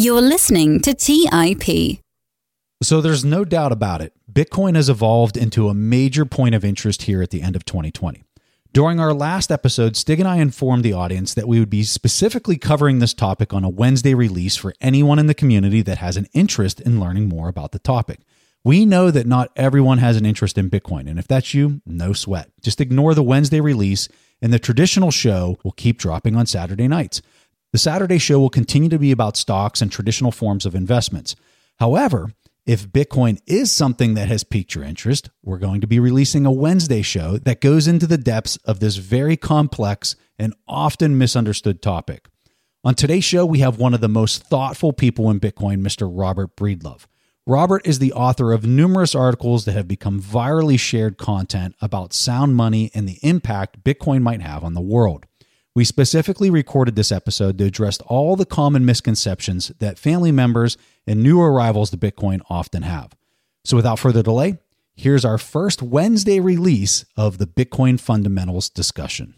You're listening to TIP. So there's no doubt about it. Bitcoin has evolved into a major point of interest here at the end of 2020. During our last episode, Stig and I informed the audience that we would be specifically covering this topic on a Wednesday release for anyone in the community that has an interest in learning more about the topic. We know that not everyone has an interest in Bitcoin, and if that's you, no sweat. Just ignore the Wednesday release, and the traditional show will keep dropping on Saturday nights. The Saturday show will continue to be about stocks and traditional forms of investments. However, if Bitcoin is something that has piqued your interest, we're going to be releasing a Wednesday show that goes into the depths of this very complex and often misunderstood topic. On today's show, we have one of the most thoughtful people in Bitcoin, Mr. Robert Breedlove. Robert is the author of numerous articles that have become virally shared content about sound money and the impact Bitcoin might have on the world. We specifically recorded this episode to address all the common misconceptions that family members and new arrivals to Bitcoin often have. So without further delay, here's our first Wednesday release of the Bitcoin fundamentals discussion.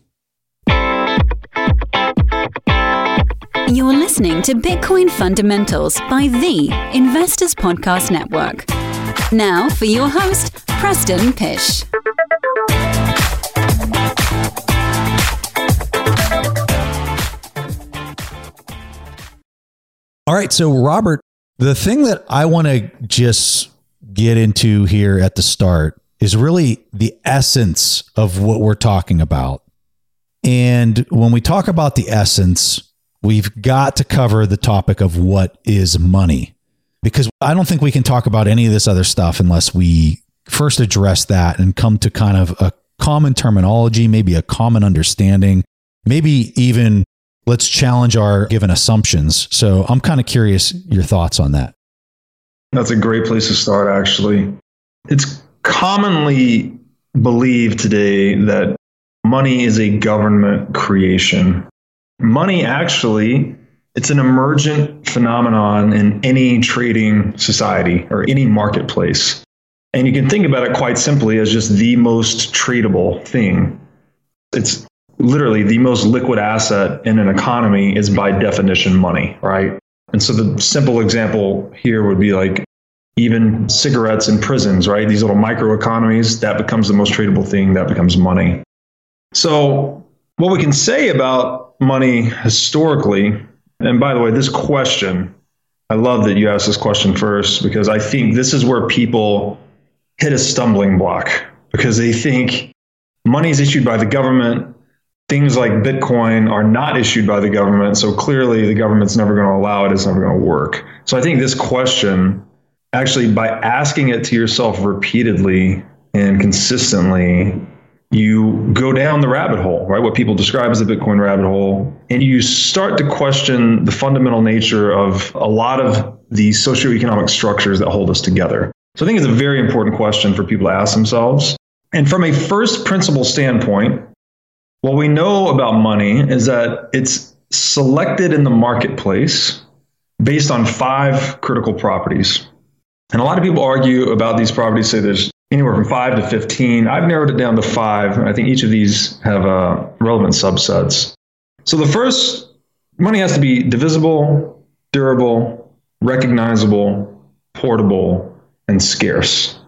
You're listening to Bitcoin Fundamentals by The Investors Podcast Network. Now for your host, Preston Pysh. All right. So Robert, the thing that I want to just get into here at the start is really the essence of what we're talking about. And when we talk about the essence, we've got to cover the topic of what is money, because I don't think we can talk about any of this other stuff unless we first address that and come to kind of a common terminology, maybe a common understanding, maybe even let's challenge our given assumptions. So I'm kind of curious your thoughts on that. That's a great place to start, actually. It's commonly believed today that money is a government creation. Money, actually, it's an emergent phenomenon in any trading society or any marketplace. And you can think about it quite simply as just the most tradable thing. It's literally the most liquid asset in an economy is by definition money, right? And so the simple example here would be like even cigarettes in prisons, right? These little micro economies, that becomes the most tradable thing, that becomes money. So what we can say about money historically, and by the way, this question, I love that you asked this question first, because I think this is where people hit a stumbling block, because they think money is issued by the government. Things like Bitcoin are not issued by the government, so clearly the government's never going to allow it, it's never going to work. So I think this question, actually by asking it to yourself repeatedly and consistently, you go down the rabbit hole, right? What people describe as the Bitcoin rabbit hole, and you start to question the fundamental nature of a lot of the socioeconomic structures that hold us together. So I think it's a very important question for people to ask themselves. And from a first principle standpoint, what we know about money is that it's selected in the marketplace based on five critical properties. And a lot of people argue about these properties, say there's anywhere from 5 to 15. I've narrowed it down to 5. I think each of these have relevant subsets. So the first, money has to be divisible, durable, recognizable, portable, and scarce.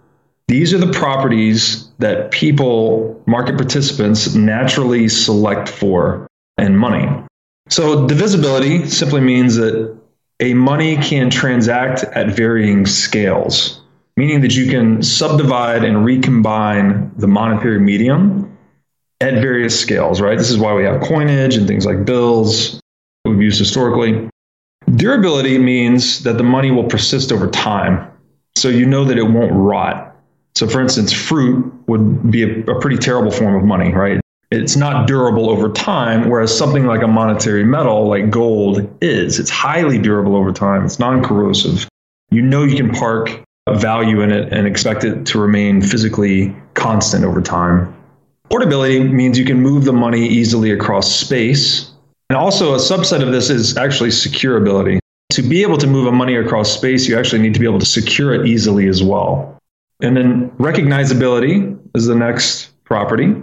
These are the properties that people, market participants, naturally select for in money. So divisibility simply means that a money can transact at varying scales, meaning that you can subdivide and recombine the monetary medium at various scales, right? This is why we have coinage and things like bills that we've used historically. Durability means that the money will persist over time, so you know that it won't rot. So, for instance, fruit would be a pretty terrible form of money, right? It's not durable over time, whereas something like a monetary metal, like gold, is. It's highly durable over time. It's non-corrosive. You know you can park value in it and expect it to remain physically constant over time. Portability means you can move the money easily across space. And also a subset of this is actually securability. To be able to move a money across space, you actually need to be able to secure it easily as well. And then recognizability is the next property.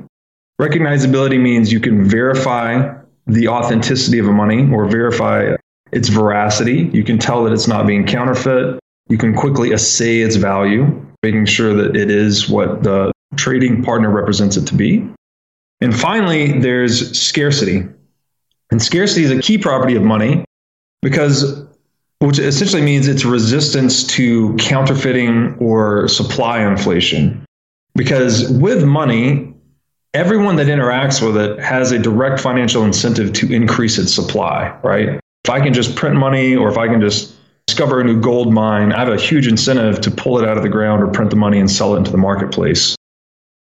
Recognizability means you can verify the authenticity of a money or verify its veracity. You can tell that it's not being counterfeit. You can quickly assay its value, making sure that it is what the trading partner represents it to be. And finally, there's scarcity. And scarcity is a key property of money, which essentially means it's resistance to counterfeiting or supply inflation. Because with money, everyone that interacts with it has a direct financial incentive to increase its supply, right? If I can just print money, or if I can just discover a new gold mine, I have a huge incentive to pull it out of the ground or print the money and sell it into the marketplace.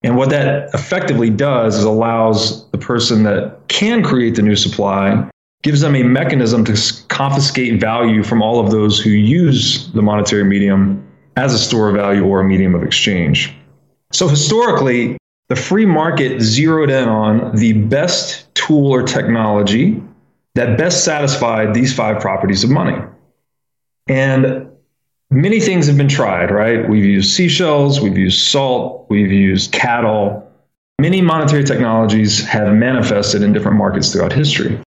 And what that effectively does is allows the person that can create the new supply, gives them a mechanism to confiscate value from all of those who use the monetary medium as a store of value or a medium of exchange. So historically, the free market zeroed in on the best tool or technology that best satisfied these five properties of money. And many things have been tried, right? We've used seashells, we've used salt, we've used cattle. Many monetary technologies have manifested in different markets throughout history.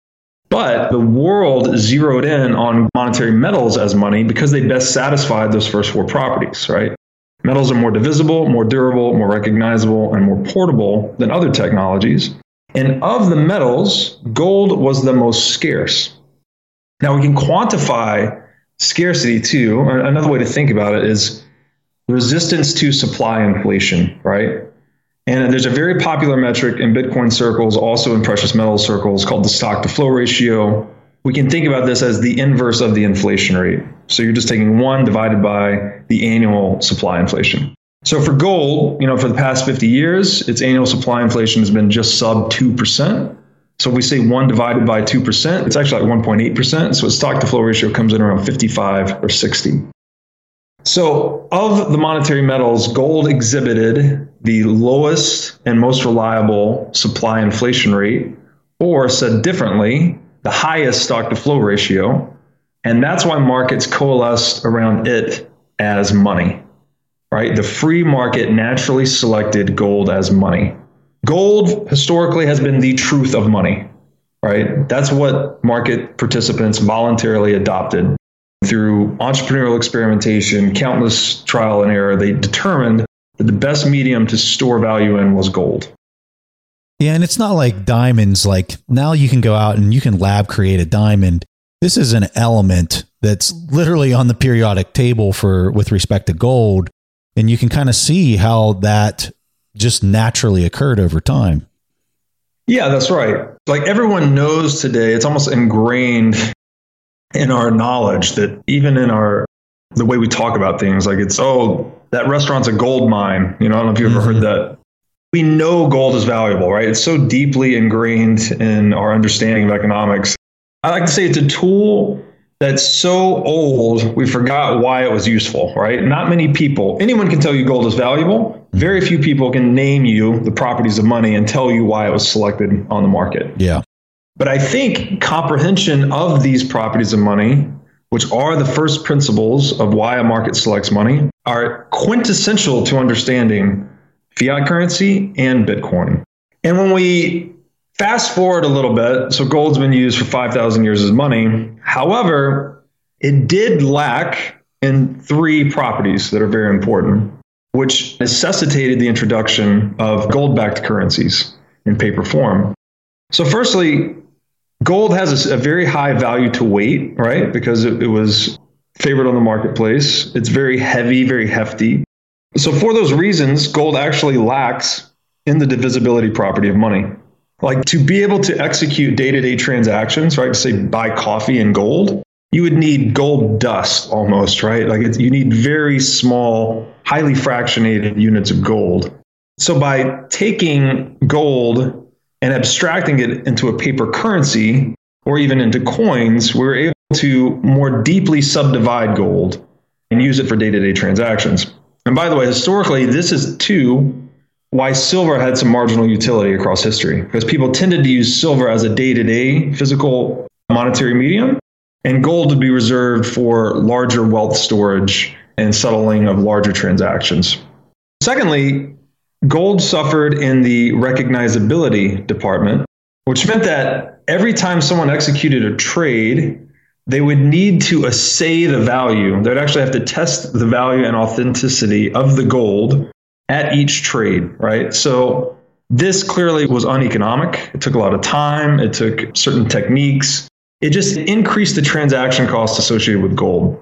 But the world zeroed in on monetary metals as money because they best satisfied those first four properties, right? Metals are more divisible, more durable, more recognizable, and more portable than other technologies. And of the metals, gold was the most scarce. Now we can quantify scarcity too. Another way to think about it is resistance to supply inflation, right? And there's a very popular metric in Bitcoin circles, also in precious metal circles, called the stock to flow ratio. We can think about this as the inverse of the inflation rate. So you're just taking one divided by the annual supply inflation. So for gold, for the past 50 years, its annual supply inflation has been just sub 2%. So if we say one divided by 2%, it's actually like 1.8%. So its stock to flow ratio comes in around 55 or 60. So of the monetary metals, gold exhibited the lowest and most reliable supply inflation rate, or said differently, the highest stock to flow ratio. And that's why markets coalesced around it as money, right? The free market naturally selected gold as money. Gold historically has been the truth of money, right? That's what market participants voluntarily adopted. Through entrepreneurial experimentation, countless trial and error, they determined that the best medium to store value in was gold. Yeah, and it's not like diamonds. Like now you can go out and you can lab create a diamond. This is an element that's literally on the periodic table with respect to gold. And you can kind of see how that just naturally occurred over time. Yeah, that's right. Like everyone knows today, it's almost ingrained in our knowledge that even in the way we talk about things, like it's, that restaurant's a gold mine. I don't know if you've ever heard that. We know gold is valuable, right? It's so deeply ingrained in our understanding of economics. I like to say it's a tool that's so old, we forgot why it was useful, right? Not many people, anyone can tell you gold is valuable. Very few people can name you the properties of money and tell you why it was selected on the market. Yeah. But I think comprehension of these properties of money, which are the first principles of why a market selects money, are quintessential to understanding fiat currency and Bitcoin. And when we fast forward a little bit, so gold's been used for 5,000 years as money. However, it did lack in three properties that are very important, which necessitated the introduction of gold-backed currencies in paper form. So firstly, gold has a very high value to weight, right? Because it was favored on the marketplace. It's very heavy, very hefty. So for those reasons, gold actually lacks in the divisibility property of money. Like to be able to execute day-to-day transactions, right? Say buy coffee in gold, you would need gold dust almost, right? Like you need very small, highly fractionated units of gold. So by taking gold and abstracting it into a paper currency or even into coins, we were able to more deeply subdivide gold and use it for day-to-day transactions. And by the way, historically, this is too why silver had some marginal utility across history, because people tended to use silver as a day-to-day physical monetary medium, and gold would be reserved for larger wealth storage and settling of larger transactions. Secondly, gold suffered in the recognizability department, which meant that every time someone executed a trade, they would need to assay the value. They would actually have to test the value and authenticity of the gold at each trade, right? So this clearly was uneconomic. It took a lot of time. It took certain techniques. It just increased the transaction costs associated with gold.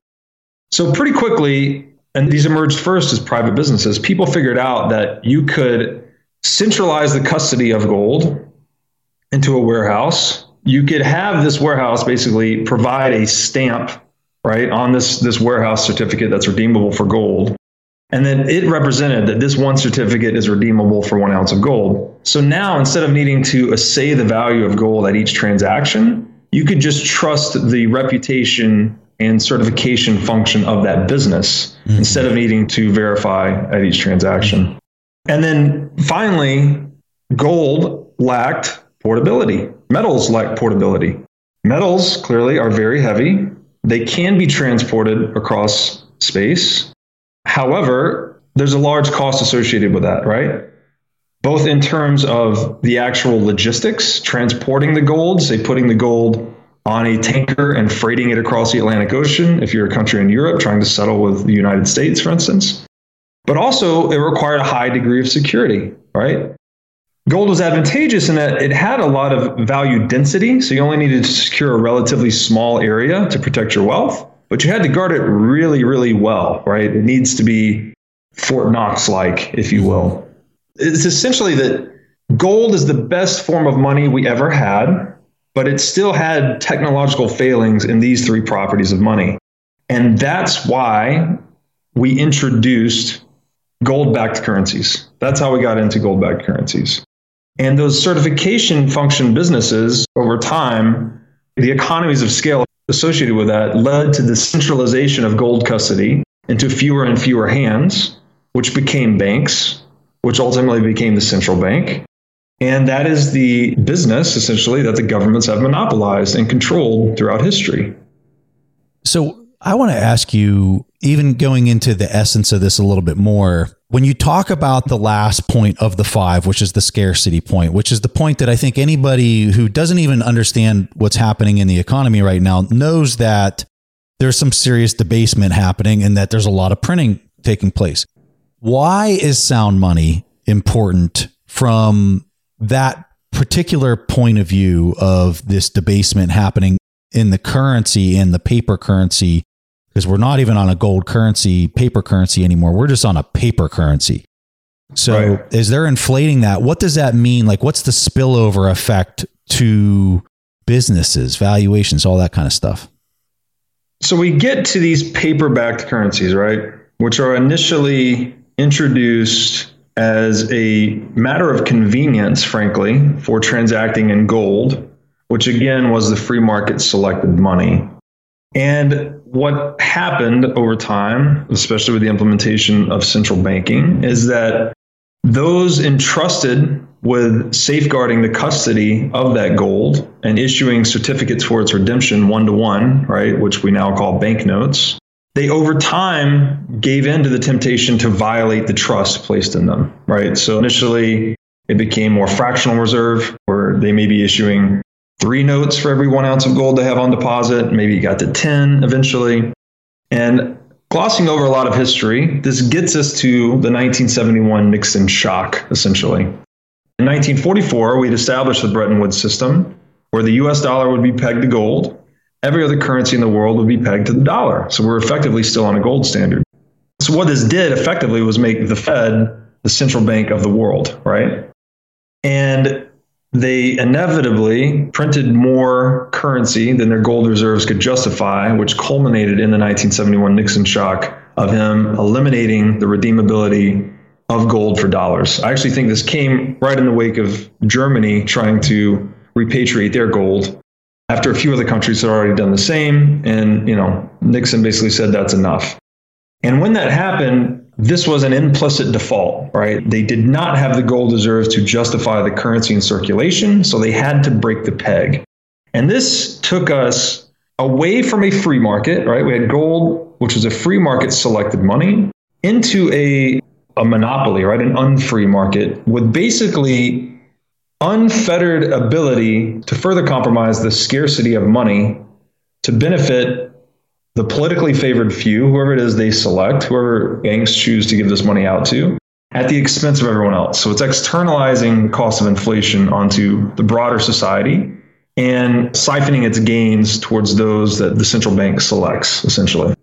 So pretty quickly, and these emerged first as private businesses, people figured out that you could centralize the custody of gold into a warehouse. You could have this warehouse basically provide a stamp, right, on this warehouse certificate that's redeemable for gold. And then it represented that this one certificate is redeemable for 1 ounce of gold. So now, instead of needing to assay the value of gold at each transaction, you could just trust the reputation and certification function of that business instead of needing to verify at each transaction. And then finally, gold lacked portability. Metals lack portability. Metals clearly are very heavy. They can be transported across space. However, there's a large cost associated with that, right? Both in terms of the actual logistics, transporting the gold, say putting the gold on a tanker and freighting it across the Atlantic Ocean, if you're a country in Europe trying to settle with the United States, for instance. But also, it required a high degree of security, right? Gold was advantageous in that it had a lot of value density, so you only needed to secure a relatively small area to protect your wealth, but you had to guard it really, really well, right? It needs to be Fort Knox-like, if you will. It's essentially that gold is the best form of money we ever had, but it still had technological failings in these three properties of money. And that's why we introduced gold-backed currencies. That's how we got into gold-backed currencies. And those certification function businesses, over time, the economies of scale associated with that led to the centralization of gold custody into fewer and fewer hands, which became banks, which ultimately became the central bank. And that is the business, essentially, that the governments have monopolized and controlled throughout history. So I want to ask you, even going into the essence of this a little bit more, when you talk about the last point of the five, which is the scarcity point, which is the point that I think anybody who doesn't even understand what's happening in the economy right now knows that there's some serious debasement happening and that there's a lot of printing taking place. Why is sound money important from that particular point of view of this debasement happening in the currency, in the paper currency? Because we're not even on a gold currency, paper currency anymore. We're just on a paper currency. So right. As they're inflating that, what does that mean? Like, what's the spillover effect to businesses, valuations, all that kind of stuff? So we get to these paper-backed currencies, right? Which are initially introduced as a matter of convenience, frankly, for transacting in gold, which again was the free market selected money. And what happened over time, especially with the implementation of central banking, is that those entrusted with safeguarding the custody of that gold and issuing certificates for its redemption one-to-one, right, which we now call banknotes, they over time gave in to the temptation to violate the trust placed in them, right? So initially, it became more fractional reserve, where they may be issuing 3 notes for every 1 ounce of gold they have on deposit. Maybe it got to 10 eventually. And glossing over a lot of history, this gets us to the 1971 Nixon shock, essentially. In 1944, we'd established the Bretton Woods system, where the US dollar would be pegged to gold. Every other currency in the world would be pegged to the dollar. So we're effectively still on a gold standard. So what this did effectively was make the Fed the central bank of the world, right? And they inevitably printed more currency than their gold reserves could justify, which culminated in the 1971 Nixon shock of him eliminating the redeemability of gold for dollars. I actually think this came right in the wake of Germany trying to repatriate their gold after a few other countries had already done the same. And, you know, Nixon basically said that's enough. And when that happened, this was an implicit default, right? They did not have the gold reserves to justify the currency in circulation, so they had to break the peg. And this took us away from a free market, right? We had gold, which was a free market selected money, into a monopoly, right? An unfree market with basically unfettered ability to further compromise the scarcity of money to benefit the politically favored few, whoever it is they select, whoever banks choose to give this money out to, at the expense of everyone else. So it's externalizing the cost of inflation onto the broader society and siphoning its gains towards those that the central bank selects, essentially.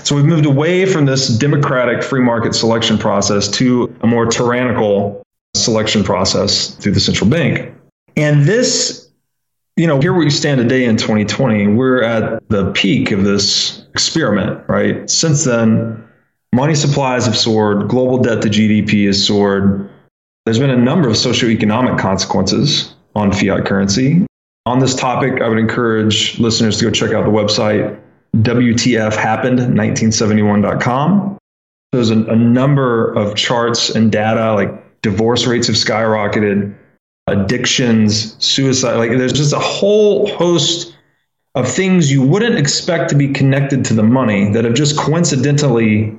So we've moved away from this democratic free market selection process to a more tyrannical selection process through the central bank. And this, here we stand today in 2020, we're at the peak of this experiment, right? Since then, money supplies have soared, global debt to GDP has soared. There's been a number of socioeconomic consequences on fiat currency. On this topic, I would encourage listeners to go check out the website WTFHappened1971.com. There's a number of charts and data, like divorce rates have skyrocketed, addictions, suicide. Like there's just a whole host of things you wouldn't expect to be connected to the money that have just coincidentally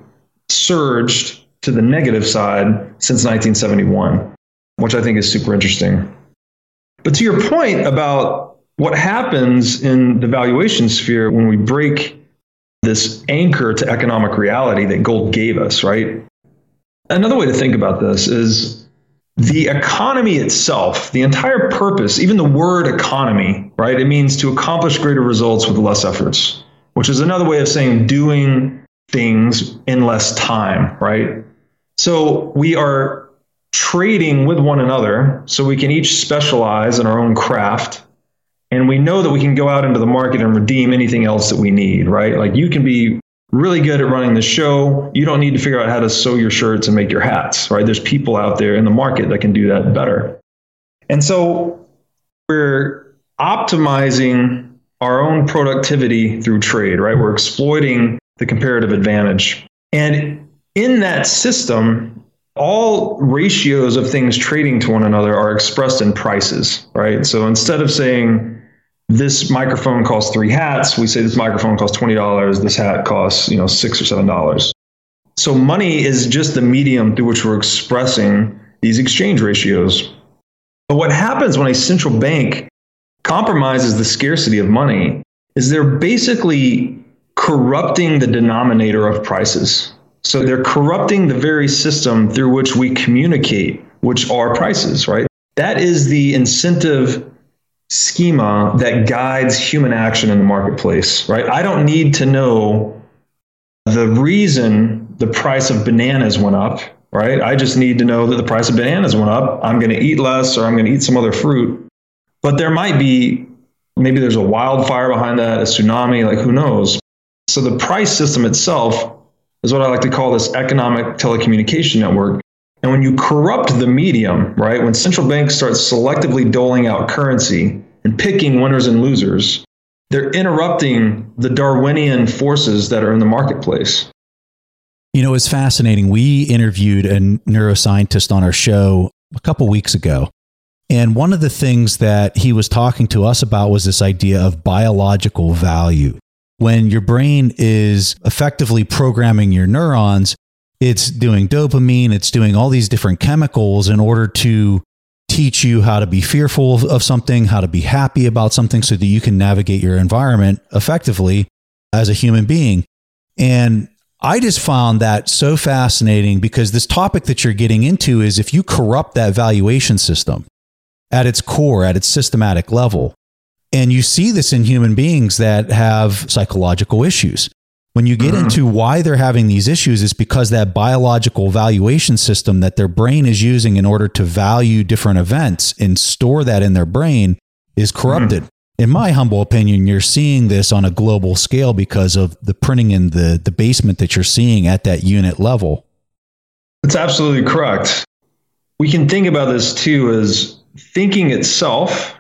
surged to the negative side since 1971, which I think is super interesting. But to your point about what happens in the valuation sphere when we break this anchor to economic reality that gold gave us, right? Another way to think about this is the economy itself, the entire purpose, even the word economy, right? It means to accomplish greater results with less efforts, which is another way of saying doing things in less time, right? So we are trading with one another so we can each specialize in our own craft. And we know that we can go out into the market and redeem anything else that we need, right? Like you can be really good at running the show. You don't need to figure out how to sew your shirts and make your hats, right? There's people out there in the market that can do that better. And so we're optimizing our own productivity through trade, right? We're exploiting the comparative advantage. And in that system, all ratios of things trading to one another are expressed in prices, right? So instead of saying, this microphone costs 3 hats. We say this microphone costs $20. This hat costs, $6 or $7. So money is just the medium through which we're expressing these exchange ratios. But what happens when a central bank compromises the scarcity of money is they're basically corrupting the denominator of prices. So they're corrupting the very system through which we communicate, which are prices, right? That is the incentive schema that guides human action in the marketplace, right? I don't need to know the reason the price of bananas went up, right? I just need to know that the price of bananas went up. I'm going to eat less, or I'm going to eat some other fruit. But there might be, maybe there's a wildfire behind that, a tsunami, like who knows? So the price system itself is what I like to call this economic telecommunication network. And when you corrupt the medium, right, when central banks start selectively doling out currency and picking winners and losers, they're interrupting the Darwinian forces that are in the marketplace. It's fascinating. We interviewed a neuroscientist on our show a couple weeks ago. And one of the things that he was talking to us about was this idea of biological value. When your brain is effectively programming your neurons, it's doing dopamine, it's doing all these different chemicals in order to teach you how to be fearful of something, how to be happy about something so that you can navigate your environment effectively as a human being. And I just found that so fascinating because this topic that you're getting into is if you corrupt that valuation system at its core, at its systematic level, and you see this in human beings that have psychological issues. When you get into why they're having these issues is because that biological valuation system that their brain is using in order to value different events and store that in their brain is corrupted. In my humble opinion, you're seeing this on a global scale because of the printing in the basement that you're seeing at that unit level. That's absolutely correct. We can think about this too as thinking itself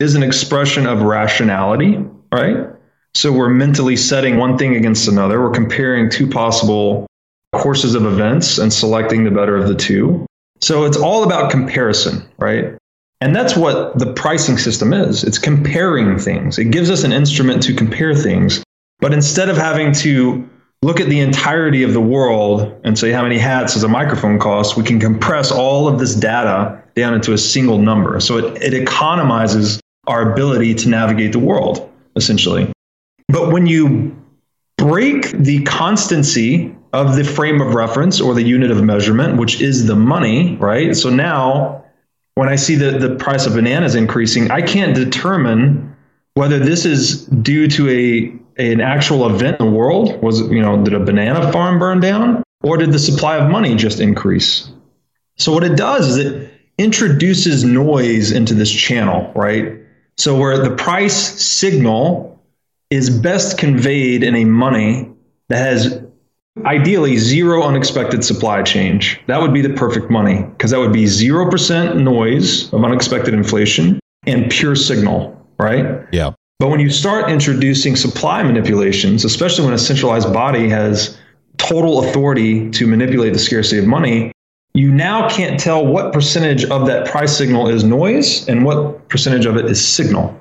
is an expression of rationality, right? So we're mentally setting one thing against another. We're comparing two possible courses of events and selecting the better of the two. So it's all about comparison, right? And that's what the pricing system is. It's comparing things. It gives us an instrument to compare things. But instead of having to look at the entirety of the world and say how many hats does a microphone cost, we can compress all of this data down into a single number. So it economizes our ability to navigate the world, essentially. But when you break the constancy of the frame of reference or the unit of measurement, which is the money, right? So now when I see that the price of bananas increasing, I can't determine whether this is due to an actual event in the world. Was it, did a banana farm burn down, or did the supply of money just increase? So what it does is it introduces noise into this channel, right? So where the price signal is best conveyed in a money that has ideally zero unexpected supply change. That would be the perfect money, because that would be 0% noise of unexpected inflation and pure signal, right? Yeah. But when you start introducing supply manipulations, especially when a centralized body has total authority to manipulate the scarcity of money, you now can't tell what percentage of that price signal is noise and what percentage of it is signal.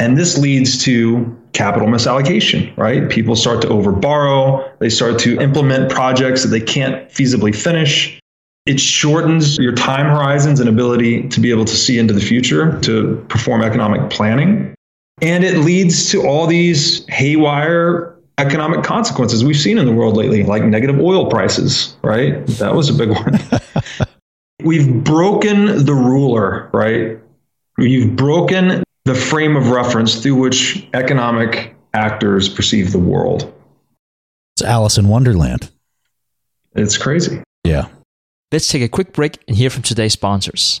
And this leads to capital misallocation, right? People start to overborrow. They start to implement projects that they can't feasibly finish. It shortens your time horizons and ability to be able to see into the future, to perform economic planning. And it leads to all these haywire economic consequences we've seen in the world lately, like negative oil prices, right? That was a big one. We've broken the ruler, right? You've broken the frame of reference through which economic actors perceive the world. It's Alice in Wonderland. It's crazy. Yeah. Let's take a quick break and hear from today's sponsors.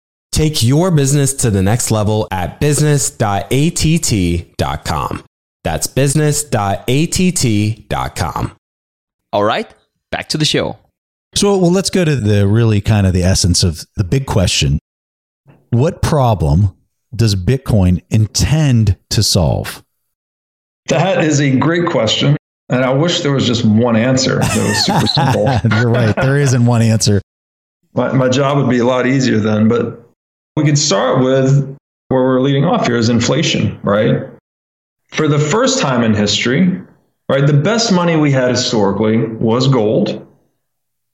Take your business to the next level at business.att.com. That's business.att.com. All right, back to the show. So, let's go to the really kind of the essence of the big question. What problem does Bitcoin intend to solve? That is a great question. And I wish there was just one answer that was super simple. You're right. There isn't one answer. My job would be a lot easier then, but we could start with where we're leading off here is inflation, right? For the first time in history, right, the best money we had historically was gold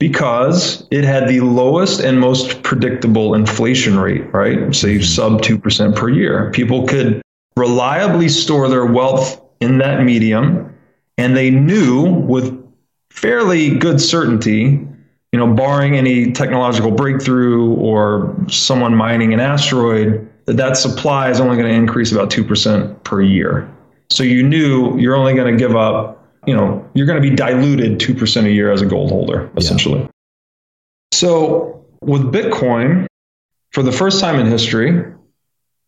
because it had the lowest and most predictable inflation rate, right? So you sub 2% per year. People could reliably store their wealth in that medium, and they knew with fairly good certainty, barring any technological breakthrough or someone mining an asteroid, that supply is only going to increase about 2% per year. So you knew you're only going to give up, you're going to be diluted 2% a year as a gold holder, essentially. Yeah. So with Bitcoin, for the first time in history,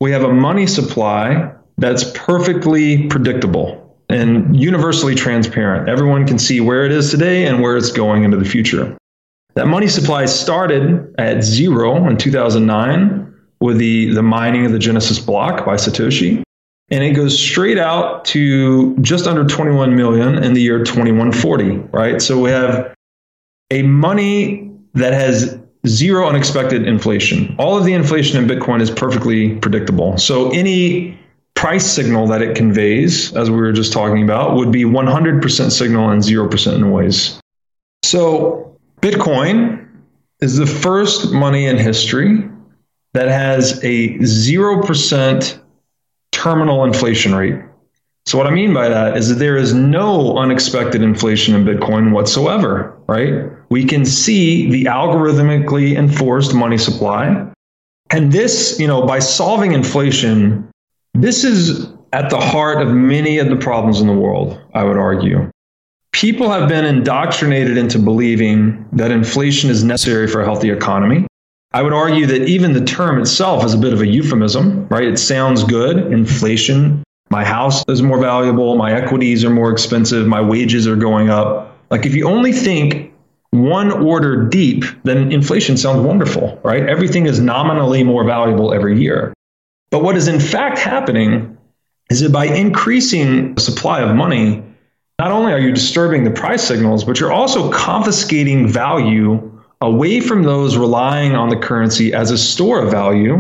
we have a money supply that's perfectly predictable. and universally transparent. Everyone can see where it is today and where it's going into the future. That money supply started at zero in 2009 with the mining of the Genesis block by Satoshi. And it goes straight out to just under 21 million in the year 2140, right? So we have a money that has zero unexpected inflation. All of the inflation in Bitcoin is perfectly predictable. So any price signal that it conveys, as we were just talking about, would be 100% signal and 0% noise. So Bitcoin is the first money in history that has a 0% terminal inflation rate. So what I mean by that is that there is no unexpected inflation in Bitcoin whatsoever, right? We can see the algorithmically enforced money supply. And this, you know, by solving inflation, this is at the heart of many of the problems in the world, I would argue. People have been indoctrinated into believing that inflation is necessary for a healthy economy. I would argue that even the term itself is a bit of a euphemism, right? It sounds good, inflation. My house is more valuable. My equities are more expensive. My wages are going up. Like if you only think one order deep, then inflation sounds wonderful, right? Everything is nominally more valuable every year. But what is in fact happening is that by increasing the supply of money, not only are you disturbing the price signals, but you're also confiscating value away from those relying on the currency as a store of value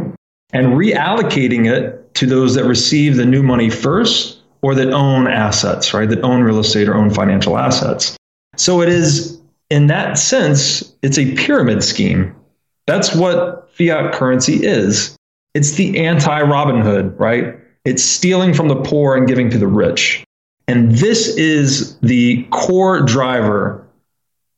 and reallocating it to those that receive the new money first or that own assets, right? That own real estate or own financial assets. So it is, in that sense, it's a pyramid scheme. That's what fiat currency is. It's the anti-Robin Hood, right? It's stealing from the poor and giving to the rich. And this is the core driver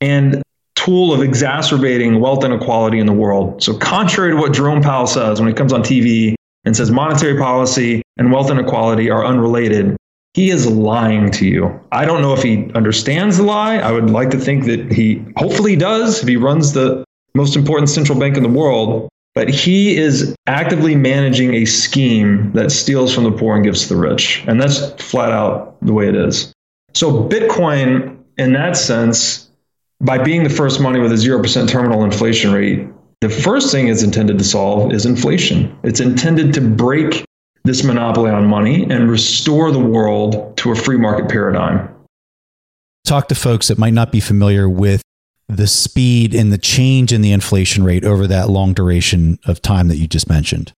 and tool of exacerbating wealth inequality in the world. So contrary to what Jerome Powell says when he comes on TV and says monetary policy and wealth inequality are unrelated, he is lying to you. I don't know if he understands the lie. I would like to think that he hopefully does if he runs the most important central bank in the world. But he is actively managing a scheme that steals from the poor and gives to the rich. And that's flat out the way it is. So Bitcoin, in that sense, by being the first money with a 0% terminal inflation rate, the first thing it's intended to solve is inflation. It's intended to break this monopoly on money and restore the world to a free market paradigm. Talk to folks that might not be familiar with the speed and the change in the inflation rate over that long duration of time that you just mentioned.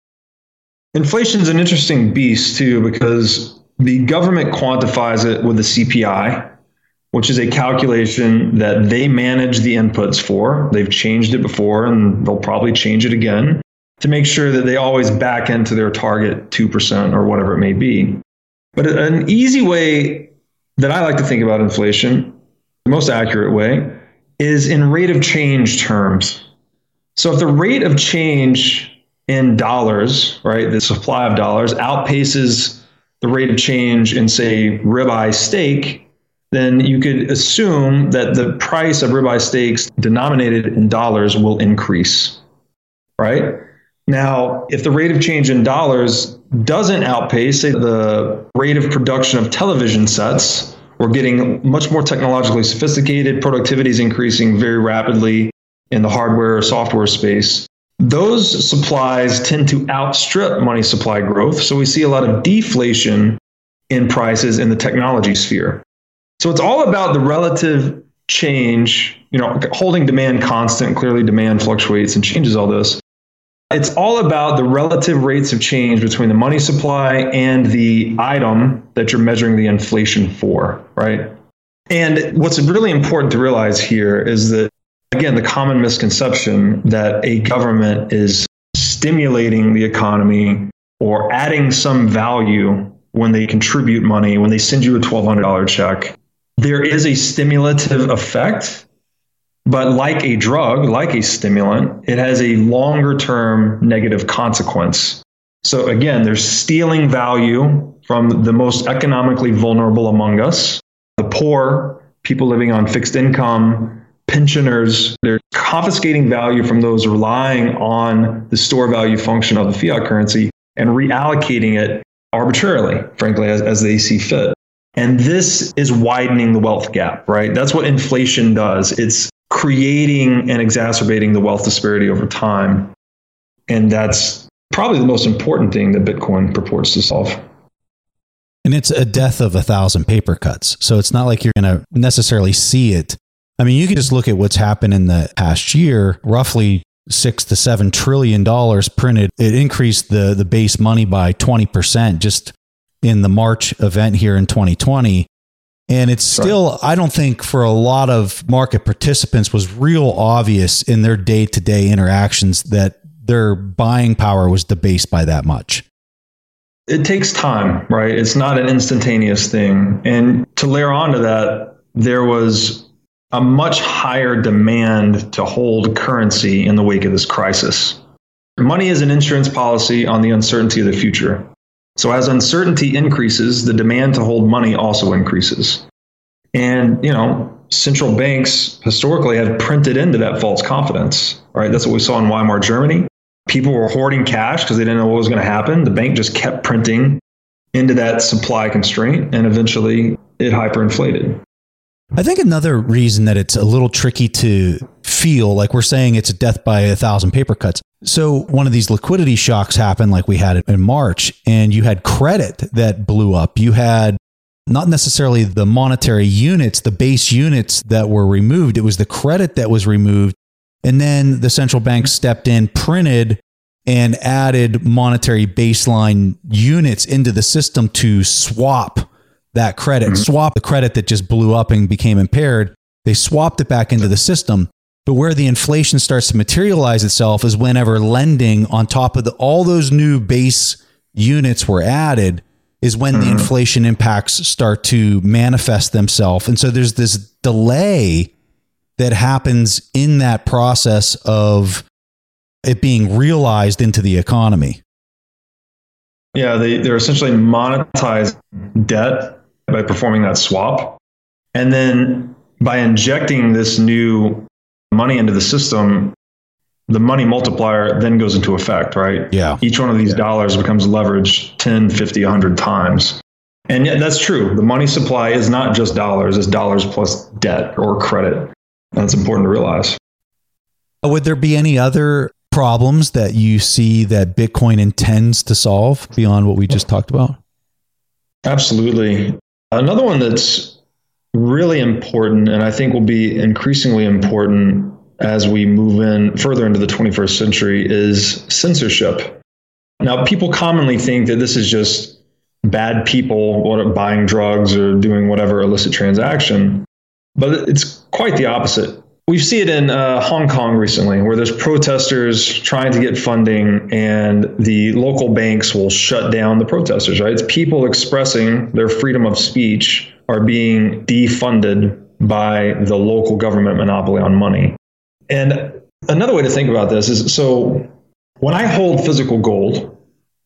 Inflation is an interesting beast, too, because the government quantifies it with the CPI, which is a calculation that they manage the inputs for. They've changed it before, and they'll probably change it again to make sure that they always back into their target 2% or whatever it may be. But an easy way that I like to think about inflation, the most accurate way, is in rate of change terms. So if the rate of change in dollars, right, the supply of dollars outpaces the rate of change in, say, ribeye steak, then you could assume that the price of ribeye steaks denominated in dollars will increase, right? Now, if the rate of change in dollars doesn't outpace, say, the rate of production of television sets, we're getting much more technologically sophisticated, productivity is increasing very rapidly in the hardware or software space. Those supplies tend to outstrip money supply growth. So we see a lot of deflation in prices in the technology sphere. So it's all about the relative change, you know, holding demand constant. Clearly, demand fluctuates and changes all this. It's all about the relative rates of change between the money supply and the item that you're measuring the inflation for, right? And what's really important to realize here is that, again, the common misconception that a government is stimulating the economy or adding some value when they contribute money, when they send you a $1,200 check. There is a stimulative effect, but like a drug, like a stimulant, it has a longer-term negative consequence. So again, they're stealing value from the most economically vulnerable among us, the poor, people living on fixed income, pensioners. They're confiscating value from those relying on the store value function of the fiat currency and reallocating it arbitrarily, frankly, as they see fit. And this is widening the wealth gap, right? That's what inflation does. It's creating and exacerbating the wealth disparity over time. And that's probably the most important thing that Bitcoin purports to solve. And it's a death of 1,000 paper cuts. So it's not like you're going to necessarily see it. I mean, you can just look at what's happened in the past year, roughly $6 to $7 trillion printed. It increased the base money by 20% just in the March event here in 2020. And it's still, right, I don't think for a lot of market participants was real obvious in their day-to-day interactions that their buying power was debased by that much. It takes time, right? It's not an instantaneous thing. And to layer onto that, there was a much higher demand to hold currency in the wake of this crisis. Money is an insurance policy on the uncertainty of the future. So as uncertainty increases, the demand to hold money also increases. And, you know, central banks historically have printed into that false confidence, right? That's what we saw in Weimar Germany. People were hoarding cash because they didn't know what was going to happen. The bank just kept printing into that supply constraint, and eventually it hyperinflated. I think another reason that it's a little tricky to feel like we're saying it's a death by 1,000 paper cuts. So one of these liquidity shocks happened like we had in March, and you had credit that blew up. You had not necessarily the monetary units, the base units that were removed. It was the credit that was removed. And then the central bank stepped in, printed, and added monetary baseline units into the system to swap that credit, swap the credit that just blew up and became impaired. They swapped it back into the system. But where the inflation starts to materialize itself is whenever lending on top of all those new base units were added is when the inflation impacts start to manifest themselves. And so there's this delay that happens in that process of it being realized into the economy. Yeah, they're essentially monetizing debt by performing that swap. And then by injecting this new money into the system, the money multiplier then goes into effect, right? Yeah. Each one of these dollars becomes leveraged 10, 50, 100 times. And yet that's true. The money supply is not just dollars. It's dollars plus debt or credit. That's important to realize. Would there be any other problems that you see that Bitcoin intends to solve beyond what we just talked about? Absolutely. Another one that's really important, and I think will be increasingly important as we move in further into the 21st century, is censorship. Now, people commonly think that this is just bad people buying drugs or doing whatever illicit transaction, but it's quite the opposite. We see it in Hong Kong recently, where there's protesters trying to get funding and the local banks will shut down the protesters, right? It's people expressing their freedom of speech are being defunded by the local government monopoly on money. And another way to think about this is, so when I hold physical gold,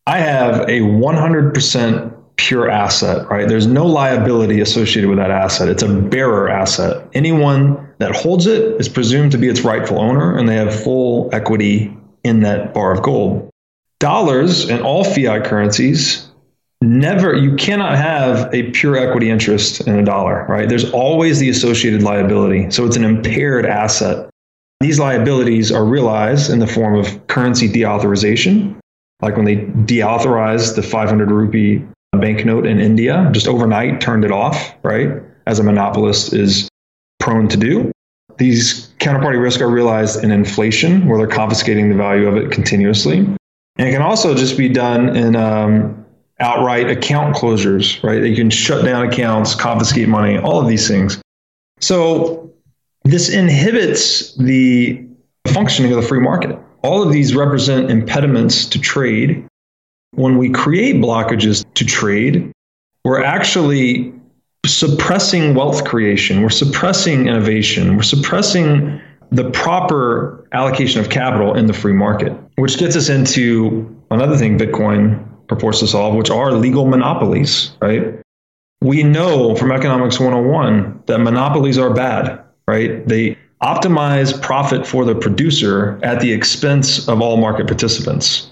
I have a 100% pure asset, right? There's no liability associated with that asset. It's a bearer asset. Anyone that holds it is presumed to be its rightful owner, and they have full equity in that bar of gold. Dollars and all fiat currencies, you cannot have a pure equity interest in a dollar, right? There's always the associated liability. So it's an impaired asset. These liabilities are realized in the form of currency deauthorization, like when they deauthorized the 500 rupee banknote in India, just overnight turned it off, right? As a monopolist is prone to do. These counterparty risks are realized in inflation, where they're confiscating the value of it continuously. And it can also just be done in outright account closures, right? You can shut down accounts, confiscate money, all of these things. So this inhibits the functioning of the free market. All of these represent impediments to trade. When we create blockages to trade, we're actually suppressing wealth creation. We're suppressing innovation. We're suppressing the proper allocation of capital in the free market, which gets us into another thing Bitcoin purports to solve, which are legal monopolies, right? We know from Economics 101 that monopolies are bad, right? They optimize profit for the producer at the expense of all market participants.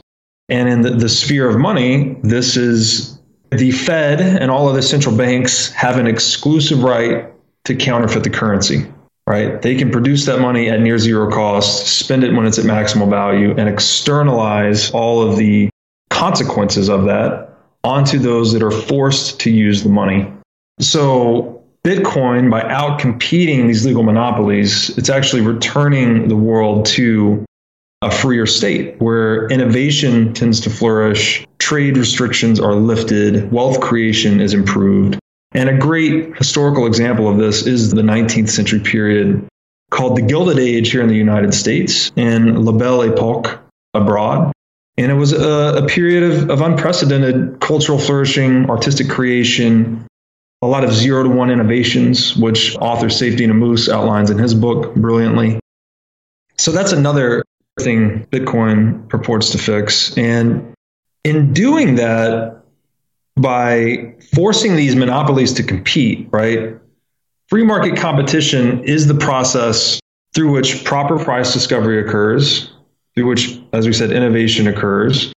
And in the sphere of money, this is the Fed and all of the central banks have an exclusive right to counterfeit the currency, right? They can produce that money at near zero cost, spend it when it's at maximal value, and externalize all of the consequences of that onto those that are forced to use the money. So Bitcoin, by out-competing these legal monopolies, it's actually returning the world to a freer state where innovation tends to flourish, trade restrictions are lifted, wealth creation is improved. And a great historical example of this is the 19th century period called the Gilded Age here in the United States and La Belle Époque abroad. And it was a period of unprecedented cultural flourishing, artistic creation, a lot of 0-to-1 innovations, which author Safety Namus outlines in his book brilliantly. So that's another thing Bitcoin purports to fix. And in doing that, by forcing these monopolies to compete, right? Free market competition is the process through which proper price discovery occurs, through which, as we said, innovation occurs,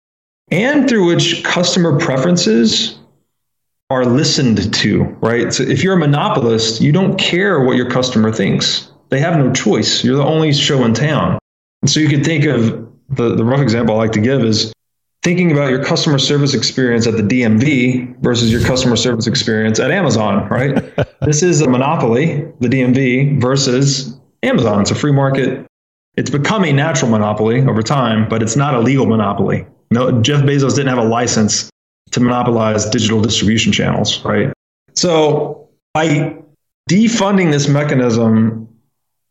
and through which customer preferences are listened to, right? So if you're a monopolist, you don't care what your customer thinks. They have no choice. You're the only show in town. And so you could think of the rough example I like to give is thinking about your customer service experience at the DMV versus your customer service experience at Amazon, right? This is a monopoly, the DMV versus Amazon. It's a free market. It's become a natural monopoly over time, but it's not a legal monopoly. No, Jeff Bezos didn't have a license to monopolize digital distribution channels, right? So by defunding this mechanism,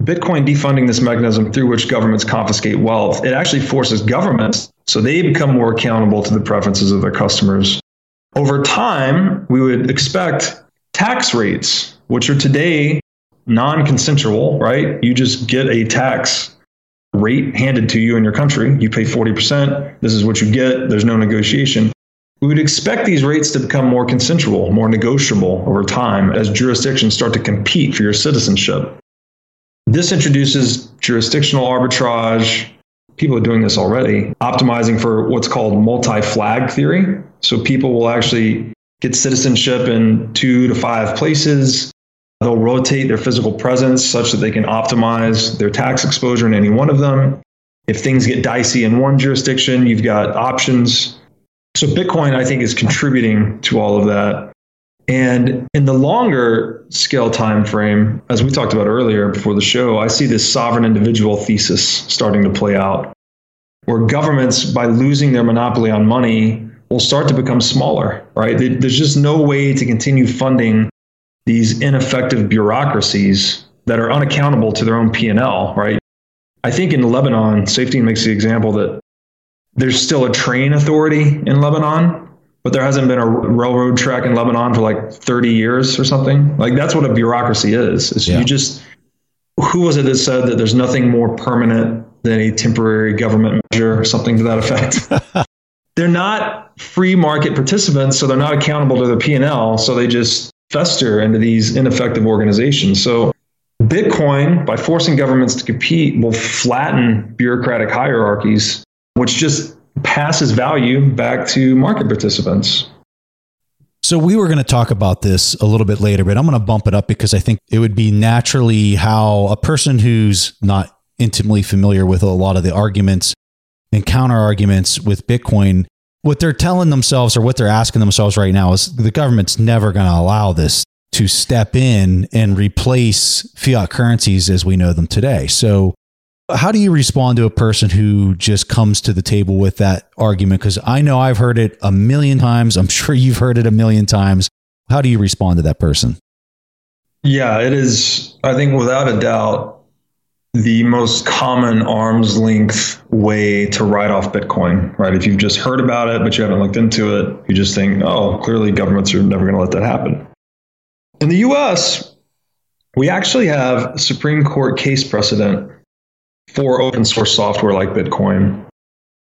Bitcoin defunding this mechanism through which governments confiscate wealth, it actually forces governments so they become more accountable to the preferences of their customers. Over time, we would expect tax rates, which are today non-consensual, right? You just get a tax rate handed to you in your country. You pay 40%. This is what you get. There's no negotiation. We would expect these rates to become more consensual, more negotiable over time as jurisdictions start to compete for your citizenship. This introduces jurisdictional arbitrage. People are doing this already, optimizing for what's called multi-flag theory. So people will actually get citizenship in 2 to 5 places. They'll rotate their physical presence such that they can optimize their tax exposure in any one of them. If things get dicey in one jurisdiction, you've got options. So Bitcoin, I think, is contributing to all of that. And in the longer scale time frame, as we talked about earlier before the show, I see this sovereign individual thesis starting to play out, where governments, by losing their monopoly on money, will start to become smaller, right? There's just no way to continue funding these ineffective bureaucracies that are unaccountable to their own P&L, right? I think in Lebanon, Safety makes the example that there's still a train authority in Lebanon, but there hasn't been a railroad track in Lebanon for like 30 years or something. Like, that's what a bureaucracy is. Who was it that said that there's nothing more permanent than a temporary government measure or something to that effect? They're not free market participants, so they're not accountable to their P&L, so they just fester into these ineffective organizations. So Bitcoin, by forcing governments to compete, will flatten bureaucratic hierarchies, which just passes value back to market participants. So we were going to talk about this a little bit later, but I'm going to bump it up because I think it would be naturally how a person who's not intimately familiar with a lot of the arguments and counter arguments with Bitcoin, what they're telling themselves or what they're asking themselves right now is the government's never going to allow this to step in and replace fiat currencies as we know them today. So how do you respond to a person who just comes to the table with that argument? Because I know I've heard it a million times. I'm sure you've heard it a million times. How do you respond to that person? Yeah, it is, I think, without a doubt, the most common arm's length way to write off Bitcoin, right? If you've just heard about it, but you haven't looked into it, you just think, oh, clearly governments are never going to let that happen. In the US, we actually have Supreme Court case precedent for open source software like Bitcoin.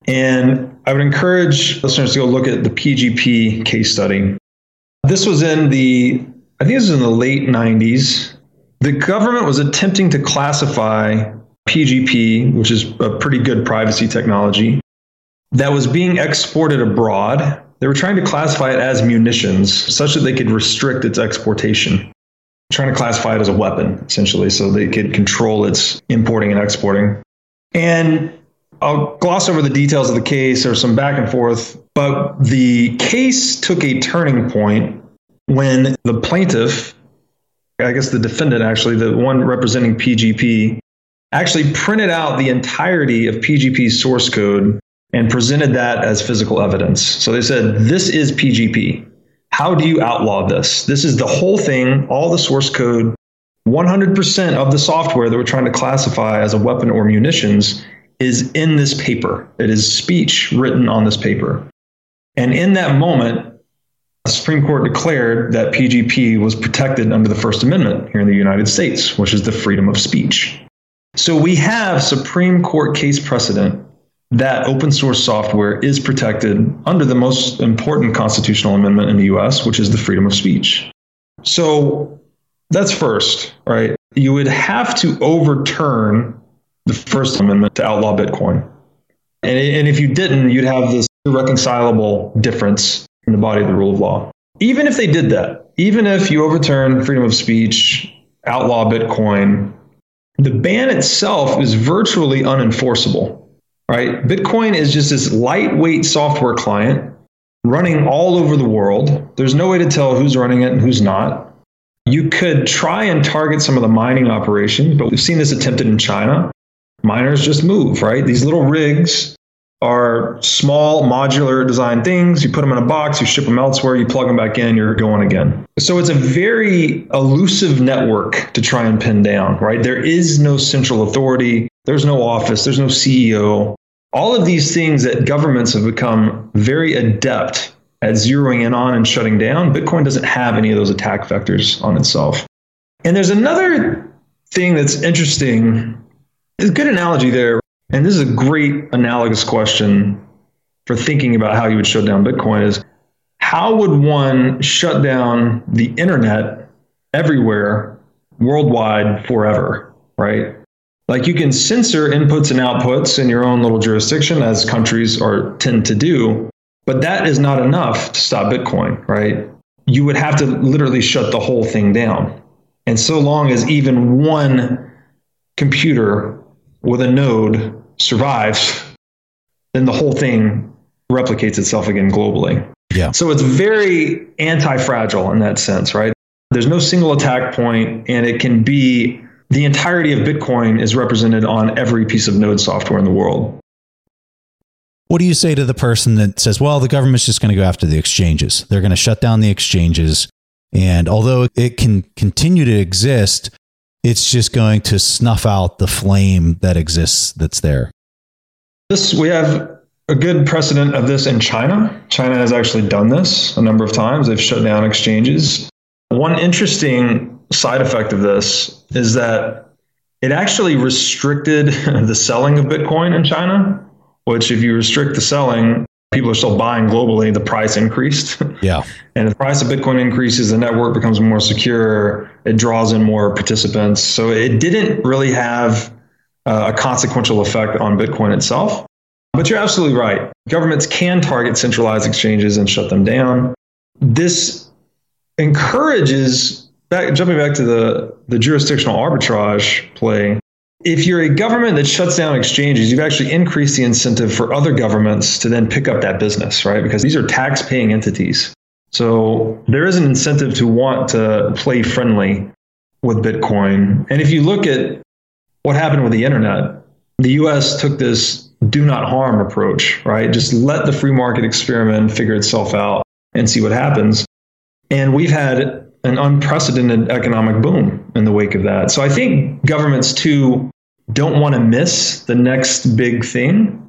And I would encourage listeners to go look at the PGP case study. This was in the late 90s. The government was attempting to classify PGP, which is a pretty good privacy technology, that was being exported abroad They were trying to classify it as munitions, such that they could restrict its exportation. Trying to classify it as a weapon, essentially, so they could control its importing and exporting. And I'll gloss over the details of the case. There's some back and forth, but the case took a turning point when the plaintiff, I guess the defendant actually, the one representing PGP, actually printed out the entirety of PGP's source code and presented that as physical evidence. So they said, this is PGP. How do you outlaw this? This is the whole thing, all the source code, 100% of the software that we're trying to classify as a weapon or munitions is in this paper. It is speech written on this paper. And in that moment, the Supreme Court declared that PGP was protected under the First Amendment here in the United States, which is the freedom of speech. So we have Supreme Court case precedent that open source software is protected under the most important constitutional amendment in the US, which is the freedom of speech. So that's first, right? You would have to overturn the First Amendment to outlaw Bitcoin. And if you didn't, you'd have this irreconcilable difference in the body of the rule of law. Even if they did that, even if you overturn freedom of speech, outlaw Bitcoin, the ban itself is virtually unenforceable. Right? Bitcoin is just this lightweight software client running all over the world. There's no way to tell who's running it and who's not. You could try and target some of the mining operations, but we've seen this attempted in China. Miners just move, right? These little rigs are small modular design things. You put them in a box, you ship them elsewhere, you plug them back in, you're going again. So it's a very elusive network to try and pin down, right? There is no central authority. There's no office. There's no CEO. All of these things that governments have become very adept at zeroing in on and shutting down, Bitcoin doesn't have any of those attack vectors on itself. And there's another thing that's interesting. There's a good analogy there. And this is a great analogous question for thinking about how you would shut down Bitcoin is, how would one shut down the internet everywhere, worldwide, forever, right? Like you can censor inputs and outputs in your own little jurisdiction as countries are tend to do, but that is not enough to stop Bitcoin, right? You would have to literally shut the whole thing down. And so long as even one computer with a node survives, then the whole thing replicates itself again globally. Yeah. So it's very anti-fragile in that sense, right? There's no single attack point, and it can be the entirety of Bitcoin is represented on every piece of node software in the world. What do you say to the person that says, well, the government's just going to go after the exchanges. They're going to shut down the exchanges. And although it can continue to exist, it's just going to snuff out the flame that exists that's there. We have a good precedent of this in China. China has actually done this a number of times. They've shut down exchanges. One interesting side effect of this is that it actually restricted the selling of Bitcoin in China, which if you restrict the selling, people are still buying globally, the price increased. Yeah. And if the price of Bitcoin increases, the network becomes more secure, it draws in more participants. So it didn't really have a consequential effect on Bitcoin itself. But you're absolutely right. Governments can target centralized exchanges and shut them down. This encourages, jumping back to the jurisdictional arbitrage play, if you're a government that shuts down exchanges, you've actually increased the incentive for other governments to then pick up that business, right? Because these are tax-paying entities. So there is an incentive to want to play friendly with Bitcoin. And if you look at what happened with the internet, the U.S. took this do not harm approach, right? Just let the free market experiment figure itself out and see what happens. And we've had an unprecedented economic boom in the wake of that. So I think governments, too, don't want to miss the next big thing.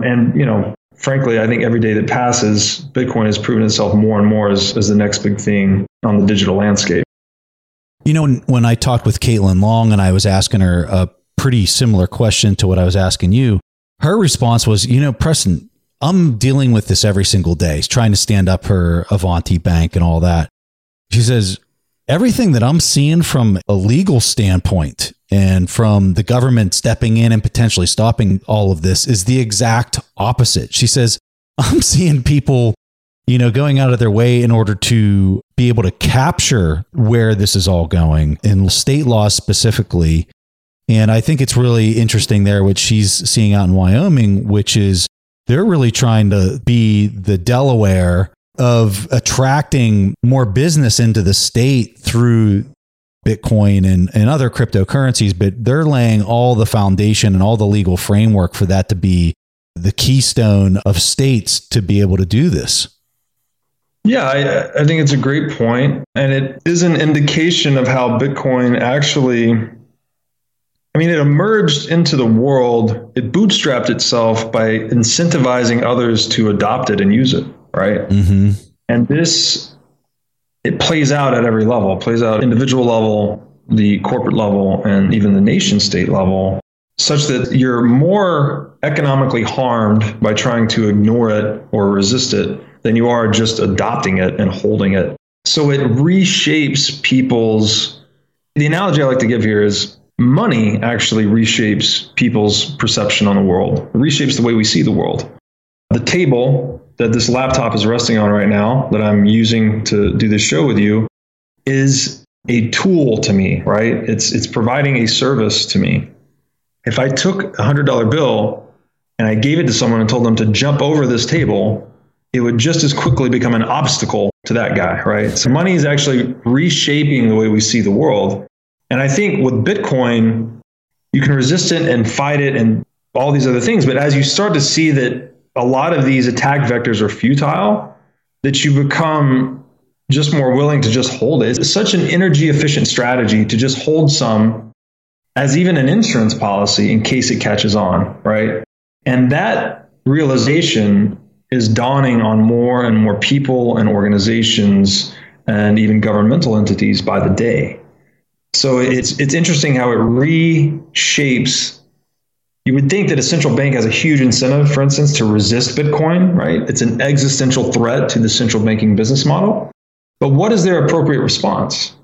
And, you know, frankly, I think every day that passes, Bitcoin has proven itself more and more as the next big thing on the digital landscape. You know, when I talked with Caitlin Long and I was asking her a pretty similar question to what I was asking you, her response was, you know, Preston, I'm dealing with this every single day, trying to stand up her Avanti Bank and all that. She says, everything that I'm seeing from a legal standpoint and from the government stepping in and potentially stopping all of this is the exact opposite. She says, I'm seeing people you know, going out of their way in order to be able to capture where this is all going in state law specifically. And I think it's really interesting there, what she's seeing out in Wyoming, which is they're really trying to be the Delaware of attracting more business into the state through Bitcoin and other cryptocurrencies, but they're laying all the foundation and all the legal framework for that to be the keystone of states to be able to do this. Yeah, I think it's a great point. And it is an indication of how Bitcoin actually, I mean, it emerged into the world, it bootstrapped itself by incentivizing others to adopt it and use it, right? Mm-hmm. And this, it plays out at every level. It plays out individual level, the corporate level, and even the nation state level, such that you're more economically harmed by trying to ignore it or resist it than you are just adopting it and holding it. So it reshapes people's, the analogy I like to give here is money actually reshapes people's perception on the world. It reshapes the way we see the world. The table that this laptop is resting on right now that I'm using to do this show with you is a tool to me, right? It's providing a service to me. If I took a $100 bill and I gave it to someone and told them to jump over this table, it would just as quickly become an obstacle to that guy, right? So money is actually reshaping the way we see the world. And I think with Bitcoin, you can resist it and fight it and all these other things. But as you start to see that a lot of these attack vectors are futile, that you become just more willing to just hold it. It's such an energy efficient strategy to just hold some as even an insurance policy in case it catches on, right? And that realization is dawning on more and more people and organizations and even governmental entities by the day. So it's interesting how it reshapes. You would think that a central bank has a huge incentive, for instance, to resist Bitcoin, right? It's an existential threat to the central banking business model. But what is their appropriate response?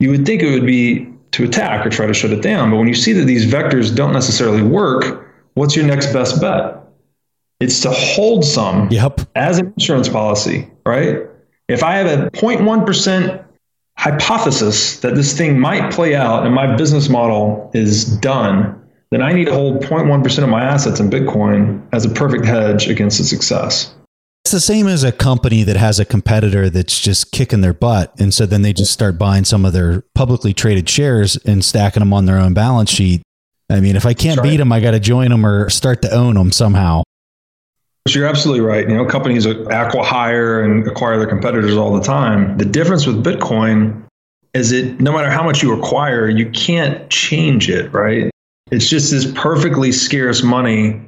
You would think it would be to attack or try to shut it down. But when you see that these vectors don't necessarily work, what's your next best bet? It's to hold some as an insurance policy, right? If I have a 0.1% hypothesis that this thing might play out and my business model is done, then I need to hold 0.1% of my assets in Bitcoin as a perfect hedge against its success. It's the same as a company that has a competitor that's just kicking their butt. And so then they just start buying some of their publicly traded shares and stacking them on their own balance sheet. I mean, if I can't beat them, I got to join them or start to own them somehow. So you're absolutely right. You know, companies acqui-hire and acquire their competitors all the time. The difference with Bitcoin is it, no matter how much you acquire, you can't change it, right? It's just this perfectly scarce money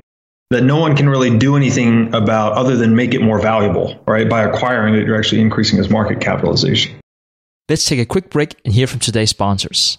that no one can really do anything about other than make it more valuable, right? By acquiring it, you're actually increasing its market capitalization. Let's take a quick break and hear from today's sponsors.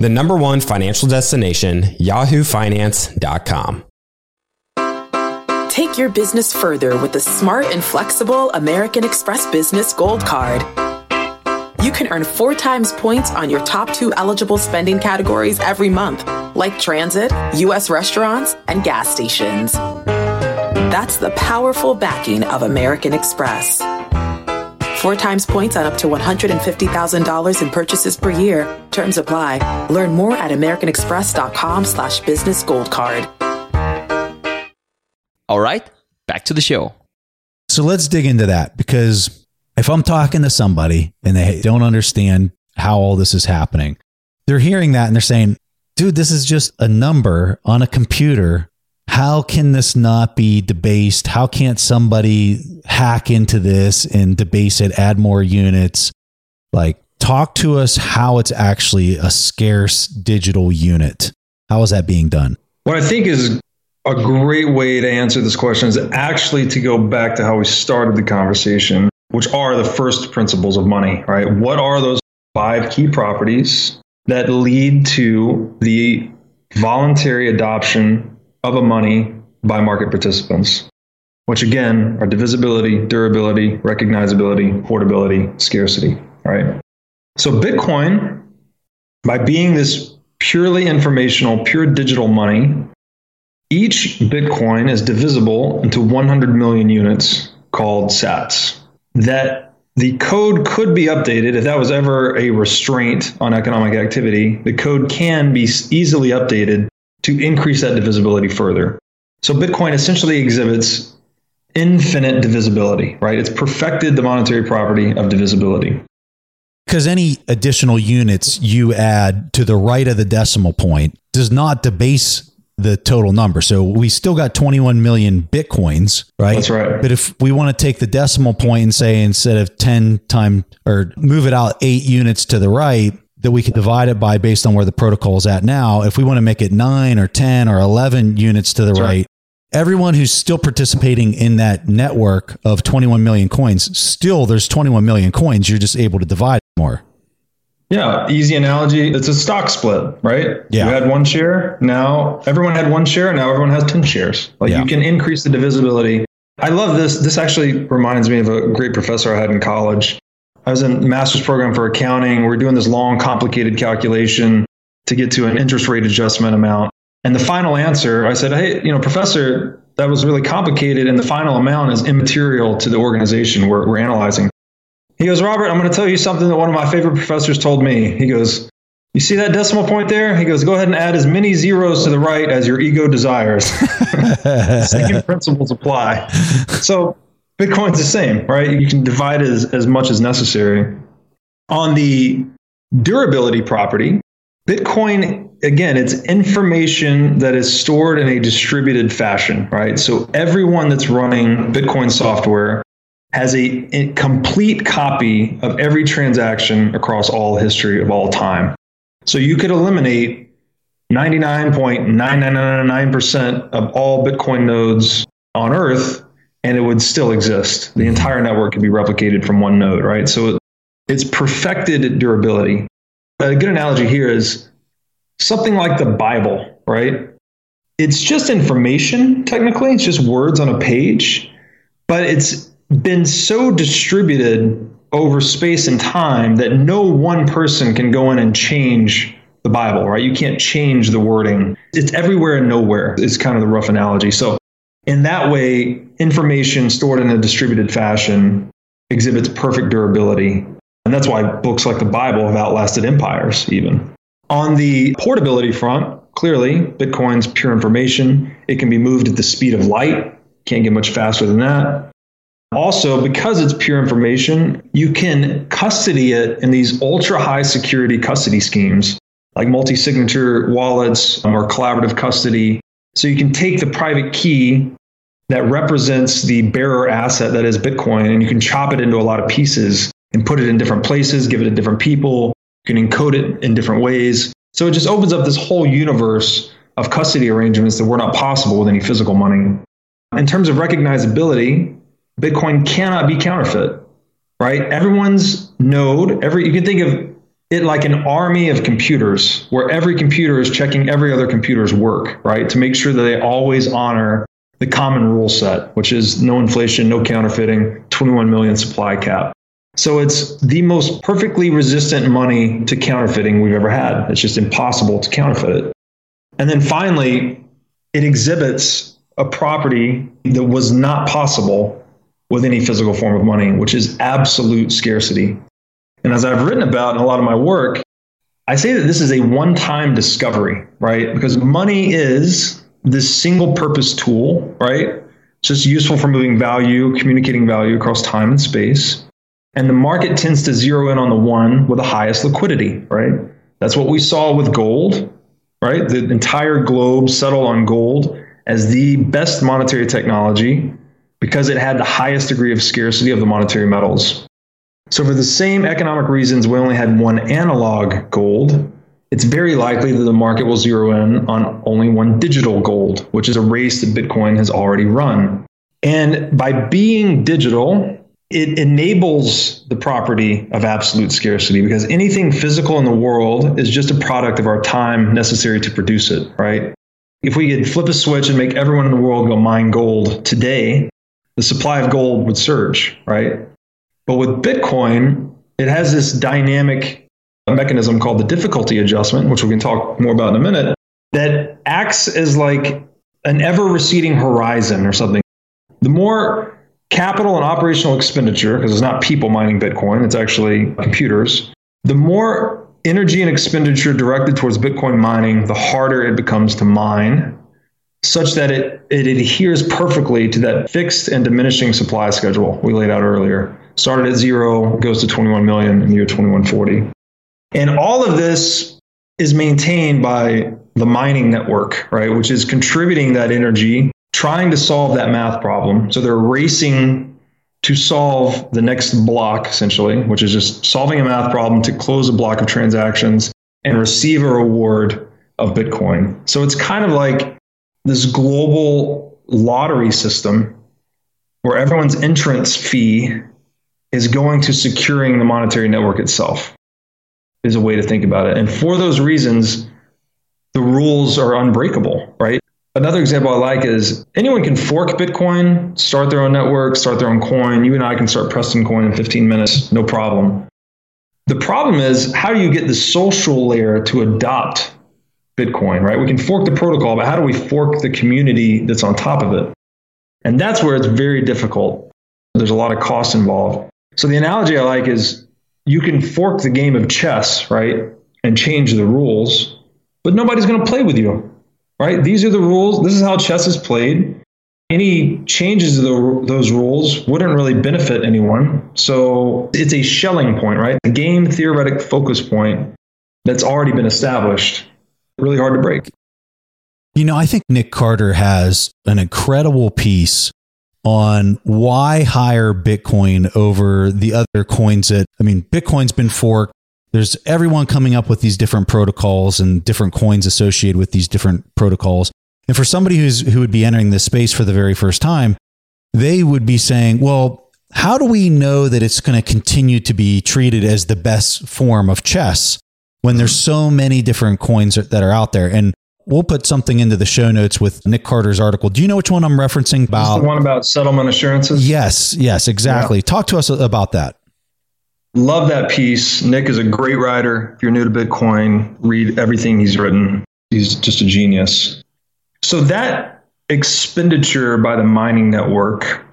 The number one financial destination, yahoofinance.com. Take your business further with the smart and flexible American Express Business Gold Card. You can earn 4 times points on your top 2 eligible spending categories every month, like transit, U.S. restaurants, and gas stations. That's the powerful backing of American Express. 4 times points on up to $150,000 in purchases per year. Terms apply. Learn more at americanexpress.com/businessgoldcard. All right, back to the show. So let's dig into that, because if I'm talking to somebody and they don't understand how all this is happening, they're hearing that and they're saying, dude, this is just a number on a computer. How can this not be debased? How can't somebody hack into this and debase it, add more units? Like, talk to us how it's actually a scarce digital unit. How is that being done? What I think is a great way to answer this question is actually to go back to how we started the conversation, which are the first principles of money, right? What are those 5 key properties that lead to the voluntary adoption of a money by market participants, which again are divisibility, durability, recognizability, portability, scarcity, right? So Bitcoin, by being this purely informational, pure digital money, each Bitcoin is divisible into 100 million units called sats. That the code could be updated if that was ever a restraint on economic activity. The code can be easily updated to increase that divisibility further. So Bitcoin essentially exhibits infinite divisibility, right? It's perfected the monetary property of divisibility. Because any additional units you add to the right of the decimal point does not debase the total number. So we still got 21 million Bitcoins, right? That's right. But if we want to take the decimal point and say, instead of 10 times, or move it out 8 units to the right, that we could divide it by based on where the protocol is at now. If we want to make it 9 or 10 or 11 units to the right, everyone who's still participating in that network of 21 million coins, still there's 21 million coins. You're just able to divide more. Yeah. Easy analogy. It's a stock split, right? Yeah. You had 1 share. Now everyone had 1 share. Now everyone has 10 shares. Like you can increase the divisibility. I love this. This actually reminds me of a great professor I had in college. I was in a master's program for accounting. We're doing this long, complicated calculation to get to an interest rate adjustment amount. And the final answer, I said, hey, professor, that was really complicated. And the final amount is immaterial to the organization we're analyzing. He goes, Robert, I'm going to tell you something that one of my favorite professors told me. He goes, you see that decimal point there? He goes, go ahead and add as many zeros to the right as your ego desires. Same principles apply. So Bitcoin's the same, right? You can divide it as much as necessary. On the durability property, Bitcoin, again, it's information that is stored in a distributed fashion, right? So everyone that's running Bitcoin software has a complete copy of every transaction across all history of all time. So you could eliminate 99.9999% of all Bitcoin nodes on Earth, and it would still exist. The entire network could be replicated from one node, right? So it's perfected durability. A good analogy here is something like the Bible, right? It's just information, technically. It's just words on a page, but it's been so distributed over space and time that no one person can go in and change the Bible, right? You can't change the wording. It's everywhere and nowhere. It's kind of the rough analogy. So in that way, information stored in a distributed fashion exhibits perfect durability. And that's why books like the Bible have outlasted empires, even. On the portability front, clearly, Bitcoin's pure information. It can be moved at the speed of light. Can't get much faster than that. Also, because it's pure information, you can custody it in these ultra-high security custody schemes, like multi-signature wallets or collaborative custody. So you can take the private key that represents the bearer asset that is Bitcoin, and you can chop it into a lot of pieces and put it in different places, give it to different people. You can encode it in different ways. So it just opens up this whole universe of custody arrangements that were not possible with any physical money. In terms of recognizability, Bitcoin cannot be counterfeit, right? Everyone's node, you can think of it like an army of computers where every computer is checking every other computer's work, right? To make sure that they always honor the common rule set, which is no inflation, no counterfeiting, 21 million supply cap. So it's the most perfectly resistant money to counterfeiting we've ever had. It's just impossible to counterfeit it. And then finally, it exhibits a property that was not possible with any physical form of money, which is absolute scarcity. And as I've written about in a lot of my work, I say that this is a one-time discovery, right? Because money is this single-purpose tool, right? It's just useful for moving value, communicating value across time and space. And the market tends to zero in on the one with the highest liquidity, right? That's what we saw with gold, right? The entire globe settled on gold as the best monetary technology because it had the highest degree of scarcity of the monetary metals. So for the same economic reasons we only had one analog gold, it's very likely that the market will zero in on only one digital gold, which is a race that Bitcoin has already run. And by being digital, it enables the property of absolute scarcity because anything physical in the world is just a product of our time necessary to produce it, right? If we could flip a switch and make everyone in the world go mine gold today, the supply of gold would surge, right? But with Bitcoin, it has this dynamic mechanism called the difficulty adjustment, which we can talk more about in a minute, that acts as like an ever-receding horizon or something. The more capital and operational expenditure, because it's not people mining Bitcoin, it's actually computers. The more energy and expenditure directed towards Bitcoin mining, the harder it becomes to mine, such that it adheres perfectly to that fixed and diminishing supply schedule we laid out earlier. Started at zero, goes to 21 million in the year 2140. And all of this is maintained by the mining network, right, which is contributing that energy, trying to solve that math problem. So they're racing to solve the next block, essentially, which is just solving a math problem to close a block of transactions and receive a reward of Bitcoin. So it's kind of like this global lottery system where everyone's entrance fee is going to securing the monetary network itself, is a way to think about it. And for those reasons, the rules are unbreakable, right? Another example I like is anyone can fork Bitcoin, start their own network, start their own coin. You and I can start Preston Coin in 15 minutes, no problem. The problem is, how do you get the social layer to adopt Bitcoin, right? We can fork the protocol, but how do we fork the community that's on top of it? And that's where it's very difficult. There's a lot of cost involved. So the analogy I like is you can fork the game of chess, right, and change the rules, but nobody's going to play with you. Right? These are the rules. This is how chess is played. Any changes to those rules wouldn't really benefit anyone. So it's a shelling point, right? A game theoretic focus point that's already been established. Really hard to break. You know, I think Nick Carter has an incredible piece on why hire Bitcoin over the other coins that, I mean, Bitcoin's been forked. There's everyone coming up with these different protocols and different coins associated with these different protocols. And for somebody who would be entering this space for the very first time, they would be saying, well, how do we know that it's going to continue to be treated as the best form of chess when there's so many different coins that are out there? And we'll put something into the show notes with Nick Carter's article. Do you know which one I'm referencing about? Is the one about settlement assurances? Yes, exactly. Yeah. Talk to us about that. Love that piece. Nick is a great writer. If you're new to Bitcoin, read everything he's written. He's just a genius. So that expenditure by the mining network,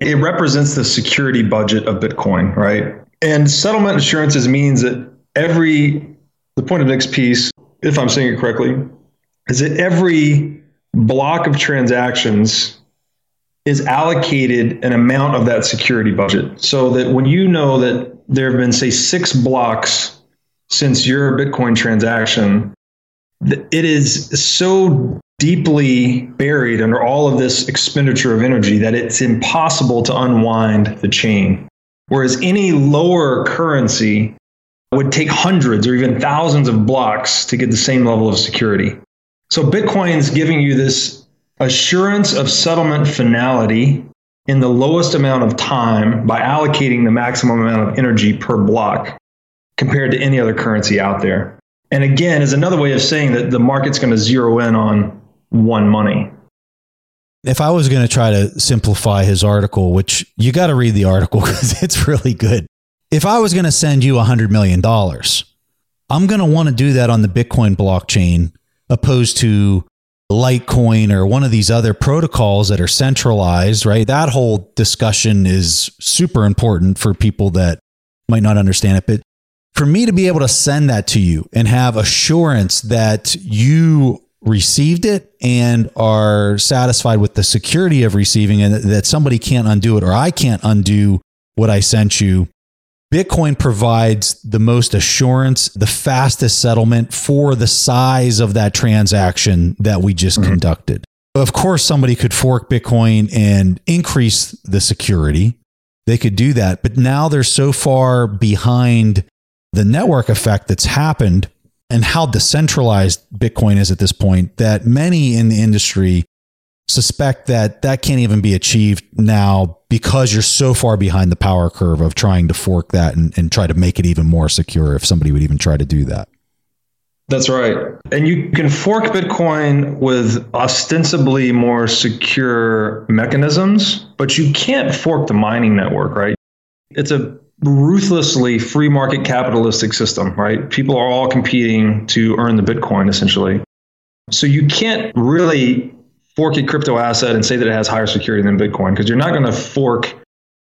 it represents the security budget of Bitcoin, right? And settlement assurances means that the point of Nick's piece, if I'm saying it correctly, is that every block of transactions is allocated an amount of that security budget. So that when you know that there have been, say, 6 blocks since your Bitcoin transaction, it is so deeply buried under all of this expenditure of energy that it's impossible to unwind the chain. Whereas any lower currency would take hundreds or even thousands of blocks to get the same level of security. So Bitcoin's giving you this assurance of settlement finality in the lowest amount of time by allocating the maximum amount of energy per block compared to any other currency out there. And again, is another way of saying that the market's going to zero in on one money. If I was going to try to simplify his article, which you got to read the article because it's really good. If I was going to send you $100 million, I'm going to want to do that on the Bitcoin blockchain opposed to Litecoin or one of these other protocols that are centralized, right? That whole discussion is super important for people that might not understand it. But for me to be able to send that to you and have assurance that you received it and are satisfied with the security of receiving it, that somebody can't undo it or I can't undo what I sent you. Bitcoin provides the most assurance, the fastest settlement for the size of that transaction that we just conducted. Of course, somebody could fork Bitcoin and increase the security. They could do that. But now they're so far behind the network effect that's happened and how decentralized Bitcoin is at this point that many in the industry suspect that that can't even be achieved now because you're so far behind the power curve of trying to fork that and try to make it even more secure if somebody would even try to do that. That's right. And you can fork Bitcoin with ostensibly more secure mechanisms, but you can't fork the mining network, right? It's a ruthlessly free market capitalistic system, right? People are all competing to earn the Bitcoin, essentially. So you can't really fork a crypto asset and say that it has higher security than Bitcoin because you're not going to fork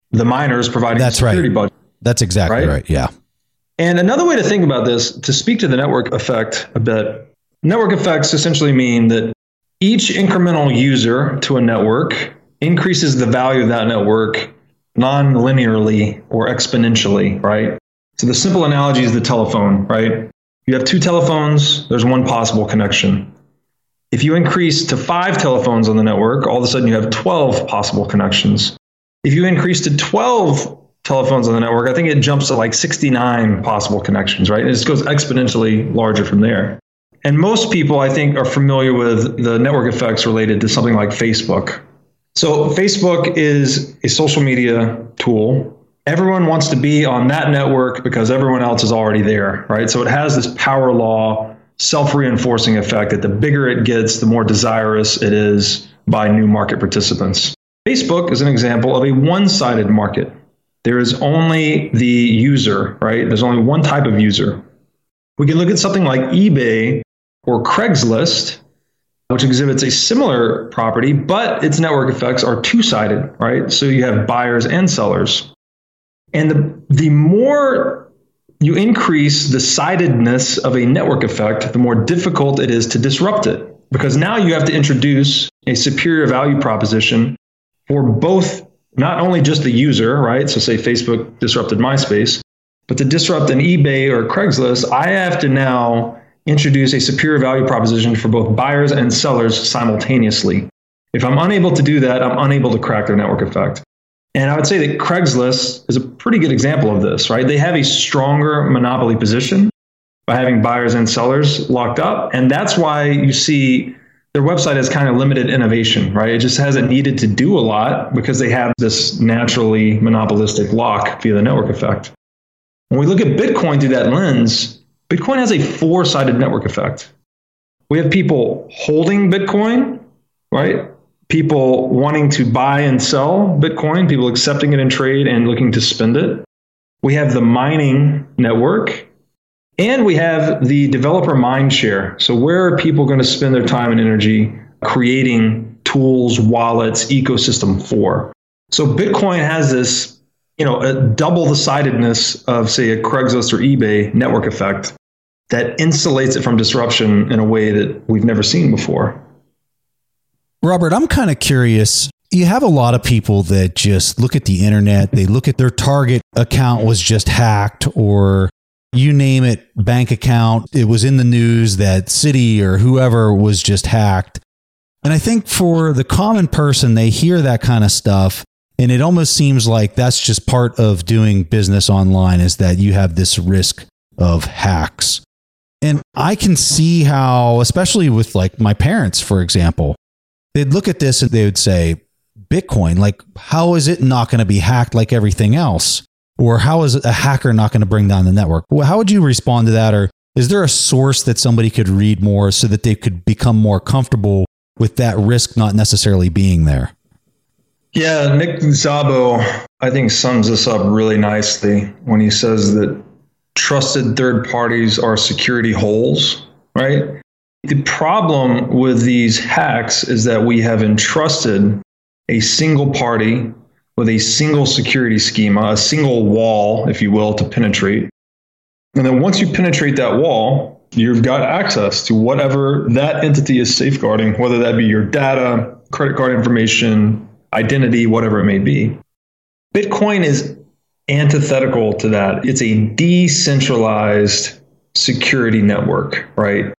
the miners providing the security budget. That's exactly right. Yeah. And another way to think about this, to speak to the network effect a bit, network effects essentially mean that each incremental user to a network increases the value of that network non-linearly or exponentially, right? So the simple analogy is the telephone, right? You have two telephones, there's one possible connection. If you increase to 5 telephones on the network, all of a sudden you have 12 possible connections. If you increase to 12 telephones on the network, I think it jumps to like 69 possible connections, right? It just goes exponentially larger from there. And most people, I think, are familiar with the network effects related to something like Facebook. So Facebook is a social media tool. Everyone wants to be on that network because everyone else is already there, right? So it has this power law, self-reinforcing effect that the bigger it gets, the more desirous it is by new market participants. Facebook is an example of a one-sided market. There is only the user, right? There's only one type of user. We can look at something like eBay or Craigslist, which exhibits a similar property, but its network effects are two-sided, right? So you have buyers and sellers. And the more you increase the sidedness of a network effect, the more difficult it is to disrupt it. Because now you have to introduce a superior value proposition for both, not only just the user, right? So say Facebook disrupted MySpace, but to disrupt an eBay or Craigslist, I have to now introduce a superior value proposition for both buyers and sellers simultaneously. If I'm unable to do that, I'm unable to crack their network effect. And I would say that Craigslist is a pretty good example of this, right? They have a stronger monopoly position by having buyers and sellers locked up. And that's why you see their website has kind of limited innovation, right? It just hasn't needed to do a lot because they have this naturally monopolistic lock via the network effect. When we look at Bitcoin through that lens, Bitcoin has a four-sided network effect. We have people holding Bitcoin, right? People wanting to buy and sell Bitcoin, people accepting it in trade and looking to spend it. We have the mining network, and we have the developer mindshare. So where are people going to spend their time and energy creating tools, wallets, ecosystem for? So Bitcoin has this, a double the sidedness of, say, a Craigslist or eBay network effect that insulates it from disruption in a way that we've never seen before. Robert, I'm kind of curious. You have a lot of people that just look at the internet. They look at their Target account was just hacked, or you name it, bank account. It was in the news that Citi or whoever was just hacked. And I think for the common person, they hear that kind of stuff, and it almost seems like that's just part of doing business online, is that you have this risk of hacks. And I can see how, especially with like my parents, for example, they'd look at this and they would say, Bitcoin, like, how is it not going to be hacked like everything else? Or how is a hacker not going to bring down the network? Well, how would you respond to that? Or is there a source that somebody could read more so that they could become more comfortable with that risk not necessarily being there? Yeah, Nick Szabo, I think, sums this up really nicely when he says that trusted third parties are security holes, right? The problem with these hacks is that we have entrusted a single party with a single security schema, a single wall, if you will, to penetrate. And then once you penetrate that wall, you've got access to whatever that entity is safeguarding, whether that be your data, credit card information, identity, whatever it may be. Bitcoin is antithetical to that. It's a decentralized security network, right?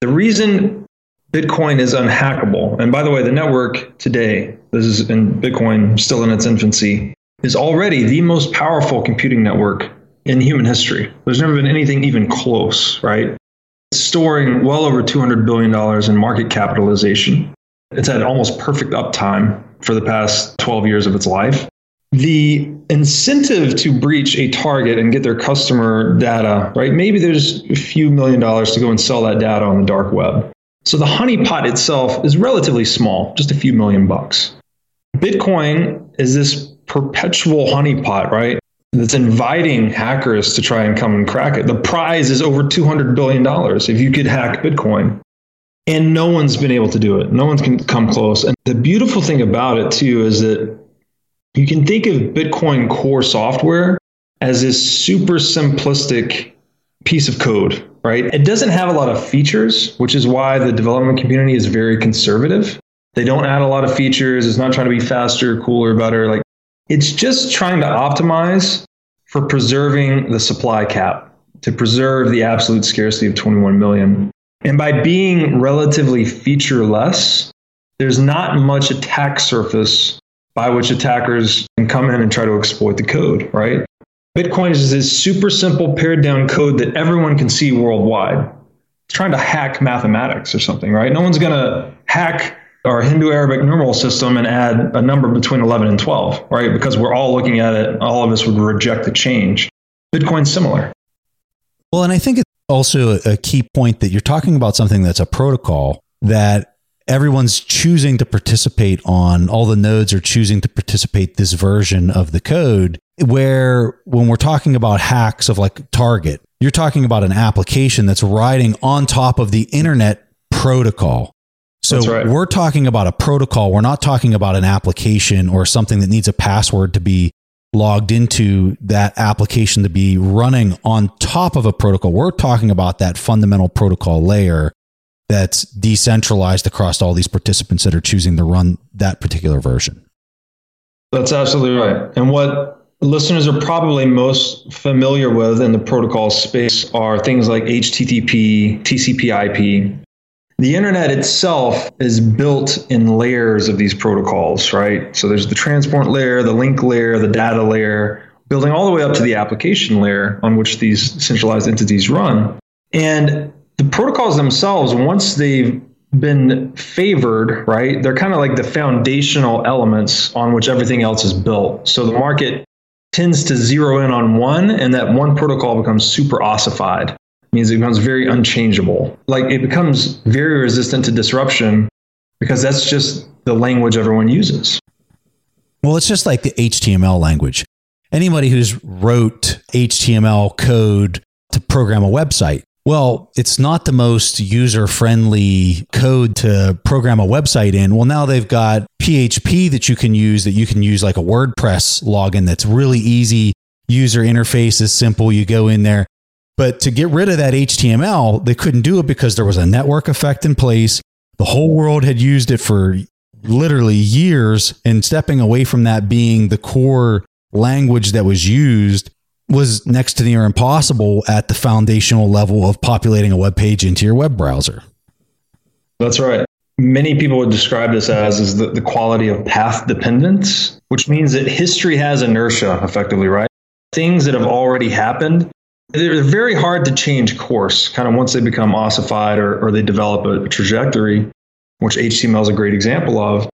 The reason Bitcoin is unhackable, and by the way, the network today, this is in Bitcoin still in its infancy, is already the most powerful computing network in human history. There's never been anything even close, right? It's storing well over $200 billion in market capitalization. It's had almost perfect uptime for the past 12 years of its life. The incentive to breach a Target and get their customer data, right? Maybe there's a few $1 million to go and sell that data on the dark web. So the honeypot itself is relatively small, just a few $1 million. Bitcoin is this perpetual honeypot, right? That's inviting hackers to try and come and crack it. The prize is over $200 billion if you could hack Bitcoin. And no one's been able to do it. No one's can come close. And the beautiful thing about it, too, is that you can think of Bitcoin core software as this super simplistic piece of code, right? It doesn't have a lot of features, which is why the development community is very conservative. They don't add a lot of features. It's not trying to be faster, cooler, better. Like, it's just trying to optimize for preserving the supply cap, to preserve the absolute scarcity of 21 million. And by being relatively featureless, there's not much attack surface by which attackers can come in and try to exploit the code, right? Bitcoin is this super simple, pared down code that everyone can see worldwide. It's trying to hack mathematics or something, right? No one's going to hack our Hindu-Arabic numeral system and add a number between 11 and 12, right? Because we're all looking at it, all of us would reject the change. Bitcoin's similar. Well, and I think it's also a key point that you're talking about something that's a protocol that everyone's choosing to participate on. All the nodes are choosing to participate this version of the code, where when we're talking about hacks of like Target, you're talking about an application that's riding on top of the internet protocol. So right. We're talking about a protocol. We're not talking about an application or something that needs a password to be logged into, that application to be running on top of a protocol. We're talking about that fundamental protocol layer that's decentralized across all these participants that are choosing to run that particular version. That's absolutely right. And what listeners are probably most familiar with in the protocol space are things like HTTP, TCP/IP. The internet itself is built in layers of these protocols, right? So there's the transport layer, the link layer, the data layer, building all the way up to the application layer on which these centralized entities run. And the protocols themselves, once they've been favored, right, they're kind of like the foundational elements on which everything else is built. So the market tends to zero in on one, and that one protocol becomes super ossified. Means it becomes very unchangeable. Like, it becomes very resistant to disruption because that's just the language everyone uses. Well, it's just like the HTML language. Anybody who's wrote HTML code to program a website, well, it's not the most user-friendly code to program a website in. Well, now they've got PHP that you can use like a WordPress login that's really easy. User interface is simple. You go in there. But to get rid of that HTML, they couldn't do it because there was a network effect in place. The whole world had used it for literally years, and stepping away from that being the core language that was used was next to near impossible at the foundational level of populating a web page into your web browser. That's right. many people would describe this as is the quality of path dependence, which means that history has inertia effectively, right? Things that have already happened, they're very hard to change course kind of once they become ossified or they develop a trajectory, which HTML is a great example of.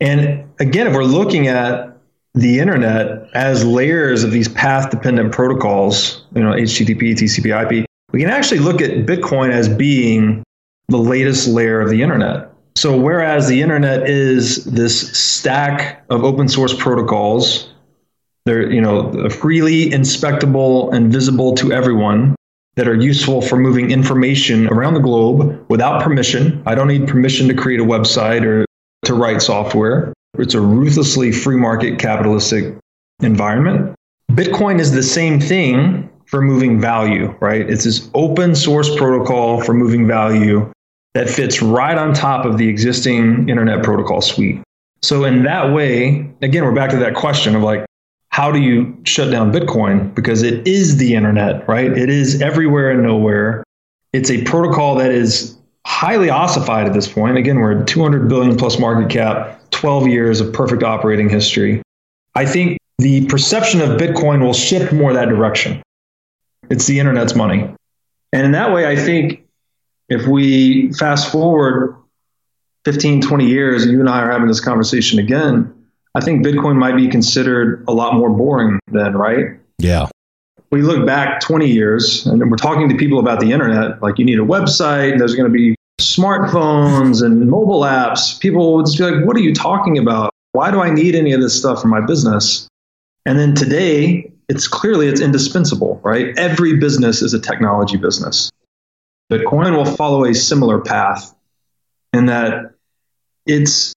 And again, if we're looking at the internet as layers of these path-dependent protocols, you know, HTTP, TCP, IP, we can actually look at Bitcoin as being the latest layer of the internet. So whereas the internet is this stack of open source protocols, they're, you know, freely inspectable and visible to everyone, that are useful for moving information around the globe without permission. I don't need permission to create a website or to write software. It's a ruthlessly free market capitalistic environment. Bitcoin is the same thing for moving value, right? It's this open source protocol for moving value that fits right on top of the existing internet protocol suite. So in that way, again, we're back to that question of like, how do you shut down Bitcoin? Because it is the internet, right? It is everywhere and nowhere. It's a protocol that is highly ossified at this point. Again, we're at 200 billion plus market cap, 12 years of perfect operating history. I think the perception of Bitcoin will shift more that direction. It's the internet's money. And in that way, I think if we fast forward 15, 20 years, you and I are having this conversation again, I think Bitcoin might be considered a lot more boring then, right? Yeah. We look back 20 years and we're talking to people about the internet, like you need a website, there's going to be smartphones and mobile apps. People would just be like, what are you talking about? Why do I need any of this stuff for my business? And then today, it's indispensable, right? Every business is a technology business. Bitcoin will follow a similar path in that it's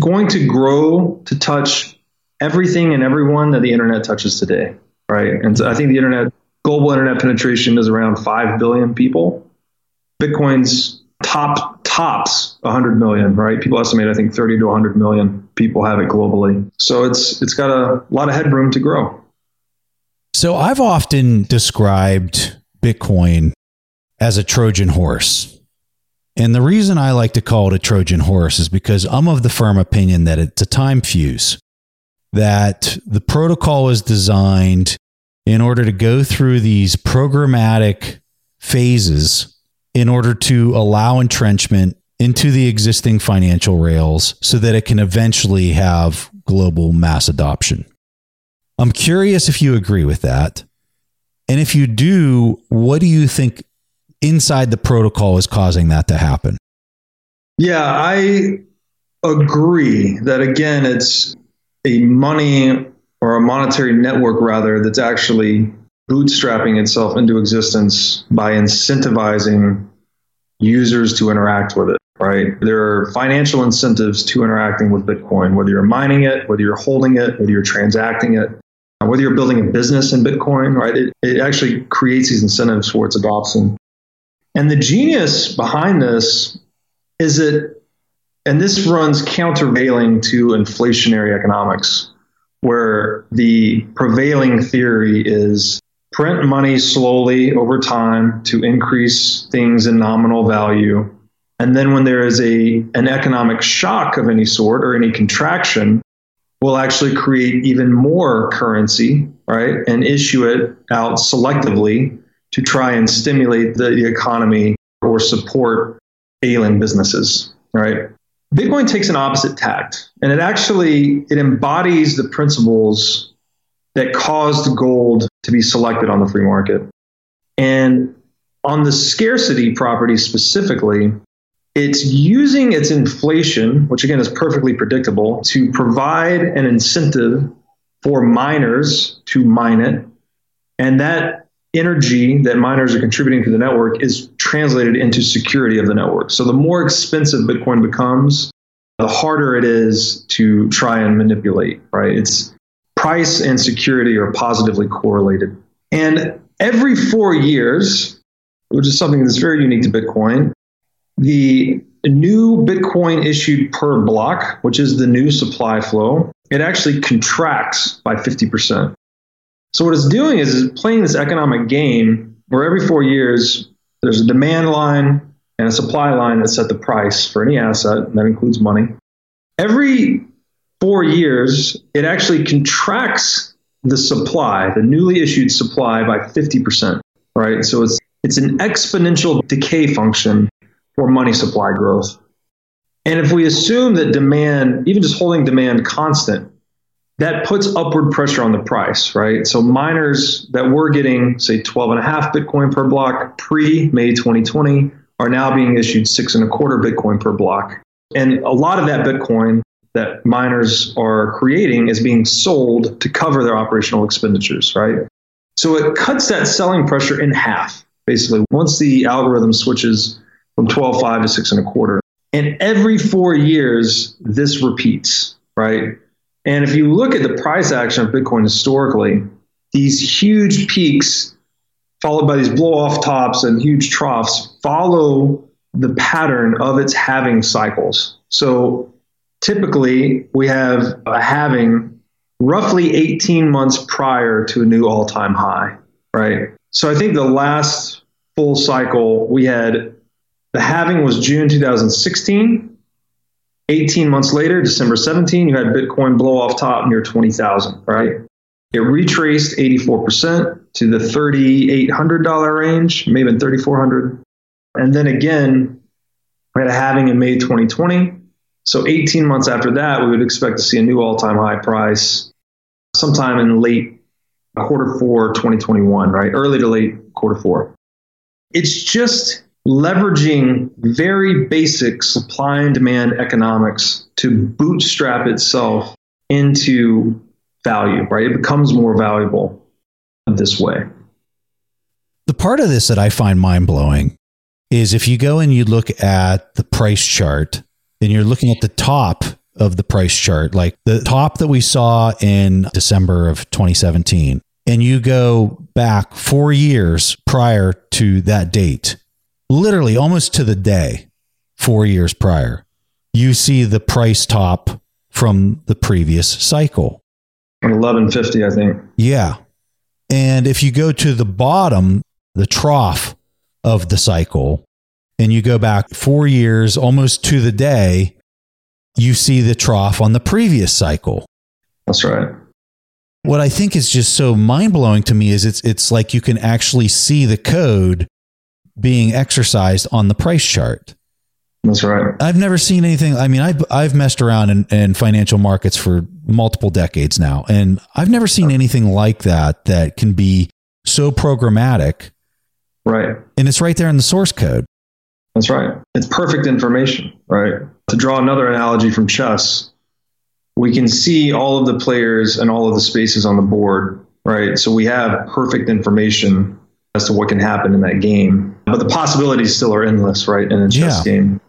going to grow to touch everything and everyone that the internet touches today, right? And so I think the internet, global internet penetration is around 5 billion people. Bitcoin's tops 100 million, right? People estimate, I think 30 to 100 million people have it globally. So it's got a lot of headroom to grow. So I've often described Bitcoin as a Trojan horse. And the reason I like to call it a Trojan horse is because I'm of the firm opinion that it's a time fuse, that the protocol is designed in order to go through these programmatic phases in order to allow entrenchment into the existing financial rails so that it can eventually have global mass adoption. I'm curious if you agree with that. And if you do, what do you think inside the protocol is causing that to happen? Yeah, I agree that, again, it's a money or a monetary network, rather, that's actually bootstrapping itself into existence by incentivizing users to interact with it, right? There are financial incentives to interacting with Bitcoin, whether you're mining it, whether you're holding it, whether you're transacting it, whether you're building a business in Bitcoin, right? It actually creates these incentives for its adoption. And the genius behind this is that, and this runs countervailing to inflationary economics, where the prevailing theory is print money slowly over time to increase things in nominal value. And then when there is an economic shock of any sort or any contraction, we'll actually create even more currency, right, and issue it out selectively to try and stimulate the economy or support ailing businesses, right? Bitcoin takes an opposite tact, and it embodies the principles that caused gold to be selected on the free market. And on the scarcity property specifically, it's using its inflation, which again is perfectly predictable, to provide an incentive for miners to mine it. And that energy that miners are contributing to the network is translated into security of the network. So the more expensive Bitcoin becomes, the harder it is to try and manipulate, right? Its price and security are positively correlated. And every 4 years, which is something that's very unique to Bitcoin, the new Bitcoin issued per block, which is the new supply flow, it actually contracts by 50%. So what it's doing is playing this economic game where every 4 years, there's a demand line, and a supply line that set the price for any asset, that includes money. Every 4 years, it actually contracts the supply, the newly issued supply, by 50%, right? So it's an exponential decay function for money supply growth. And if we assume that demand, even just holding demand constant, that puts upward pressure on the price, right? So miners that were getting, say, 12.5 Bitcoin per block pre-May 2020 are now being issued 6.25 Bitcoin per block. And a lot of that Bitcoin that miners are creating is being sold to cover their operational expenditures, right? So it cuts that selling pressure in half, basically, once the algorithm switches from 12.5 to 6.25. And every 4 years, this repeats, right? And if you look at the price action of Bitcoin historically, these huge peaks followed by these blow-off tops and huge troughs follow the pattern of its halving cycles. So typically, we have a halving roughly 18 months prior to a new all-time high, right? So I think the last full cycle we had, the halving was June 2016. 18 months later, December 17, you had Bitcoin blow off top near 20,000, right? It retraced 84% to the $3,800 range, maybe $3,400. And then again, we had a halving in May 2020. So 18 months after that, we would expect to see a new all-time high price sometime in late quarter four 2021, right? Early to late quarter four. It's just leveraging very basic supply and demand economics to bootstrap itself into value, right? It becomes more valuable this way. The part of this that I find mind-blowing is if you go and you look at the price chart and you're looking at the top of the price chart, like the top that we saw in December of 2017, and you go back 4 years prior to that date, literally almost to the day, 4 years prior, you see the price top from the previous cycle. $11.50, I think. Yeah. And if you go to the bottom, the trough of the cycle, and you go back 4 years, almost to the day, you see the trough on the previous cycle. That's right. What I think is just so mind-blowing to me is it's like you can actually see the code being exercised on the price chart. That's right. I've never seen anything. I mean, I've messed around in financial markets for multiple decades now, and I've never seen anything like that can be so programmatic. Right. And it's right there in the source code. That's right. It's perfect information, right? To draw another analogy from chess, we can see all of the players and all of the spaces on the board, right? So we have perfect information as to what can happen in that game. But the possibilities still are endless, right, in a chess game.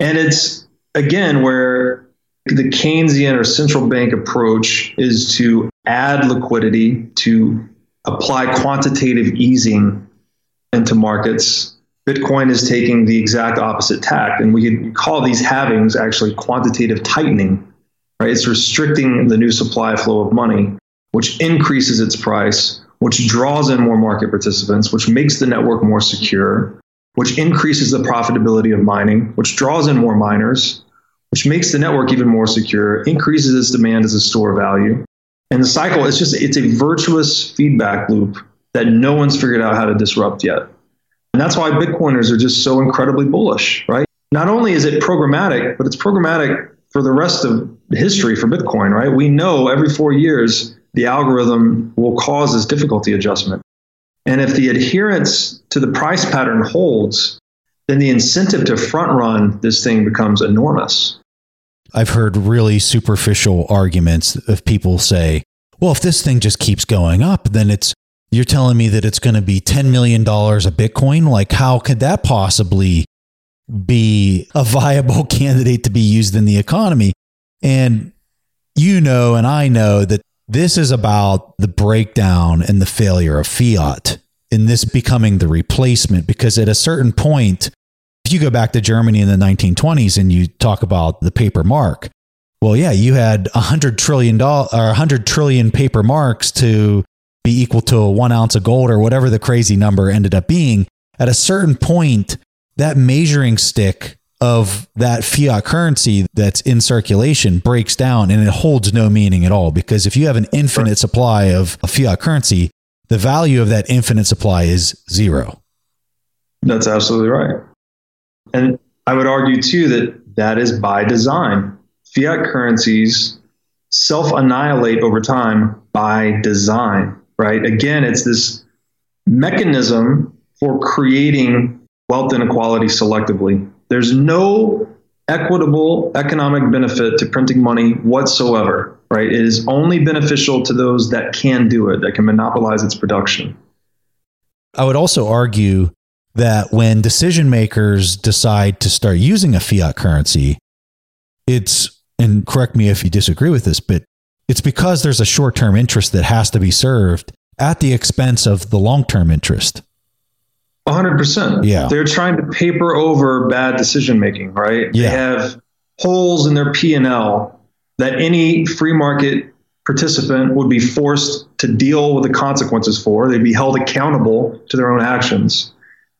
And it's, again, where the Keynesian or central bank approach is to add liquidity, to apply quantitative easing into markets. Bitcoin is taking the exact opposite tack. And we could call these halvings actually quantitative tightening, right? It's restricting the new supply flow of money, which increases its price, which draws in more market participants, which makes the network more secure, which increases the profitability of mining, which draws in more miners, which makes the network even more secure, increases its demand as a store of value. And the cycle, it's a virtuous feedback loop that no one's figured out how to disrupt yet. And that's why Bitcoiners are just so incredibly bullish, right? Not only is it programmatic, but it's programmatic for the rest of history for Bitcoin, right? We know every 4 years, the algorithm will cause this difficulty adjustment. And if the adherence to the price pattern holds, then the incentive to front run this thing becomes enormous. I've heard really superficial arguments of people say, well, if this thing just keeps going up, then you're telling me that it's going to be $10 million a Bitcoin? Like, how could that possibly be a viable candidate to be used in the economy? And you know, and I know that this is about the breakdown and the failure of fiat and this becoming the replacement, because at a certain point, if you go back to Germany in the 1920s and you talk about the paper mark, well, yeah, you had $100 trillion paper marks to be equal to 1 ounce of gold or whatever the crazy number ended up being. At a certain point, that measuring stick of that fiat currency that's in circulation breaks down and it holds no meaning at all. Because if you have an infinite supply of a fiat currency, the value of that infinite supply is zero. That's absolutely right. And I would argue too that that is by design. Fiat currencies self-annihilate over time by design, right? Again, it's this mechanism for creating wealth inequality selectively. There's no equitable economic benefit to printing money whatsoever, right? It is only beneficial to those that can do it, that can monopolize its production. I would also argue that when decision makers decide to start using a fiat currency, it's, and correct me if you disagree with this, but it's because there's a short-term interest that has to be served at the expense of the long-term interest. 100%. Yeah. They're trying to paper over bad decision-making, right? Yeah. They have holes in their P&L that any free market participant would be forced to deal with the consequences for. They'd be held accountable to their own actions.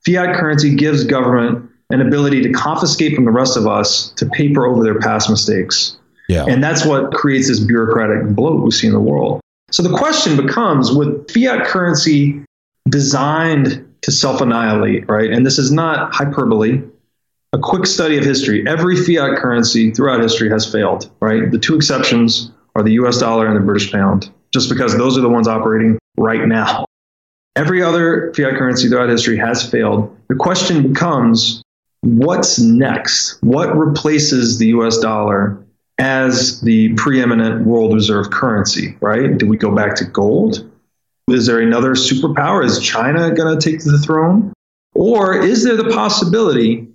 Fiat currency gives government an ability to confiscate from the rest of us to paper over their past mistakes. Yeah. And that's what creates this bureaucratic bloat we see in the world. So the question becomes, with fiat currency designed to self-annihilate, right? And this is not hyperbole. A quick study of history. Every fiat currency throughout history has failed, right? The two exceptions are the US dollar and the British pound, just because those are the ones operating right now. Every other fiat currency throughout history has failed. The question becomes, what's next? What replaces the US dollar as the preeminent world reserve currency, right? Do we go back to gold? Is there another superpower? Is China going to take the throne? Or is there the possibility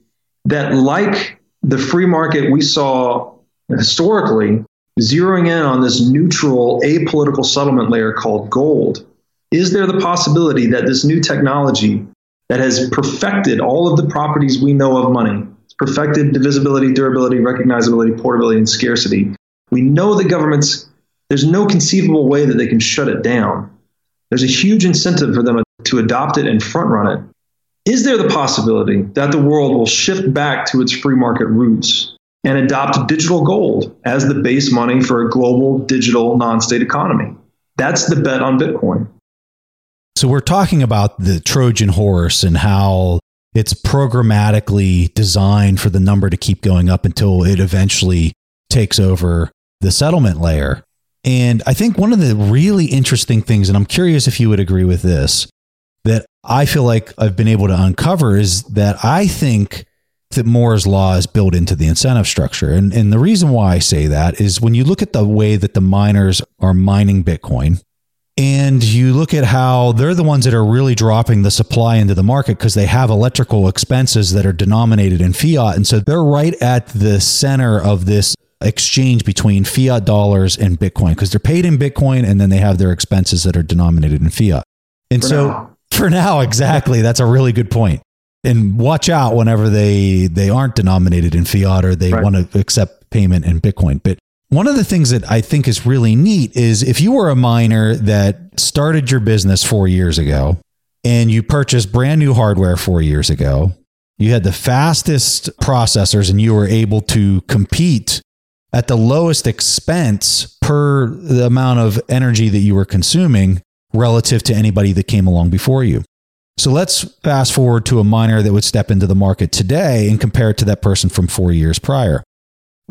that, like the free market we saw historically, zeroing in on this neutral apolitical settlement layer called gold, is there the possibility that this new technology that has perfected all of the properties we know of money, it's perfected divisibility, durability, recognizability, portability, and scarcity, we know the governments, there's no conceivable way that they can shut it down. There's a huge incentive for them to adopt it and front run it. Is there the possibility that the world will shift back to its free market roots and adopt digital gold as the base money for a global digital non-state economy? That's the bet on Bitcoin. So we're talking about the Trojan horse and how it's programmatically designed for the number to keep going up until it eventually takes over the settlement layer. And I think one of the really interesting things, and I'm curious if you would agree with this, that I feel like I've been able to uncover is that I think that Moore's law is built into the incentive structure. And the reason why I say that is when you look at the way that the miners are mining Bitcoin, and you look at how they're the ones that are really dropping the supply into the market because they have electrical expenses that are denominated in fiat. And so they're right at the center of this exchange between fiat dollars and Bitcoin because they're paid in Bitcoin and then they have their expenses that are denominated in fiat. And so for now, exactly. That's a really good point. And watch out whenever they aren't denominated in fiat or they want to accept payment in Bitcoin. But one of the things that I think is really neat is if you were a miner that started your business 4 years ago and you purchased brand new hardware 4 years ago, you had the fastest processors and you were able to compete at the lowest expense per the amount of energy that you were consuming relative to anybody that came along before you. So let's fast forward to a miner that would step into the market today and compare it to that person from 4 years prior.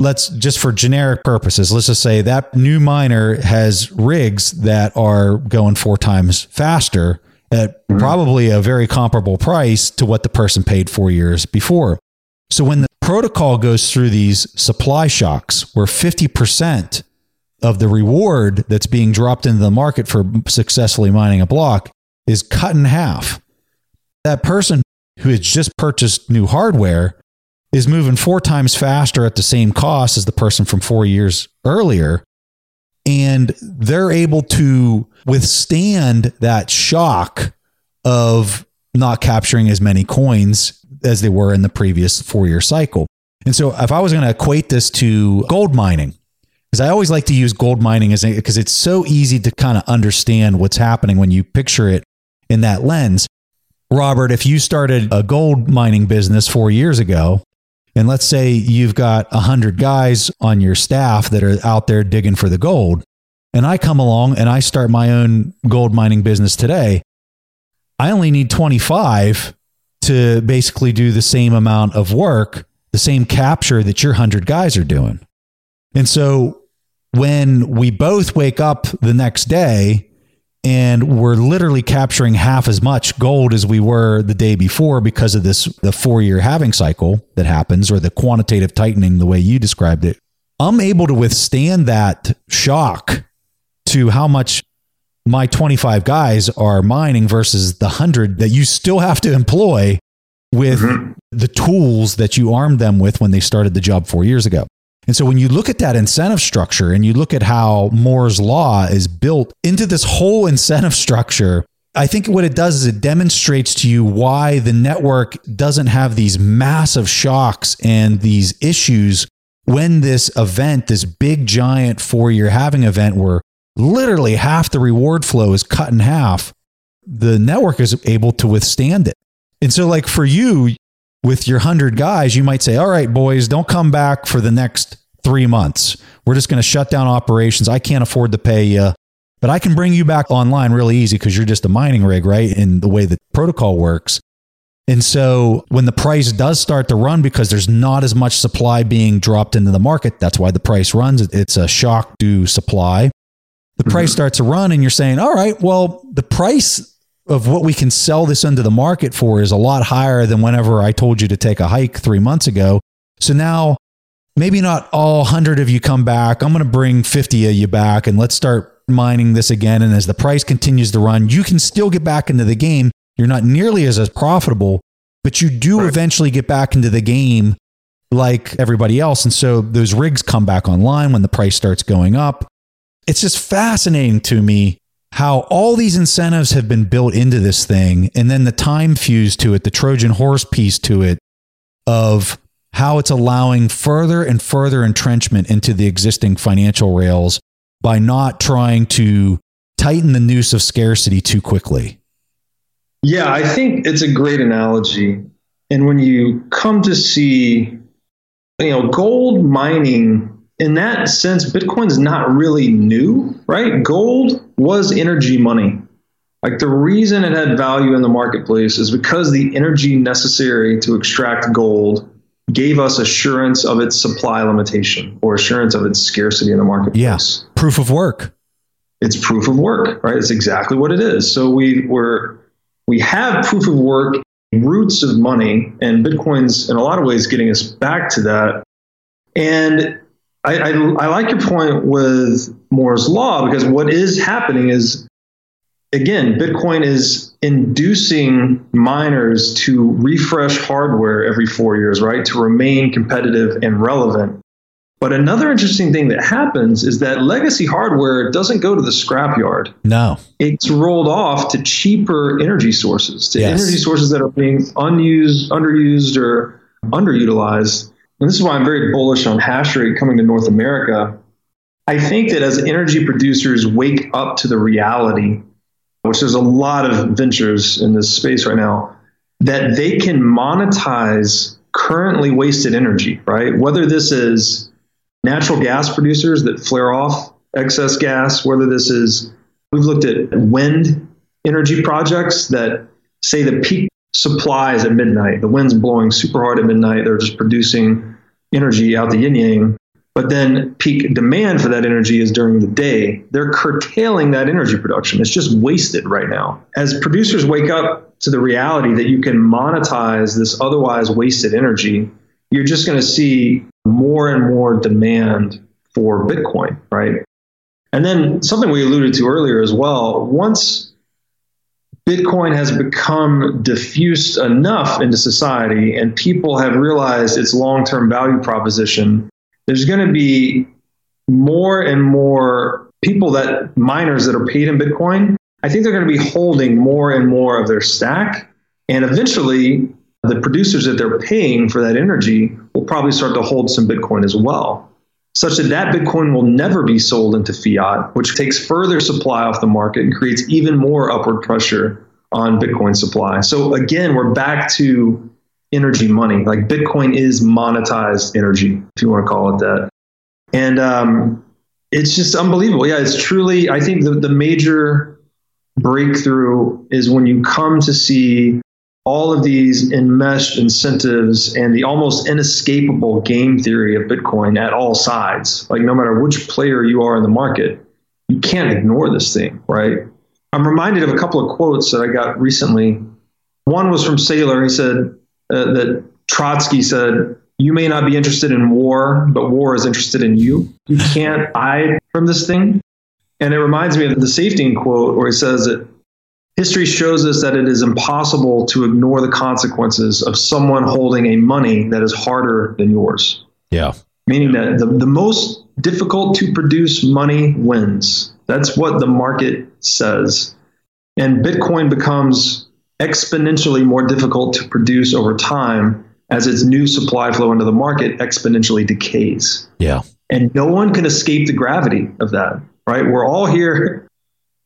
Let's just for generic purposes, let's just say that new miner has rigs that are going 4 times faster at probably a very comparable price to what the person paid 4 years before. So when the protocol goes through these supply shocks where 50% of the reward that's being dropped into the market for successfully mining a block is cut in half, that person who has just purchased new hardware is moving 4 times faster at the same cost as the person from 4 years earlier. And they're able to withstand that shock of not capturing as many coins as they were in the previous 4 year cycle. And so if I was going to equate this to gold mining, because I always like to use gold mining as because it's so easy to kind of understand what's happening when you picture it in that lens. Robert, if you started a gold mining business 4 years ago, and let's say you've got 100 guys on your staff that are out there digging for the gold, and I come along and I start my own gold mining business today, I only need 25 to basically do the same amount of work, the same capture that your 100 guys are doing. And so when we both wake up the next day and we're literally capturing half as much gold as we were the day before because of this, the 4 year halving cycle that happens, or the quantitative tightening, the way you described it, I'm able to withstand that shock to how much my 25 guys are mining versus the 100 that you still have to employ with the tools that you armed them with when they started the job 4 years ago. And so when you look at that incentive structure and you look at how Moore's law is built into this whole incentive structure, I think what it does is it demonstrates to you why the network doesn't have these massive shocks and these issues when this event, this big giant 4 year halving event where literally half the reward flow is cut in half, the network is able to withstand it. And so like for you, with your 100 guys, you might say, all right, boys, don't come back for the next 3 months. We're just going to shut down operations. I can't afford to pay you, but I can bring you back online really easy because you're just a mining rig, right? And the way the protocol works. And so when the price does start to run because there's not as much supply being dropped into the market, that's why the price runs. It's a shock to supply. The price starts to run and you're saying, all right, well, the price of what we can sell this into the market for is a lot higher than whenever I told you to take a hike 3 months ago. So now maybe not all 100 of you come back. I'm going to bring 50 of you back and let's start mining this again. And as the price continues to run, you can still get back into the game. You're not nearly as profitable, but you do eventually get back into the game like everybody else. And so those rigs come back online when the price starts going up. It's just fascinating to me how all these incentives have been built into this thing, and then the time fuse to it, the Trojan horse piece to it, of how it's allowing further and further entrenchment into the existing financial rails by not trying to tighten the noose of scarcity too quickly. Yeah, I think it's a great analogy. And when you come to see, you know, gold mining, in that sense, Bitcoin's not really new, right? Gold was energy money. Like the reason it had value in the marketplace is because the energy necessary to extract gold gave us assurance of its supply limitation or assurance of its scarcity in the marketplace. Yes. Yeah. Proof of work. It's proof of work, right? It's exactly what it is. So we have proof of work, roots of money, and Bitcoin's in a lot of ways getting us back to that. And I like your point with Moore's law, because what is happening is, again, Bitcoin is inducing miners to refresh hardware every 4 years, right? To remain competitive and relevant. But another interesting thing that happens is that legacy hardware doesn't go to the scrapyard. No. It's rolled off to cheaper energy sources, to energy sources that are being unused, underused, or underutilized. And this is why I'm very bullish on hash rate coming to North America. I think that as energy producers wake up to the reality, which there's a lot of ventures in this space right now, that they can monetize currently wasted energy, right? Whether this is natural gas producers that flare off excess gas, whether this is, we've looked at wind energy projects that say the peak supplies at midnight. The wind's blowing super hard at midnight. They're just producing energy out the yin-yang. But then peak demand for that energy is during the day. They're curtailing that energy production. It's just wasted right now. As producers wake up to the reality that you can monetize this otherwise wasted energy, you're just going to see more and more demand for Bitcoin, right? And then something we alluded to earlier as well, once Bitcoin has become diffused enough into society and people have realized its long-term value proposition, there's going to be more and more people that miners that are paid in Bitcoin. I think they're going to be holding more and more of their stack. And eventually the producers that they're paying for that energy will probably start to hold some Bitcoin as well, such that that Bitcoin will never be sold into fiat, which takes further supply off the market and creates even more upward pressure on Bitcoin supply. So again, we're back to energy money. Like Bitcoin is monetized energy, if you want to call it that. And it's just unbelievable. Yeah, it's truly, I think the major breakthrough is when you come to see all of these enmeshed incentives and the almost inescapable game theory of Bitcoin at all sides. Like no matter which player you are in the market, you can't ignore this thing, right? I'm reminded of a couple of quotes that I got recently. One was from Saylor. He said that Trotsky said, "You may not be interested in war, but war is interested in you. You can't hide from this thing." And it reminds me of the Safdie quote where he says that history shows us that it is impossible to ignore the consequences of someone holding a money that is harder than yours. Yeah. Meaning that the most difficult to produce money wins. That's what the market says. And Bitcoin becomes exponentially more difficult to produce over time as its new supply flow into the market exponentially decays. Yeah. And no one can escape the gravity of that, right? We're all here.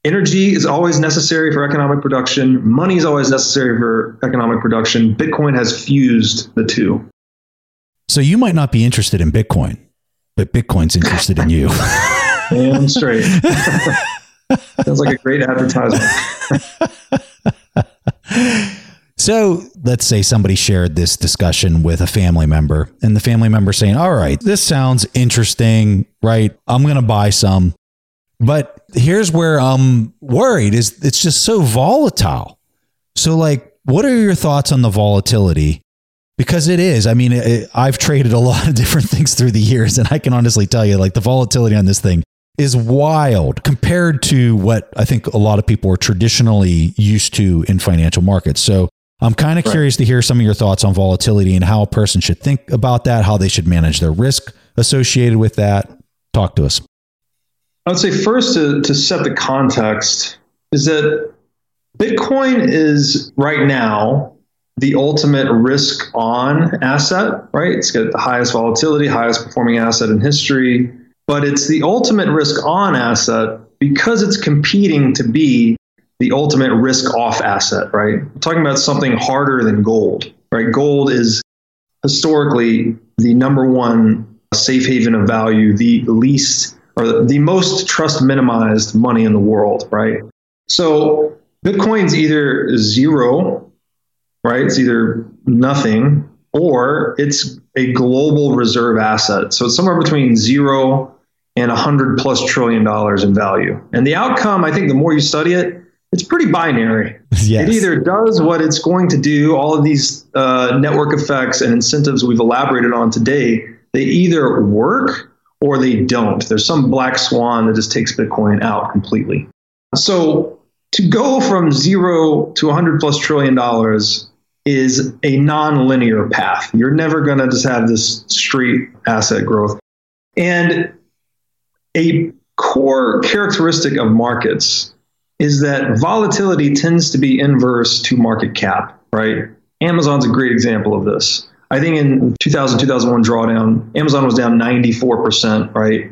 Energy is always necessary for economic production. Money is always necessary for economic production. Bitcoin has fused the two. So you might not be interested in Bitcoin, but Bitcoin's interested in you. Damn straight. Sounds like a great advertisement. So let's say somebody shared this discussion with a family member and the family member saying, all right, this sounds interesting, right? I'm going to buy some. But here's where I'm worried is it's just so volatile. So like, what are your thoughts on the volatility? Because it is, I mean, I've traded a lot of different things through the years and I can honestly tell you like the volatility on this thing is wild compared to what I think a lot of people are traditionally used to in financial markets. So I'm kind of curious to hear some of your thoughts on volatility and how a person should think about that, how they should manage their risk associated with that. Talk to us. I would say first to set the context is that Bitcoin is right now the ultimate risk on asset, right? It's got the highest volatility, highest performing asset in history, but it's the ultimate risk on asset because it's competing to be the ultimate risk off asset, right? I'm talking about something harder than gold, right? Gold is historically the number one safe haven of value, the least or the most trust minimized money in the world, right? So Bitcoin's either zero, right? It's either nothing, or it's a global reserve asset. So it's somewhere between zero and $100+ trillion in value. And the outcome, I think the more you study it, it's pretty binary. Yes. It either does what it's going to do, all of these network effects and incentives we've elaborated on today, they either work or they don't. There's some black swan that just takes Bitcoin out completely. So to go from zero to $100+ trillion is a non-linear path. You're never going to just have this straight asset growth. And a core characteristic of markets is that volatility tends to be inverse to market cap, right? Amazon's a great example of this. I think in 2000-2001 drawdown, Amazon was down 94%, right?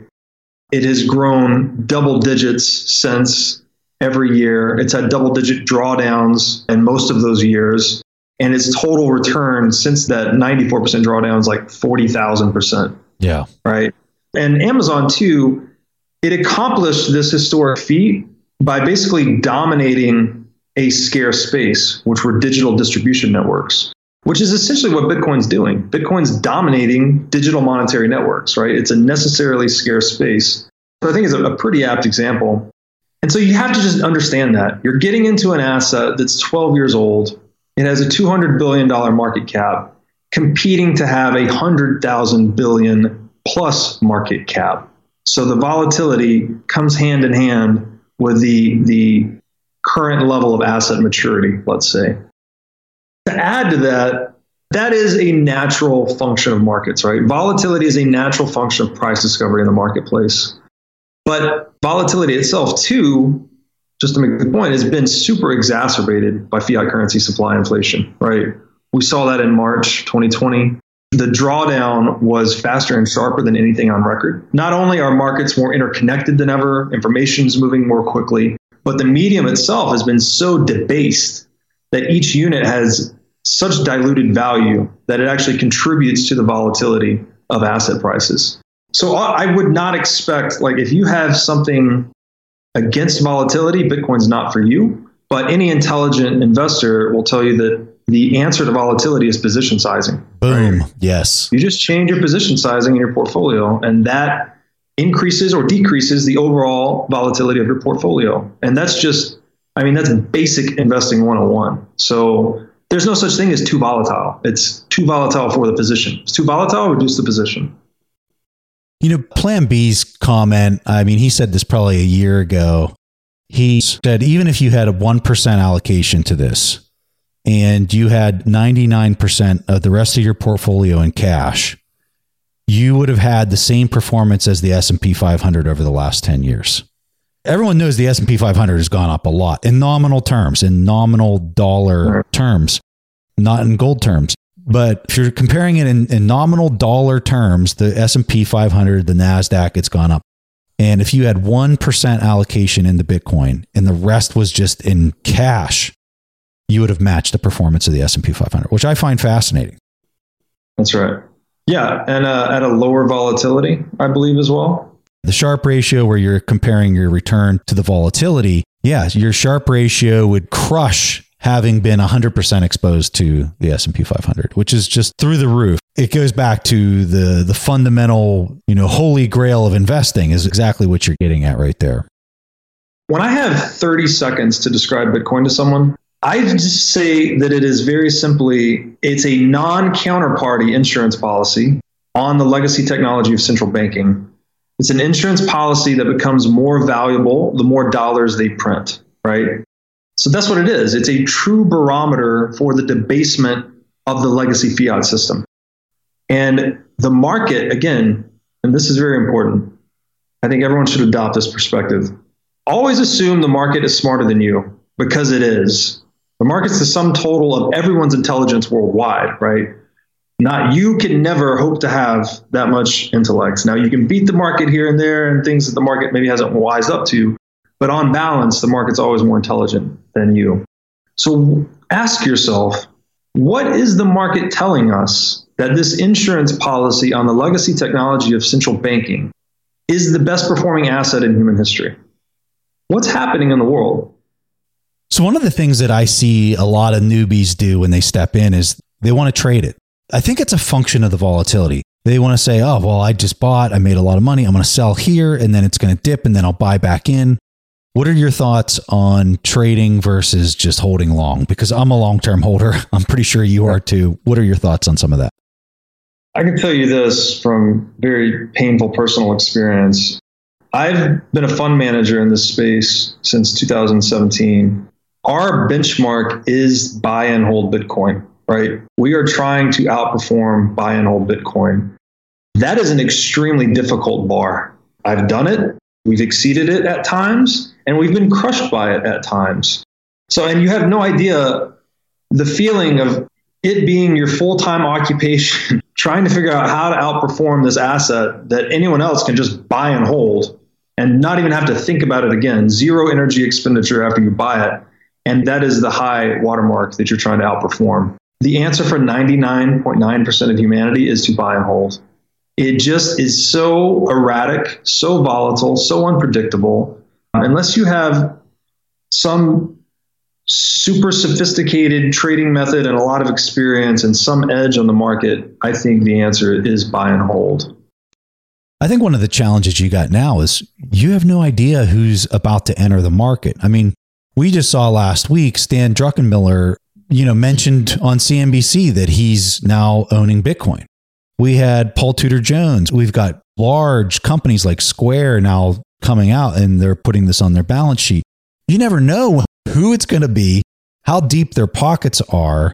It has grown double digits since every year. It's had double-digit drawdowns in most of those years. And its total return since that 94% drawdown is like 40,000%. Yeah. Right? And Amazon, too, it accomplished this historic feat by basically dominating a scarce space, which were digital distribution networks, which is essentially what Bitcoin's doing. Bitcoin's dominating digital monetary networks, right? It's a necessarily scarce space. So I think it's a pretty apt example. And so you have to just understand that. You're getting into an asset that's 12 years old. It has a $200 billion market cap, competing to have a $100,000 billion plus market cap. So the volatility comes hand in hand with the current level of asset maturity, let's say. To add to that, that is a natural function of markets, right? Volatility is a natural function of price discovery in the marketplace. But volatility itself, too, just to make the point, has been super exacerbated by fiat currency supply inflation, right? We saw that in March 2020. The drawdown was faster and sharper than anything on record. Not only are markets more interconnected than ever, information's moving more quickly, But the medium itself has been so debased that each unit has such diluted value that it actually contributes to the volatility of asset prices. So I would not expect, like, if you have something against volatility, Bitcoin's not for you. But any intelligent investor will tell you that the answer to volatility is position sizing. Boom. Right? Yes. You just change your position sizing in your portfolio, and that increases or decreases the overall volatility of your portfolio. And that's just, I mean, that's basic investing 101. So there's no such thing as too volatile. It's too volatile for the position. It's too volatile, reduce the position. You know, Plan B's comment, I mean, he said this probably a year ago. He said, even if you had a 1% allocation to this and you had 99% of the rest of your portfolio in cash, you would have had the same performance as the S&P 500 over the last 10 years. Everyone knows the S&P 500 has gone up a lot in nominal terms, in nominal dollar terms, not in gold terms. But if you're comparing it in nominal dollar terms, the S&P 500, the NASDAQ, it's gone up. And if you had 1% allocation into Bitcoin and the rest was just in cash, you would have matched the performance of the S&P 500, which I find fascinating. That's right. Yeah. And at a lower volatility, I believe as well. The Sharpe ratio, where you're comparing your return to the volatility. Yeah. Your Sharpe ratio would crush having been 100% exposed to the S&P 500, which is just through the roof. It goes back to the fundamental, you know, holy grail of investing is exactly what you're getting at right there. When I have 30 seconds to describe Bitcoin to someone, I just say that it is very simply, it's a non-counterparty insurance policy on the legacy technology of central banking. It's an insurance policy that becomes more valuable the more dollars they print, right? So that's what it is. It's a true barometer for the debasement of the legacy fiat system. And the market, again, and this is very important, I think everyone should adopt this perspective. Always assume the market is smarter than you, because it is. The market's the sum total of everyone's intelligence worldwide, right? Not you can never hope to have that much intellect. Now, you can beat the market here and there and things that the market maybe hasn't wised up to. But on balance, the market's always more intelligent than you. So ask yourself, what is the market telling us that this insurance policy on the legacy technology of central banking is the best performing asset in human history? What's happening in the world? So one of the things that I see a lot of newbies do when they step in is they want to trade it. I think it's a function of the volatility. They want to say, oh, well, I just bought, I made a lot of money, I'm going to sell here and then it's going to dip and then I'll buy back in. What are your thoughts on trading versus just holding long? Because I'm a long-term holder. I'm pretty sure you are too. What are your thoughts on some of that? I can tell you this from very painful personal experience. I've been a fund manager in this space since 2017. Our benchmark is buy and hold Bitcoin, right? We are trying to outperform buy and hold Bitcoin. That is an extremely difficult bar. I've done it. We've exceeded it at times, and we've been crushed by it at times. So, and you have no idea the feeling of it being your full-time occupation, trying to figure out how to outperform this asset that anyone else can just buy and hold and not even have to think about it again. Zero energy expenditure after you buy it. And that is the high watermark that you're trying to outperform. The answer for 99.9% of humanity is to buy and hold. It just is so erratic, so volatile, so unpredictable. Unless you have some super sophisticated trading method and a lot of experience and some edge on the market, I think the answer is buy and hold. I think one of the challenges you got now is you have no idea who's about to enter the market. I mean, we just saw last week Stan Druckenmiller, you know, mentioned on CNBC that he's now owning Bitcoin. We had Paul Tudor Jones. We've got large companies like Square now coming out and they're putting this on their balance sheet. You never know who it's going to be, how deep their pockets are,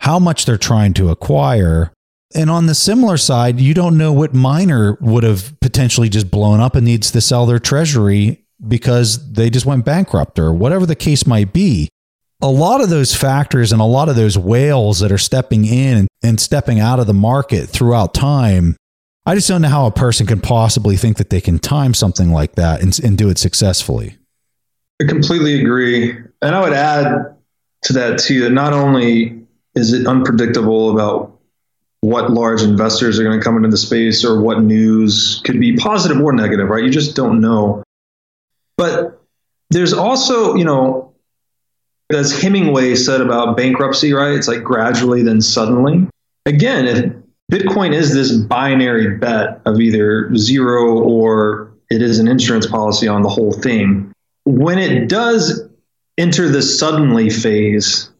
how much they're trying to acquire. And on the similar side, you don't know what miner would have potentially just blown up and needs to sell their treasury because they just went bankrupt or whatever the case might be. A lot of those factors and a lot of those whales that are stepping in and stepping out of the market throughout time, I just don't know how a person can possibly think that they can time something like that and do it successfully. I completely agree. And I would add to that too, that not only is it unpredictable about what large investors are going to come into the space or what news could be positive or negative, right? You just don't know. But there's also, you know, as Hemingway said about bankruptcy, right? It's like gradually, then suddenly. Again, if Bitcoin is this binary bet of either zero or it is an insurance policy on the whole thing. When it does enter the suddenly phase,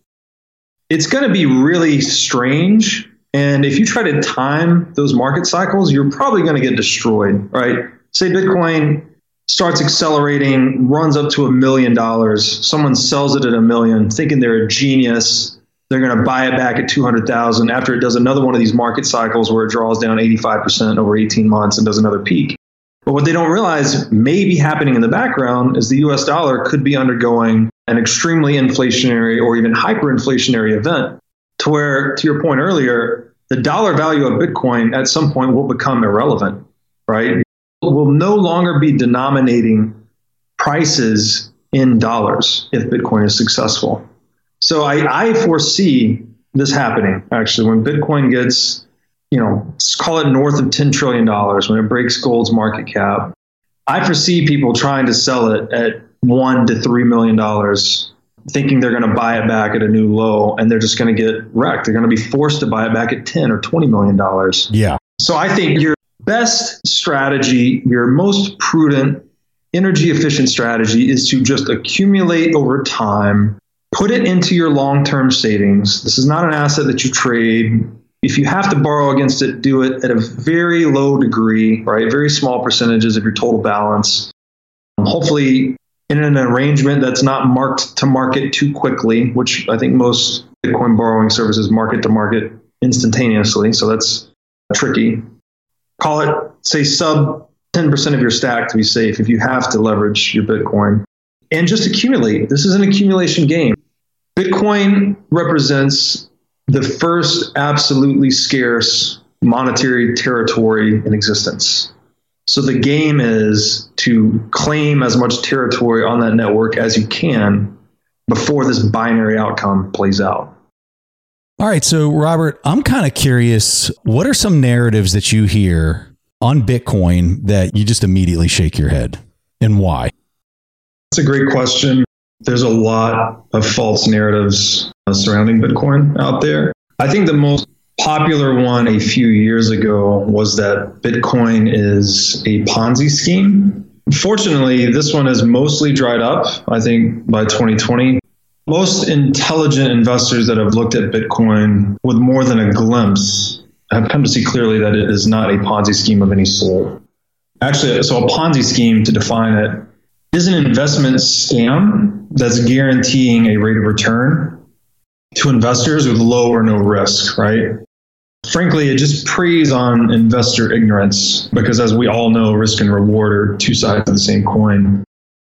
it's going to be really strange. And if you try to time those market cycles, you're probably going to get destroyed, right? Say Bitcoin starts accelerating, runs up to $1 million. Someone sells it at $1 million, thinking they're a genius. They're going to buy it back at 200,000 after it does another one of these market cycles where it draws down 85% over 18 months and does another peak. But what they don't realize may be happening in the background is the US dollar could be undergoing an extremely inflationary or even hyperinflationary event to where, to your point earlier, the dollar value of Bitcoin at some point will become irrelevant, right? We'll no longer be denominating prices in dollars if Bitcoin is successful. So I foresee this happening, actually, when Bitcoin gets, you know, let's call it north of $10 trillion, when it breaks gold's market cap. I foresee people trying to sell it at $1 to $3 million, thinking they're going to buy it back at a new low, and they're just going to get wrecked. They're going to be forced to buy it back at $10 or $20 million. Yeah. So I think your best strategy, your most prudent, energy-efficient strategy is to just accumulate over time, put it into your long-term savings. This is not an asset that you trade. If you have to borrow against it, do it at a very low degree, right? Very small percentages of your total balance. Hopefully in an arrangement that's not marked to market too quickly, which I think most Bitcoin borrowing services market to market instantaneously. So that's tricky. Call it, say, sub 10% of your stack to be safe if you have to leverage your Bitcoin. And just accumulate. This is an accumulation game. Bitcoin represents the first absolutely scarce monetary territory in existence. So the game is to claim as much territory on that network as you can before this binary outcome plays out. All right. So Robert, I'm kind of curious, what are some narratives that you hear on Bitcoin that you just immediately shake your head, and why? That's a great question. There's a lot of false narratives surrounding Bitcoin out there. I think the most popular one a few years ago was that Bitcoin is a Ponzi scheme. Fortunately, this one has mostly dried up, I think, by 2020. Most intelligent investors that have looked at Bitcoin with more than a glimpse have come to see clearly that it is not a Ponzi scheme of any sort. Actually, so a Ponzi scheme, to define it, is an investment scam that's guaranteeing a rate of return to investors with low or no risk, right? Frankly, it just preys on investor ignorance because, as we all know, risk and reward are two sides of the same coin.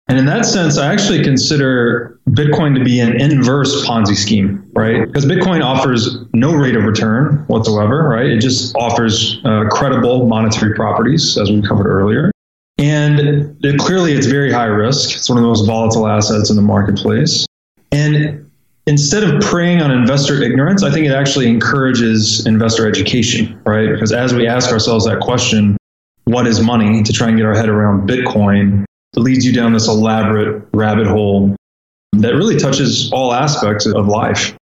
And in that sense, I actually consider Bitcoin to be an inverse Ponzi scheme, right? Because Bitcoin offers no rate of return whatsoever, right? It just offers credible monetary properties, as we covered earlier. And clearly, it's very high risk. It's one of the most volatile assets in the marketplace. And instead of preying on investor ignorance, I think it actually encourages investor education, right? Because as we ask ourselves that question, what is money, to try and get our head around Bitcoin, it leads you down this elaborate rabbit hole that really touches all aspects of life.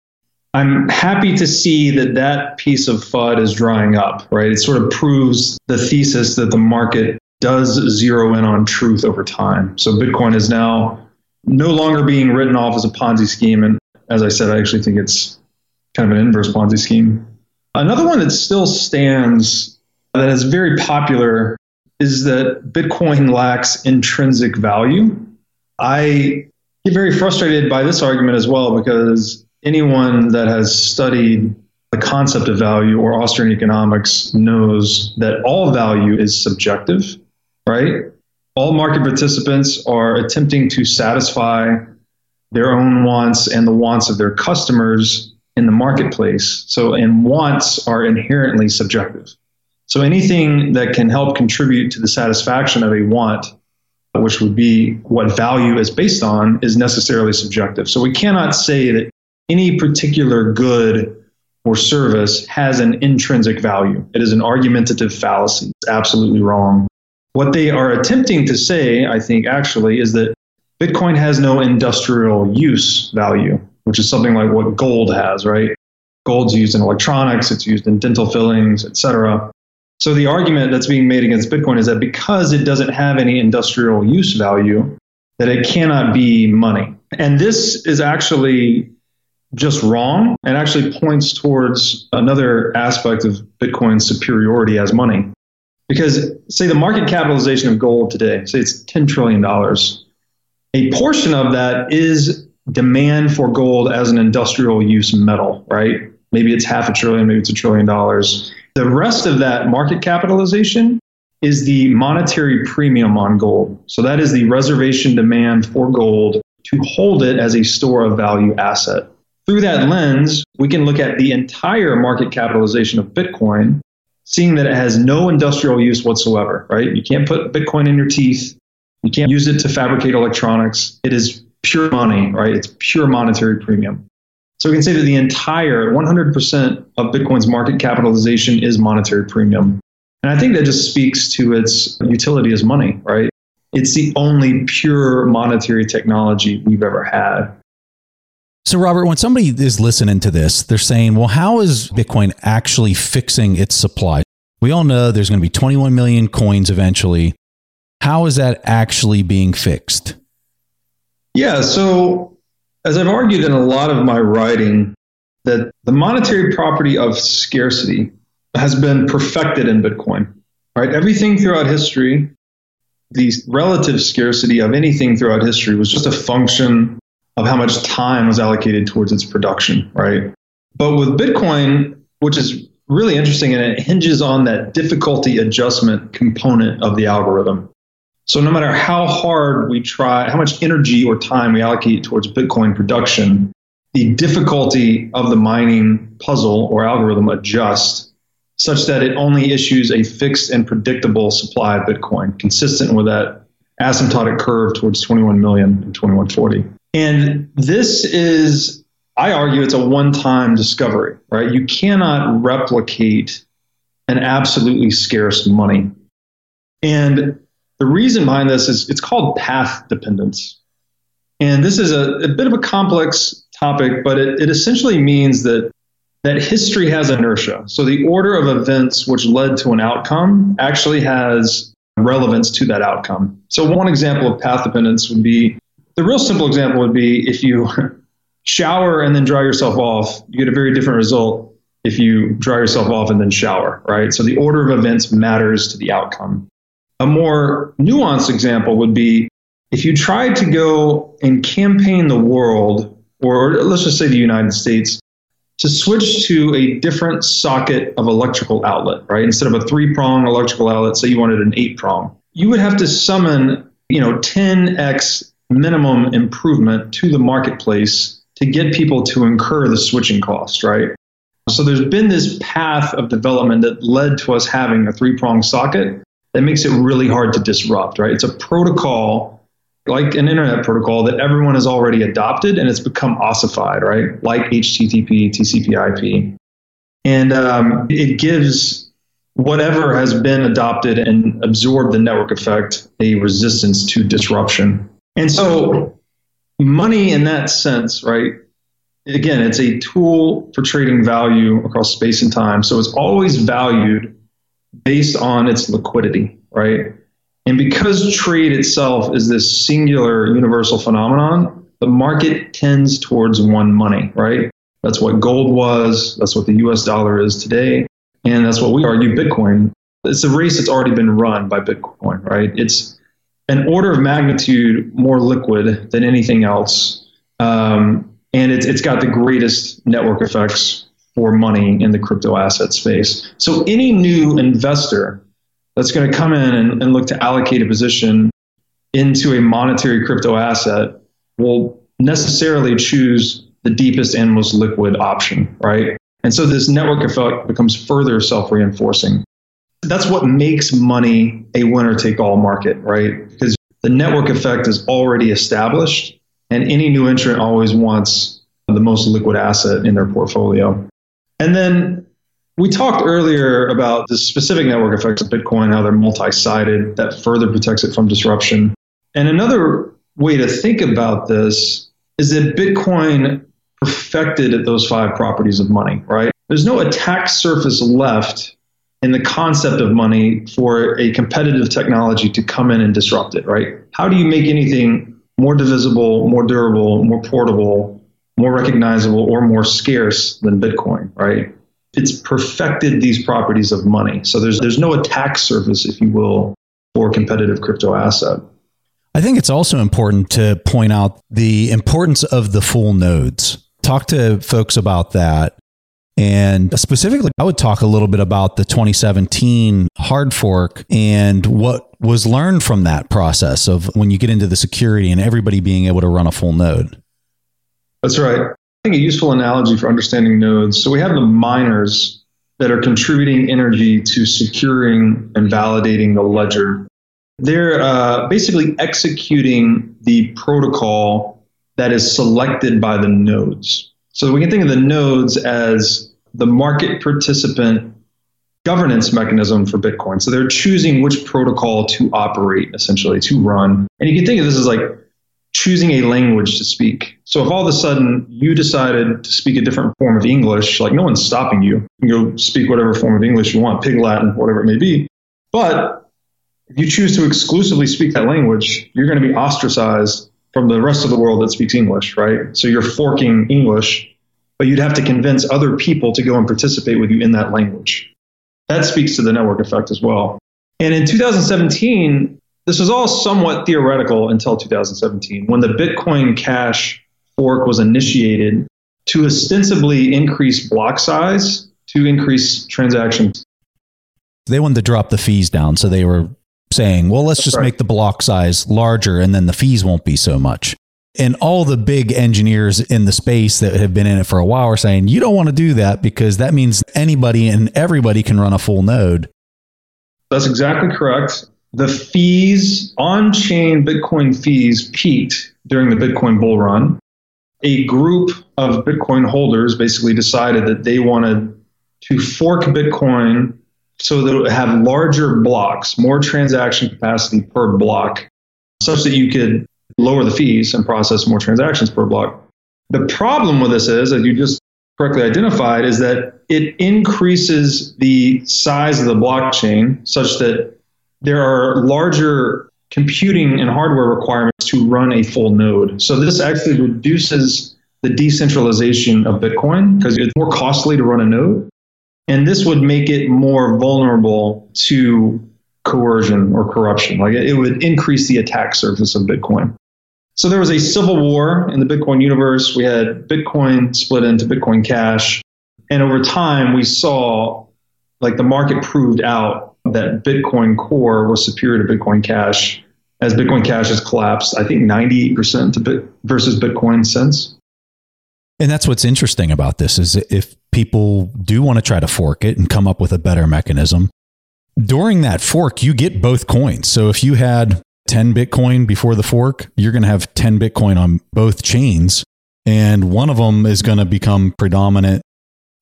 I'm happy to see that that piece of FUD is drying up, right? It sort of proves the thesis that the market does zero in on truth over time. So Bitcoin is now no longer being written off as a Ponzi scheme, and as I said, I actually think it's kind of an inverse Ponzi scheme. Another one that still stands that is very popular is that Bitcoin lacks intrinsic value. I get very frustrated by this argument as well, because anyone that has studied the concept of value or Austrian economics knows that all value is subjective, right? All market participants are attempting to satisfy their own wants and the wants of their customers in the marketplace. So, and wants are inherently subjective. So anything that can help contribute to the satisfaction of a want which would be what value is based on, is necessarily subjective. So we cannot say that any particular good or service has an intrinsic value. It is an argumentative fallacy. It's absolutely wrong. What they are attempting to say, I think, actually, is that Bitcoin has no industrial use value, which is something like what gold has, right? Gold's used in electronics, it's used in dental fillings, etc. So the argument that's being made against Bitcoin is that because it doesn't have any industrial use value, that it cannot be money. And this is actually just wrong and actually points towards another aspect of Bitcoin's superiority as money. Because, say, the market capitalization of gold today, say it's $10 trillion, a portion of that is demand for gold as an industrial use metal, right? Maybe it's $500 billion, maybe it's $1 trillion. The rest of that market capitalization is the monetary premium on gold. So that is the reservation demand for gold to hold it as a store of value asset. Through that lens, we can look at the entire market capitalization of Bitcoin, seeing that it has no industrial use whatsoever, right? You can't put Bitcoin in your teeth. You can't use it to fabricate electronics. It is pure money, right? It's pure monetary premium. So we can say that the entire 100% of Bitcoin's market capitalization is monetary premium. And I think that just speaks to its utility as money, right? It's the only pure monetary technology we've ever had. So, Robert, when somebody is listening to this, they're saying, well, how is Bitcoin actually fixing its supply? We all know there's going to be 21 million coins eventually. How is that actually being fixed? Yeah, so as I've argued in a lot of my writing, that the monetary property of scarcity has been perfected in Bitcoin, right? Everything throughout history, the relative scarcity of anything throughout history was just a function of how much time was allocated towards its production, right? But with Bitcoin, which is really interesting, and it hinges on that difficulty adjustment component of the algorithm. So no matter how hard we try, how much energy or time we allocate towards Bitcoin production, the difficulty of the mining puzzle or algorithm adjusts such that it only issues a fixed and predictable supply of Bitcoin, consistent with that asymptotic curve towards 21 million in 2140. And this is, I argue, it's a one-time discovery, right? You cannot replicate an absolutely scarce money. And the reason behind this is it's called path dependence. And this is a bit of a complex topic, but it essentially means that history has inertia. So the order of events which led to an outcome actually has relevance to that outcome. So one example of path dependence would be, the real simple example would be if you shower and then dry yourself off, you get a very different result if you dry yourself off and then shower, right? So the order of events matters to the outcome. A more nuanced example would be if you tried to go and campaign the world, or let's just say the United States, to switch to a different socket of electrical outlet, right? Instead of a 3-prong electrical outlet, say you wanted an 8-prong, you would have to summon, 10x minimum improvement to the marketplace to get people to incur the switching cost, right? So there's been this path of development that led to us having a 3-prong socket that makes it really hard to disrupt, right? It's a protocol, like an internet protocol, that everyone has already adopted and it's become ossified, right? Like HTTP, TCP/IP. And it gives whatever has been adopted and absorbed the network effect a resistance to disruption. And so money in that sense, right, again, it's a tool for trading value across space and time. So it's always valued based on its liquidity, right? And because trade itself is this singular universal phenomenon, the market tends towards one money, right? That's what gold was. That's what the US dollar is today. And that's what we argue Bitcoin. It's a race that's already been run by Bitcoin, right? It's an order of magnitude more liquid than anything else. And it's got the greatest network effects for money in the crypto asset space. So any new investor that's going to come in and look to allocate a position into a monetary crypto asset will necessarily choose the deepest and most liquid option, right? And so this network effect becomes further self-reinforcing. That's what makes money a winner-take-all market, right? Because the network effect is already established, and any new entrant always wants the most liquid asset in their portfolio. And then we talked earlier about the specific network effects of Bitcoin, how they're multi-sided, that further protects it from disruption. And another way to think about this is that Bitcoin perfected at those five properties of money, right? There's no attack surface left in the concept of money for a competitive technology to come in and disrupt it, right? How do you make anything more divisible, more durable, more portable, more recognizable, or more scarce than Bitcoin, right? It's perfected these properties of money. So there's no attack surface, if you will, for competitive crypto asset. I think it's also important to point out the importance of the full nodes. Talk to folks about that. And specifically, I would talk a little bit about the 2017 hard fork and what was learned from that process of when you get into the security and everybody being able to run a full node. That's right. I think a useful analogy for understanding nodes. So we have the miners that are contributing energy to securing and validating the ledger. They're basically executing the protocol that is selected by the nodes. So we can think of the nodes as the market participant governance mechanism for Bitcoin. So they're choosing which protocol to operate, essentially, to run. And you can think of this as like choosing a language to speak. So if all of a sudden you decided to speak a different form of English, like no one's stopping you. You can go speak whatever form of English you want, Pig Latin, whatever it may be. But if you choose to exclusively speak that language, you're going to be ostracized from the rest of the world that speaks English, right? So you're forking English, but you'd have to convince other people to go and participate with you in that language. That speaks to the network effect as well. And in 2017, this was all somewhat theoretical until 2017, when the Bitcoin Cash fork was initiated to ostensibly increase block size, to increase transactions. They wanted to drop the fees down, so they were saying, well, let's just make the block size larger and then the fees won't be so much. And all the big engineers in the space that have been in it for a while are saying, you don't want to do that because that means anybody and everybody can run a full node. That's exactly correct. The fees, on-chain Bitcoin fees, peaked during the Bitcoin bull run. A group of Bitcoin holders basically decided that they wanted to fork Bitcoin so that it would have larger blocks, more transaction capacity per block, such that you could lower the fees and process more transactions per block. The problem with this is, as you just correctly identified, is that it increases the size of the blockchain such that there are larger computing and hardware requirements to run a full node. So this actually reduces the decentralization of Bitcoin because it's more costly to run a node. And this would make it more vulnerable to coercion or corruption. Like it would increase the attack surface of Bitcoin. So there was a civil war in the Bitcoin universe. We had Bitcoin split into Bitcoin Cash. And over time, we saw like the market proved out that Bitcoin Core was superior to Bitcoin Cash as Bitcoin Cash has collapsed, I think 98% versus Bitcoin since. And that's what's interesting about this is if people do want to try to fork it and come up with a better mechanism, during that fork, you get both coins. So if you had 10 Bitcoin before the fork, you're going to have 10 Bitcoin on both chains. And one of them is going to become predominant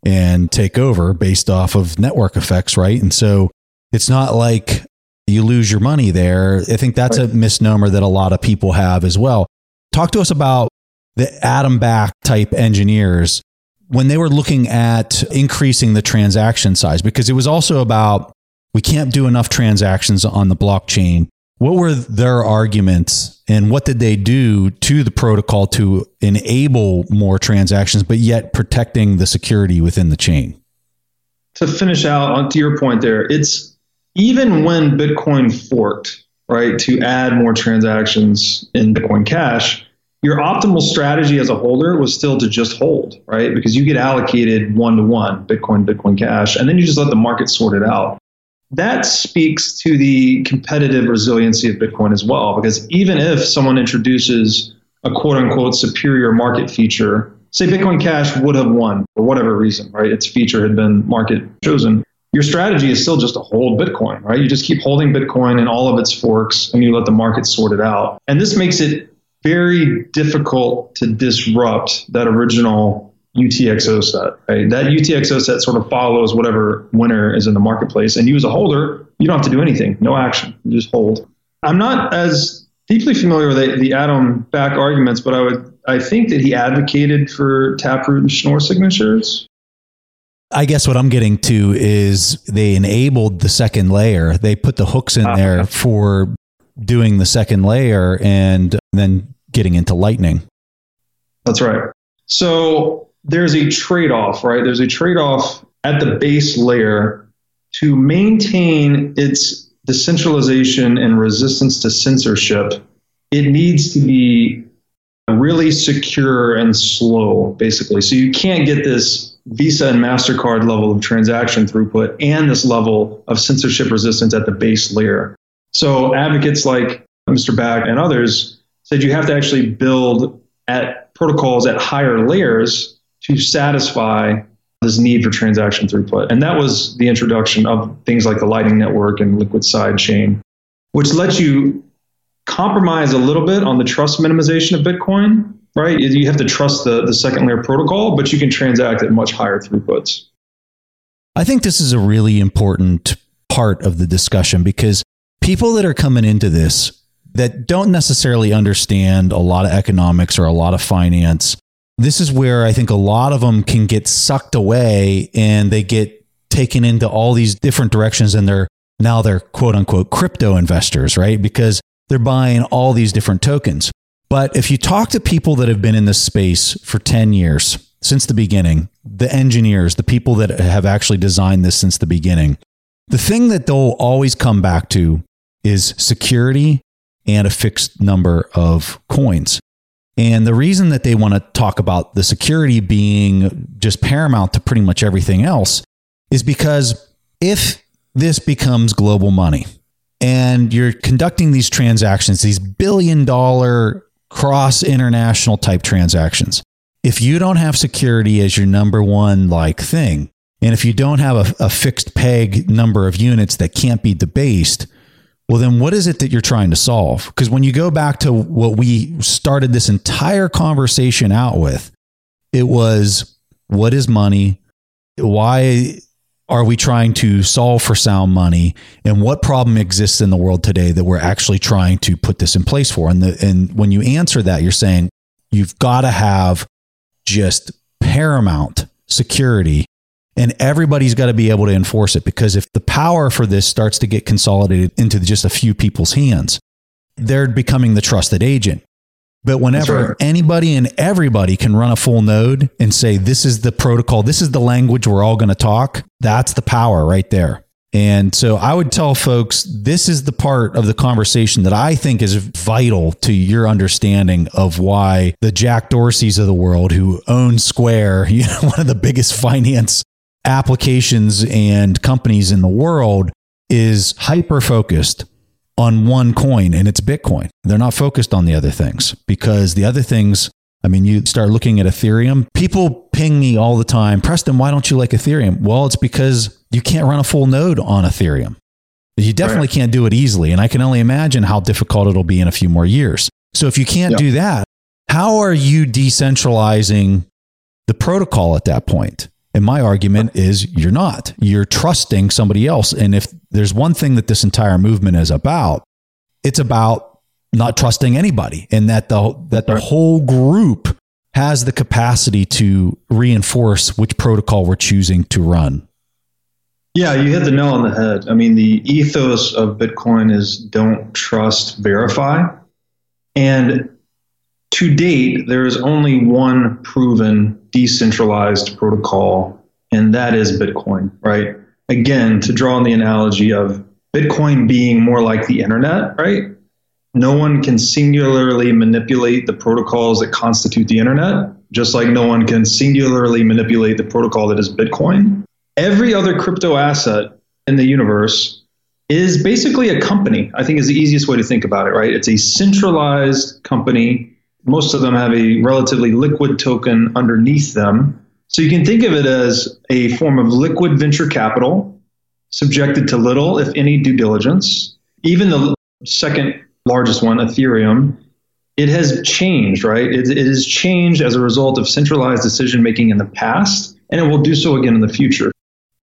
and take over based off of network effects, right? And so it's not like you lose your money there. I think that's a misnomer that a lot of people have as well. Talk to us about the Adam Back type engineers when they were looking at increasing the transaction size, because it was also about, we can't do enough transactions on the blockchain. What were their arguments and what did they do to the protocol to enable more transactions, but yet protecting the security within the chain? To finish out on to your point there, it's even when Bitcoin forked, right, to add more transactions in Bitcoin Cash, your optimal strategy as a holder was still to just hold, right? Because you get allocated one-to-one, Bitcoin Cash, and then you just let the market sort it out. That speaks to the competitive resiliency of Bitcoin as well, because even if someone introduces a quote-unquote superior market feature, say Bitcoin Cash would have won for whatever reason, right? Its feature had been market chosen. your strategy is still just to hold Bitcoin, right? You just keep holding Bitcoin and all of its forks and you let the market sort it out. And this makes it very difficult to disrupt that original UTXO set, right? That UTXO set sort of follows whatever winner is in the marketplace. And you as a holder, you don't have to do anything, no action, you just hold. I'm not as deeply familiar with the Adam Back arguments, but I think that he advocated for Taproot and Schnorr signatures. I guess what I'm getting to is they enabled the second layer. They put the hooks in there for doing the second layer and then getting into Lightning. That's right. So there's a trade-off, right? There's a trade-off at the base layer to maintain its decentralization and resistance to censorship. It needs to be really secure and slow, basically. So you can't get this Visa and MasterCard level of transaction throughput and this level of censorship resistance at the base layer. So advocates like Mr. Back and others said you have to actually build at protocols at higher layers to satisfy this need for transaction throughput. And that was the introduction of things like the Lightning Network and Liquid Sidechain, which lets you compromise a little bit on the trust minimization of Bitcoin. Right? You have to trust the second layer protocol, but you can transact at much higher throughputs. I think this is a really important part of the discussion because people that are coming into this that don't necessarily understand a lot of economics or a lot of finance, this is where I think a lot of them can get sucked away and they get taken into all these different directions and they're quote unquote crypto investors, right? Because they're buying all these different tokens. But if you talk to people that have been in this space for 10 years, since the beginning, the engineers, the people that have actually designed this since the beginning, the thing that they'll always come back to is security and a fixed number of coins. And the reason that they want to talk about the security being just paramount to pretty much everything else is because if this becomes global money and you're conducting these transactions, these billion-dollar cross international type transactions. If you don't have security as your number one thing, and if you don't have a fixed peg number of units that can't be debased, well, then what is it that you're trying to solve? Because when you go back to what we started this entire conversation out with, it was, what is money? Why are we trying to solve for sound money? And what problem exists in the world today that we're actually trying to put this in place for? And when you answer that, you're saying you've got to have just paramount security and everybody's got to be able to enforce it. Because if the power for this starts to get consolidated into just a few people's hands, they're becoming the trusted agent. But whenever anybody and everybody can run a full node and say, this is the protocol, this is the language we're all going to talk, that's the power right there. And so I would tell folks, this is the part of the conversation that I think is vital to your understanding of why the Jack Dorseys of the world who own Square, one of the biggest finance applications and companies in the world, is hyper-focused on one coin, and it's Bitcoin. They're not focused on the other things because the other things, you start looking at Ethereum. People ping me all the time, Preston, why don't you like Ethereum? Well, it's because you can't run a full node on Ethereum. You definitely can't do it easily. And I can only imagine how difficult it'll be in a few more years. So if you can't do that, how are you decentralizing the protocol at that point? And my argument is you're not. You're trusting somebody else. And if there's one thing that this entire movement is about, it's about not trusting anybody and that the whole group has the capacity to reinforce which protocol we're choosing to run. Yeah, you hit the nail on the head. The ethos of Bitcoin is don't trust, verify. And to date, there is only one proven decentralized protocol, and that is Bitcoin, right? Again, to draw on the analogy of Bitcoin being more like the internet, right? No one can singularly manipulate the protocols that constitute the internet, just like no one can singularly manipulate the protocol that is Bitcoin. Every other crypto asset in the universe is basically a company, I think is the easiest way to think about it, right? It's a centralized company. Most of them have a relatively liquid token underneath them. So you can think of it as a form of liquid venture capital subjected to little, if any, due diligence. Even the second largest one, Ethereum, it has changed, right? It has changed as a result of centralized decision-making in the past, and it will do so again in the future.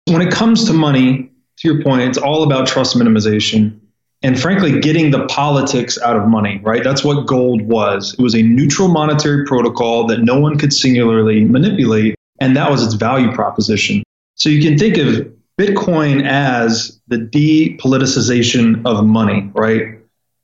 When it comes to money, to your point, it's all about trust minimization and, frankly, getting the politics out of money, right? That's what gold was. It was a neutral monetary protocol that no one could singularly manipulate, and that was its value proposition. So you can think of Bitcoin as the depoliticization of money, right?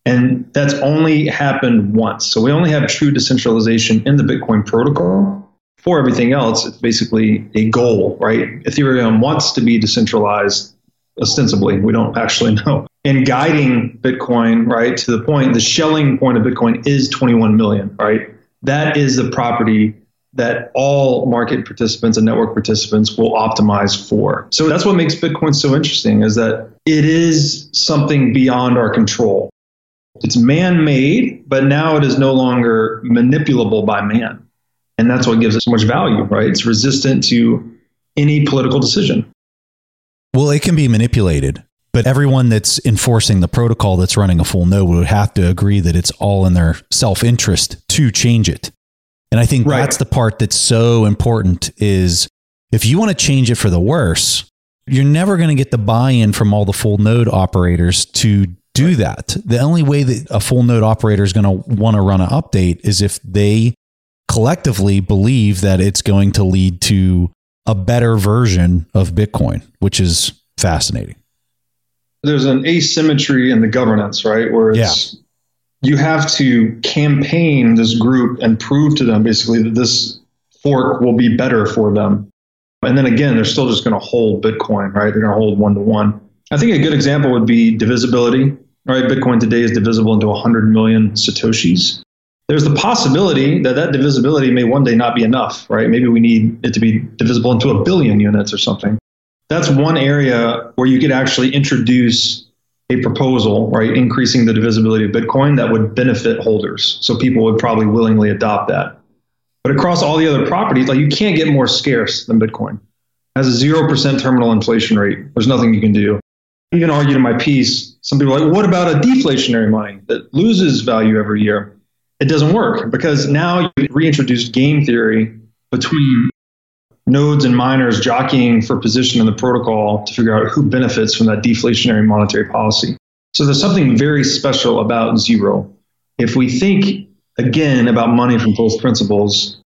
And that's only happened once. So we only have true decentralization in the Bitcoin protocol. For everything else, it's basically a goal, right? Ethereum wants to be decentralized, ostensibly. We don't actually know. And guiding Bitcoin, right, to the point, the shelling point of Bitcoin is 21 million, right? That is the property that all market participants and network participants will optimize for. So that's what makes Bitcoin so interesting, is that it is something beyond our control. It's man-made, but now it is no longer manipulable by man. And that's what gives it so much value, right? It's resistant to any political decision. Well, it can be manipulated, but everyone that's enforcing the protocol that's running a full node would have to agree that it's all in their self-interest to change it. And I think that's the part that's so important, is if you want to change it for the worse, you're never going to get the buy-in from all the full node operators to do that. The only way that a full node operator is going to want to run an update is if they collectively believe that it's going to lead to a better version of Bitcoin, which is fascinating. There's an asymmetry in the governance, right? Where it's, you have to campaign this group and prove to them basically that this fork will be better for them. And then again, they're still just going to hold Bitcoin, right? They're going to hold 1-to-1. I think a good example would be divisibility, right? Bitcoin today is divisible into 100 million Satoshis. There's the possibility that that divisibility may one day not be enough, right? Maybe we need it to be divisible into 1 billion units or something. That's one area where you could actually introduce a proposal, right, increasing the divisibility of Bitcoin that would benefit holders. So people would probably willingly adopt that. But across all the other properties, like, you can't get more scarce than Bitcoin. It has a 0% terminal inflation rate. There's nothing you can do. You can argue to my piece, some people are like, what about a deflationary money that loses value every year? It doesn't work, because now you reintroduce game theory between nodes and miners jockeying for position in the protocol to figure out who benefits from that deflationary monetary policy. So there's something very special about zero. If we think, again, about money from false principles,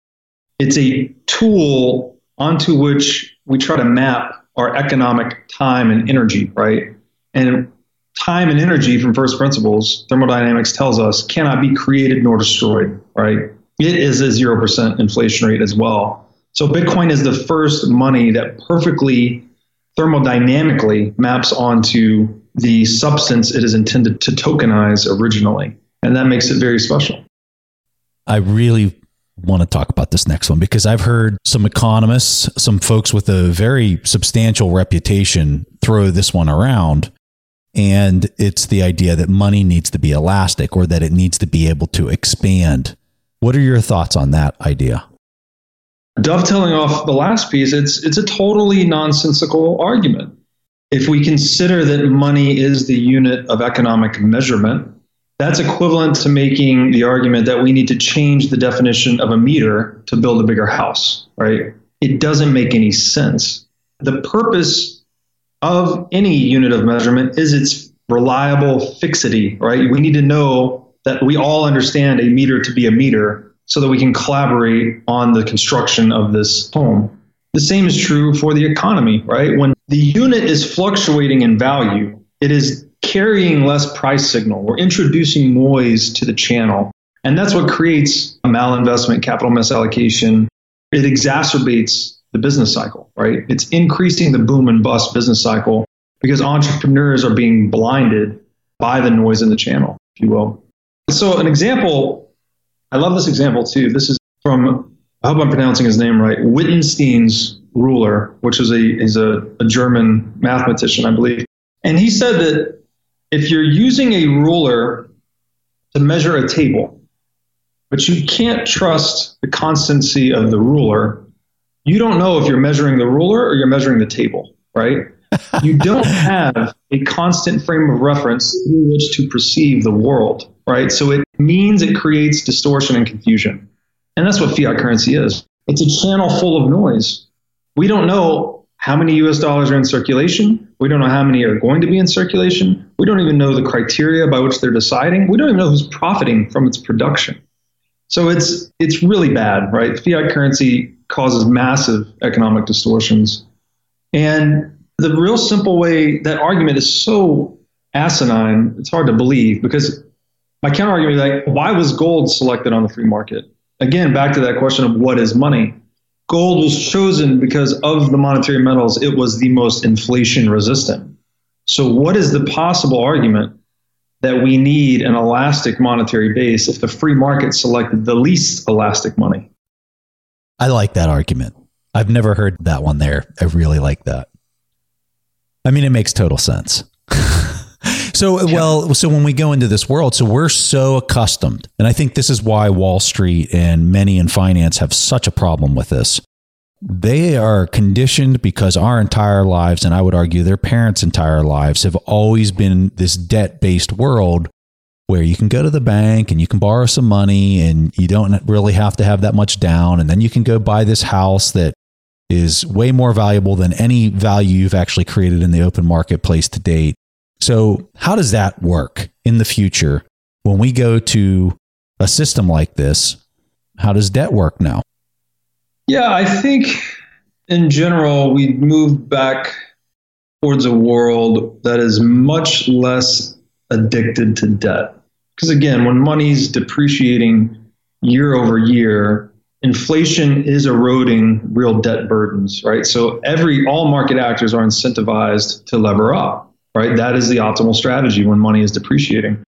it's a tool onto which we try to map our economic time and energy, right? And time and energy from first principles, thermodynamics tells us, cannot be created nor destroyed, right? It is a 0% inflation rate as well. So Bitcoin is the first money that perfectly thermodynamically maps onto the substance it is intended to tokenize originally. And that makes it very special. I really want to talk about this next one, because I've heard some economists, some folks with a very substantial reputation throw this one around. And it's the idea that money needs to be elastic, or that it needs to be able to expand. What are your thoughts on that idea? Dovetailing off the last piece, it's a totally nonsensical argument. If we consider that money is the unit of economic measurement, that's equivalent to making the argument that we need to change the definition of a meter to build a bigger house, right? It doesn't make any sense. The purpose of any unit of measurement is its reliable fixity, right? We need to know that we all understand a meter to be a meter so that we can collaborate on the construction of this home. The same is true for the economy, right? When the unit is fluctuating in value, it is carrying less price signal. We're introducing noise to the channel. And that's what creates a malinvestment, capital misallocation. It exacerbates the business cycle, right? It's increasing the boom and bust business cycle because entrepreneurs are being blinded by the noise in the channel, if you will. So an example, I love this example too. This is from, I hope I'm pronouncing his name right, Wittgenstein's ruler, which is a German mathematician, I believe. And he said that if you're using a ruler to measure a table, but you can't trust the constancy of the ruler, you don't know if you're measuring the ruler or you're measuring the table, right? You don't have a constant frame of reference through which to perceive the world, right? So it means it creates distortion and confusion. And that's what fiat currency is. It's a channel full of noise. We don't know how many US dollars are in circulation. We don't know how many are going to be in circulation. We don't even know the criteria by which they're deciding. We don't even know who's profiting from its production. So it's really bad, right? Fiat currency causes massive economic distortions. And the real simple way that argument is so asinine, it's hard to believe, because my counter argument is like, why was gold selected on the free market? Again, back to that question of what is money? Gold was chosen because of the monetary metals. It was the most inflation resistant. So what is the possible argument that we need an elastic monetary base if the free market selected the least elastic money? I like that argument. I've never heard that one there. I really like that. I mean, it makes total sense. So when we go into this world, so we're so accustomed, and I think this is why Wall Street and many in finance have such a problem with this. They are conditioned because our entire lives, and I would argue their parents' entire lives, have always been this debt-based world where you can go to the bank and you can borrow some money and you don't really have to have that much down. And then you can go buy this house that is way more valuable than any value you've actually created in the open marketplace to date. So how does that work in the future when we go to a system like this? How does debt work now? Yeah, I think in general, we move back towards a world that is much less addicted to debt. Because again, when money's depreciating year over year, inflation is eroding real debt burdens, right? So all market actors are incentivized to lever up, right? That is the optimal strategy when money is depreciating.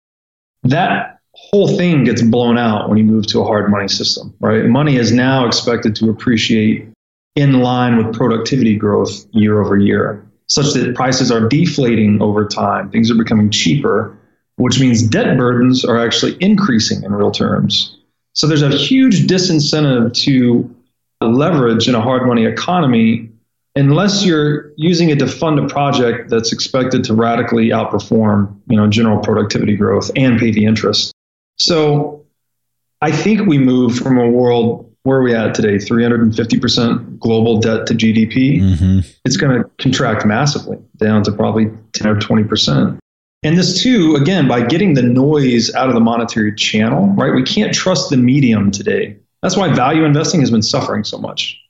That whole thing gets blown out when you move to a hard money system, right? Money is now expected to appreciate in line with productivity growth year over year, such that prices are deflating over time. Things are becoming cheaper, which means debt burdens are actually increasing in real terms. So there's a huge disincentive to leverage in a hard money economy unless you're using it to fund a project that's expected to radically outperform, general productivity growth and pay the interest. So I think we move from a world where are we at today, 350% global debt to GDP. Mm-hmm. It's going to contract massively down to probably 10 or 20%. And this too, again, by getting the noise out of the monetary channel, right? We can't trust the medium today. That's why value investing has been suffering so much.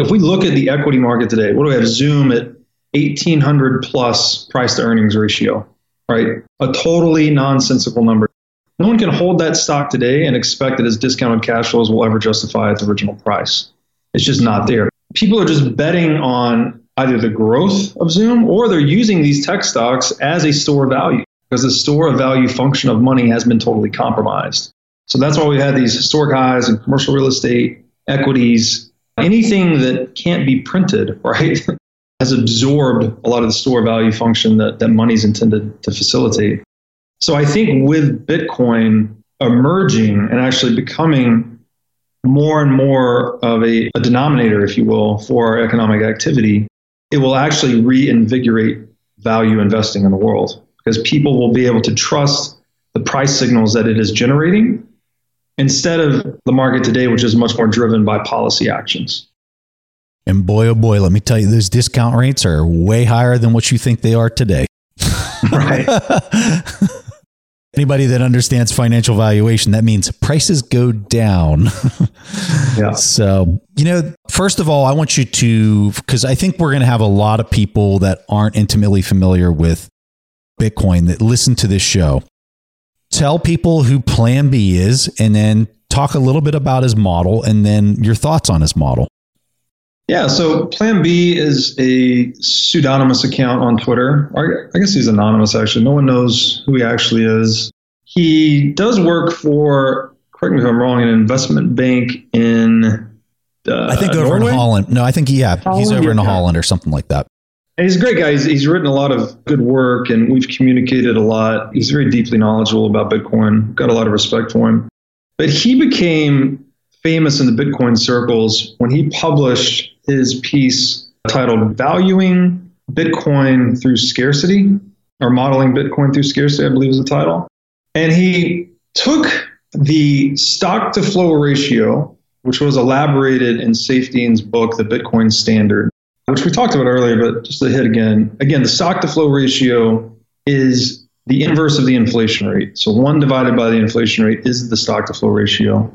If we look at the equity market today, what do we have? Zoom at 1,800 plus price to earnings ratio, right? A totally nonsensical number. No one can hold that stock today and expect that its discounted cash flows will ever justify its original price. It's just not there. People are just betting on either the growth of Zoom or they're using these tech stocks as a store of value because the store of value function of money has been totally compromised. So that's why we had these historic highs in commercial real estate, equities, anything that can't be printed, right, has absorbed a lot of the store of value function that money's intended to facilitate. So I think with Bitcoin emerging and actually becoming more and more of a denominator, if you will, for our economic activity, it will actually reinvigorate value investing in the world because people will be able to trust the price signals that it is generating instead of the market today, which is much more driven by policy actions. And boy, oh boy, let me tell you, those discount rates are way higher than what you think they are today. Right. Anybody that understands financial valuation, that means prices go down. Yeah. So, first of all, I want you to, because I think we're going to have a lot of people that aren't intimately familiar with Bitcoin that listen to this show. Tell people who Plan B is, and then talk a little bit about his model and then your thoughts on his model. Yeah, so Plan B is a pseudonymous account on Twitter. I guess he's anonymous, actually. No one knows who he actually is. He does work for, correct me if I'm wrong, an investment bank in I think over Norway? In Holland. No, I think, yeah, Holland, he's over in Holland or something like that. And he's a great guy. He's written a lot of good work, and we've communicated a lot. He's very deeply knowledgeable about Bitcoin. Got a lot of respect for him. But he became famous in the Bitcoin circles when he published his piece titled Valuing Bitcoin Through Scarcity, or Modeling Bitcoin Through Scarcity, I believe is the title. And he took the stock to flow ratio, which was elaborated in Saifedean's book, The Bitcoin Standard, which we talked about earlier, but just to hit again. Again, the stock to flow ratio is the inverse of the inflation rate. So 1 divided by the inflation rate is the stock to flow ratio.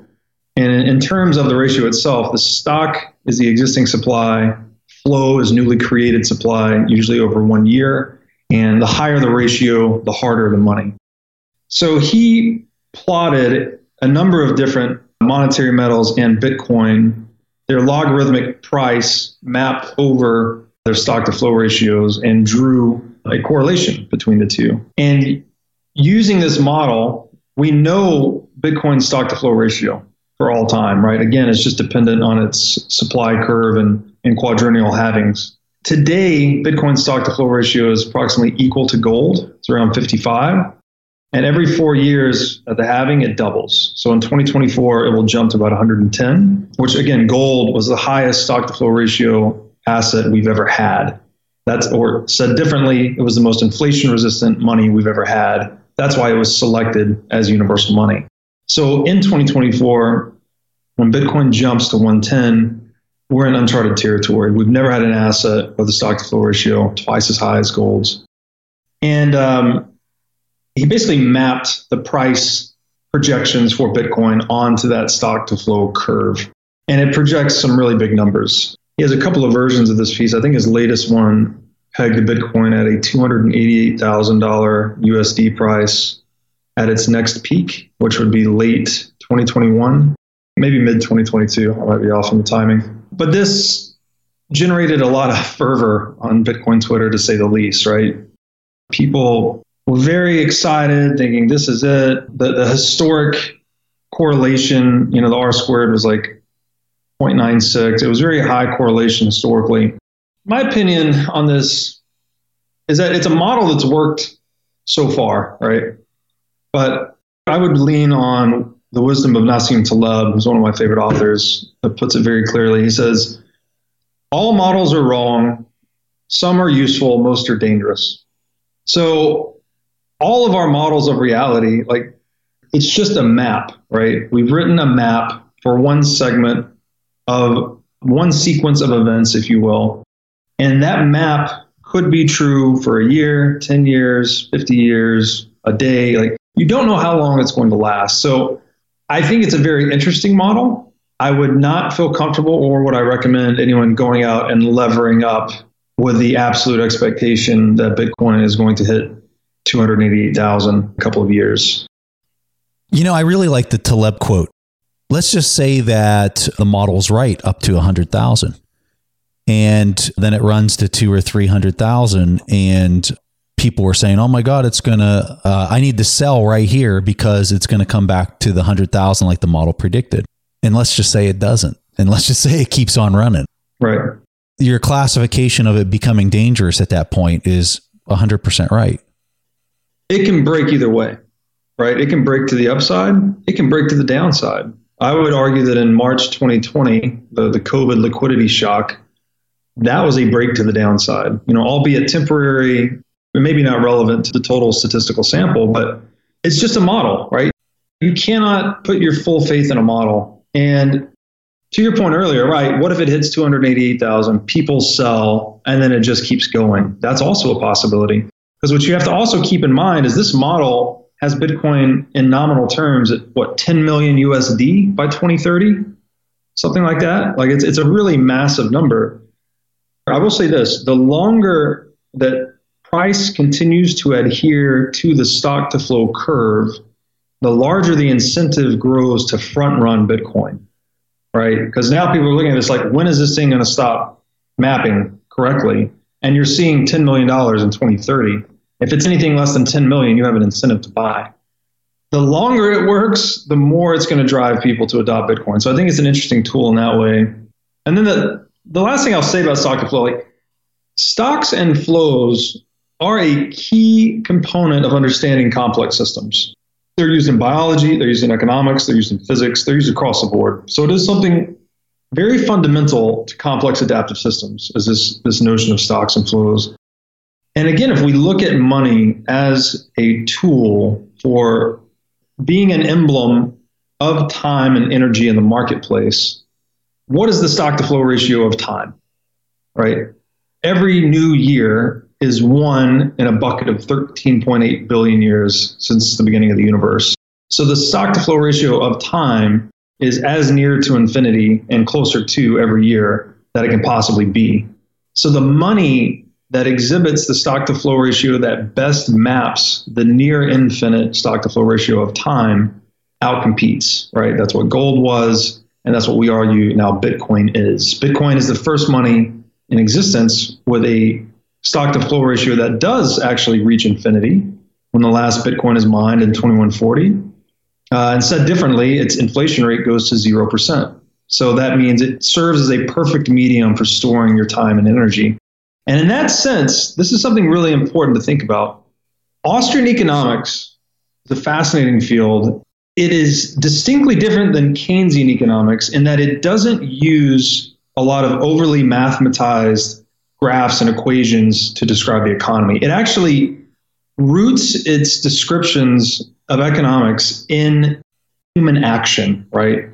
And in terms of the ratio itself, the stock is the existing supply, flow is newly created supply, usually over 1 year. And the higher the ratio, the harder the money. So he plotted a number of different monetary metals and Bitcoin, their logarithmic price mapped over their stock to flow ratios, and drew a correlation between the two. And using this model, we know Bitcoin's stock to flow ratio for all time, right? Again, it's just dependent on its supply curve and quadrennial halvings. Today, Bitcoin's stock to flow ratio is approximately equal to gold. It's around 55. And every 4 years at the halving, it doubles. So in 2024, it will jump to about 110, which again, gold was the highest stock to flow ratio asset we've ever had. Or said differently, it was the most inflation resistant money we've ever had. That's why it was selected as universal money. So in 2024, when Bitcoin jumps to 110, we're in uncharted territory. We've never had an asset with a stock to flow ratio twice as high as gold's. And he basically mapped the price projections for Bitcoin onto that stock to flow curve. And it projects some really big numbers. He has a couple of versions of this piece. I think his latest one pegged the Bitcoin at a $288,000 USD price at its next peak, which would be late 2021, maybe mid 2022. I might be off on the timing. But this generated a lot of fervor on Bitcoin Twitter, to say the least, right? People were very excited, thinking this is it. The historic correlation, the R squared was like 0.96. It was very high correlation historically. My opinion on this is that it's a model that's worked so far, right? But I would lean on the wisdom of Nassim Taleb, who's one of my favorite authors, that puts it very clearly. He says, all models are wrong. Some are useful. Most are dangerous. So all of our models of reality, it's just a map, right? We've written a map for one segment of one sequence of events, if you will. And that map could be true for a year, 10 years, 50 years, a day. You don't know how long it's going to last. So I think it's a very interesting model. I would not feel comfortable, or would I recommend anyone going out and levering up with the absolute expectation that Bitcoin is going to hit 288,000 a couple of years. I really like the Taleb quote. Let's just say that the model's right up to 100,000, and then it runs to 200,000 or 300,000, and people were saying, "Oh my God, it's gonna! I need to sell right here because it's gonna come back to the 100,000 like the model predicted." And let's just say it doesn't, and let's just say it keeps on running. Right. Your classification of it becoming dangerous at that point is 100% right. It can break either way, right? It can break to the upside. It can break to the downside. I would argue that in March 2020, the COVID liquidity shock, that was a break to the downside, albeit temporary, maybe not relevant to the total statistical sample, but it's just a model, right? You cannot put your full faith in a model. And to your point earlier, right, what if it hits 288,000, people sell, and then it just keeps going? That's also a possibility. Because what you have to also keep in mind is this model has Bitcoin in nominal terms at, 10 million USD by 2030? Something like that. It's a really massive number. I will say this, the longer that price continues to adhere to the stock to flow curve, the larger the incentive grows to front run Bitcoin, right? Because now people are looking at this when is this thing going to stop mapping correctly? And you're seeing $10 million in 2030. If it's anything less than 10 million, you have an incentive to buy. The longer it works, the more it's going to drive people to adopt Bitcoin. So I think it's an interesting tool in that way. And then the last thing I'll say about stock to flow, stocks and flows are a key component of understanding complex systems. They're used in biology, they're used in economics, they're used in physics, they're used across the board. So it is something very fundamental to complex adaptive systems, is this notion of stocks and flows. And again, if we look at money as a tool for being an emblem of time and energy in the marketplace, what is the stock to flow ratio of time, right? Every new year is one in a bucket of 13.8 billion years since the beginning of the universe. So the stock to flow ratio of time is as near to infinity and closer to every year that it can possibly be. So the money that exhibits the stock to flow ratio that best maps the near infinite stock to flow ratio of time outcompetes, right? That's what gold was, and that's what we argue now Bitcoin is. Bitcoin is the first money in existence with a stock to flow ratio that does actually reach infinity when the last Bitcoin is mined in 2140. And said differently, its inflation rate goes to 0%. So that means it serves as a perfect medium for storing your time and energy. And in that sense, this is something really important to think about. Austrian economics is a fascinating field. It is distinctly different than Keynesian economics in that it doesn't use a lot of overly mathematized graphs and equations to describe the economy. It actually roots its descriptions of economics in human action, right?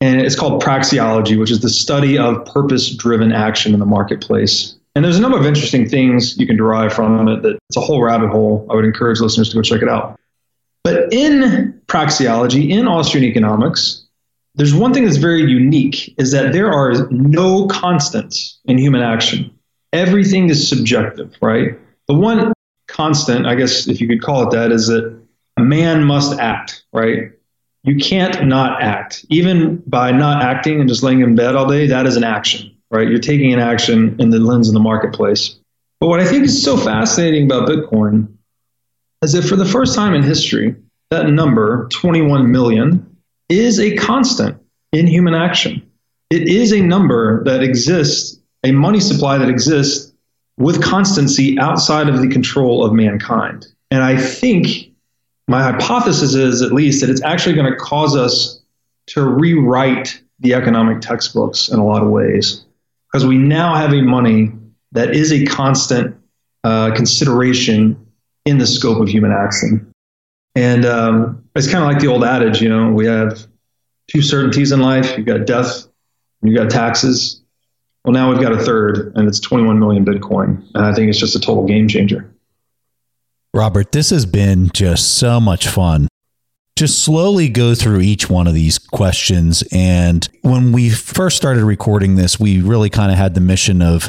And it's called praxeology, which is the study of purpose-driven action in the marketplace. And there's a number of interesting things you can derive from it. That it's a whole rabbit hole. I would encourage listeners to go check it out. But in praxeology, in Austrian economics, there's one thing that's very unique is that there are no constants in human action. Everything is subjective, right? The one constant, I guess if you could call it that, is that man must act, right? You can't not act. Even by not acting and just laying in bed all day, that is an action, right? You're taking an action in the lens of the marketplace. But what I think is so fascinating about Bitcoin is that for the first time in history, that number, 21 million, is a constant in human action. It is a number that exists, a money supply that exists with constancy outside of the control of mankind. And I think my hypothesis is, at least, that it's actually going to cause us to rewrite the economic textbooks in a lot of ways, because we now have a money that is a constant consideration in the scope of human action. And it's kind of like the old adage, you know, we have two certainties in life. You've got death, you've got taxes. Well, now we've got a third, and it's 21 million Bitcoin. And I think it's just a total game changer. Robert, this has been just so much fun. Just slowly go through each one of these questions. And when we first started recording this, we really kind of had the mission of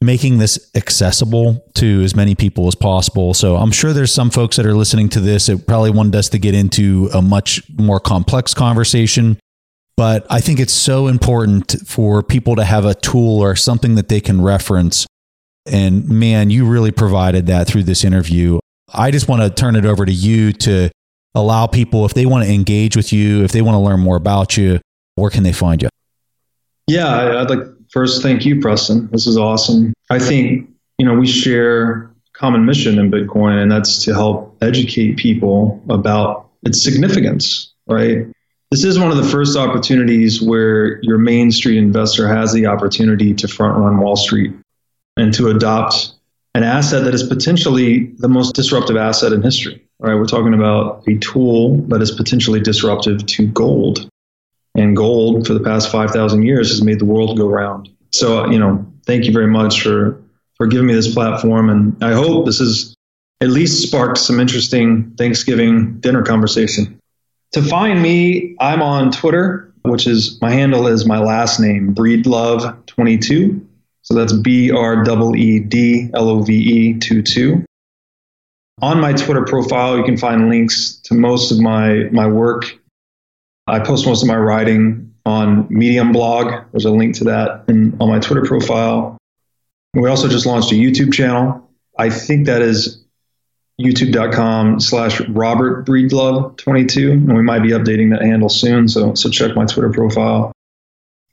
making this accessible to as many people as possible. So I'm sure there's some folks that are listening to this. It probably wanted us to get into a much more complex conversation. But I think it's so important for people to have a tool or something that they can reference. And man, you really provided that through this interview. I just want to turn it over to you to allow people, if they want to engage with you, if they want to learn more about you, where can they find you? Yeah, I'd like to first thank you, Preston. This is awesome. I think, you know, we share common mission in Bitcoin, and that's to help educate people about its significance, right? This is one of the first opportunities where your Main Street investor has the opportunity to front run Wall Street and to adopt an asset that is potentially the most disruptive asset in history. All right, we're talking about a tool that is potentially disruptive to gold. And gold for the past 5,000 years has made the world go round. So, you know, thank you very much for giving me this platform. And I hope this has at least sparked some interesting Thanksgiving dinner conversation. To find me, I'm on Twitter, which is, my handle is my last name, Breedlove22. So that's BREEDLOVE22. On my Twitter profile, you can find links to most of my work. I post most of my writing on Medium blog. There's a link to that on my Twitter profile. We also just launched a YouTube channel. I think that is youtube.com/RobertBreedlove22. And we might be updating that handle soon. So check my Twitter profile.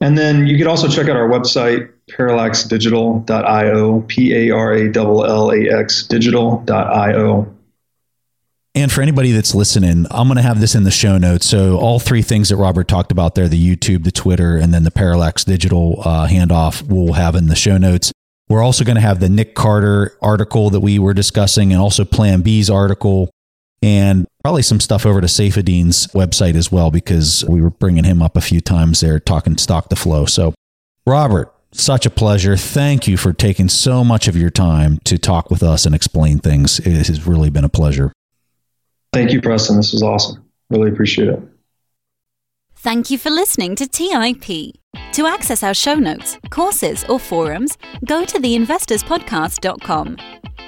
And then you can also check out our website, parallaxdigital.io, parallaxdigital.io. And for anybody that's listening, I'm going to have this in the show notes. So all three things that Robert talked about there, the YouTube, the Twitter, and then the Parallax Digital handoff, we'll have in the show notes. We're also going to have the Nick Carter article that we were discussing, and also Plan B's article, and probably some stuff over to Saifedean's website as well, because we were bringing him up a few times there talking Stock to Flow. So Robert, such a pleasure. Thank you for taking so much of your time to talk with us and explain things. It has really been a pleasure. Thank you, Preston. This was awesome. Really appreciate it. Thank you for listening to TIP. To access our show notes, courses, or forums, go to theinvestorspodcast.com.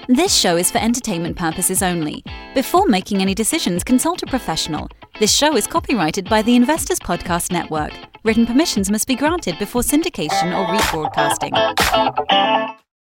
This show is for entertainment purposes only. Before making any decisions, consult a professional. This show is copyrighted by The Investors Podcast Network. Written permissions must be granted before syndication or rebroadcasting.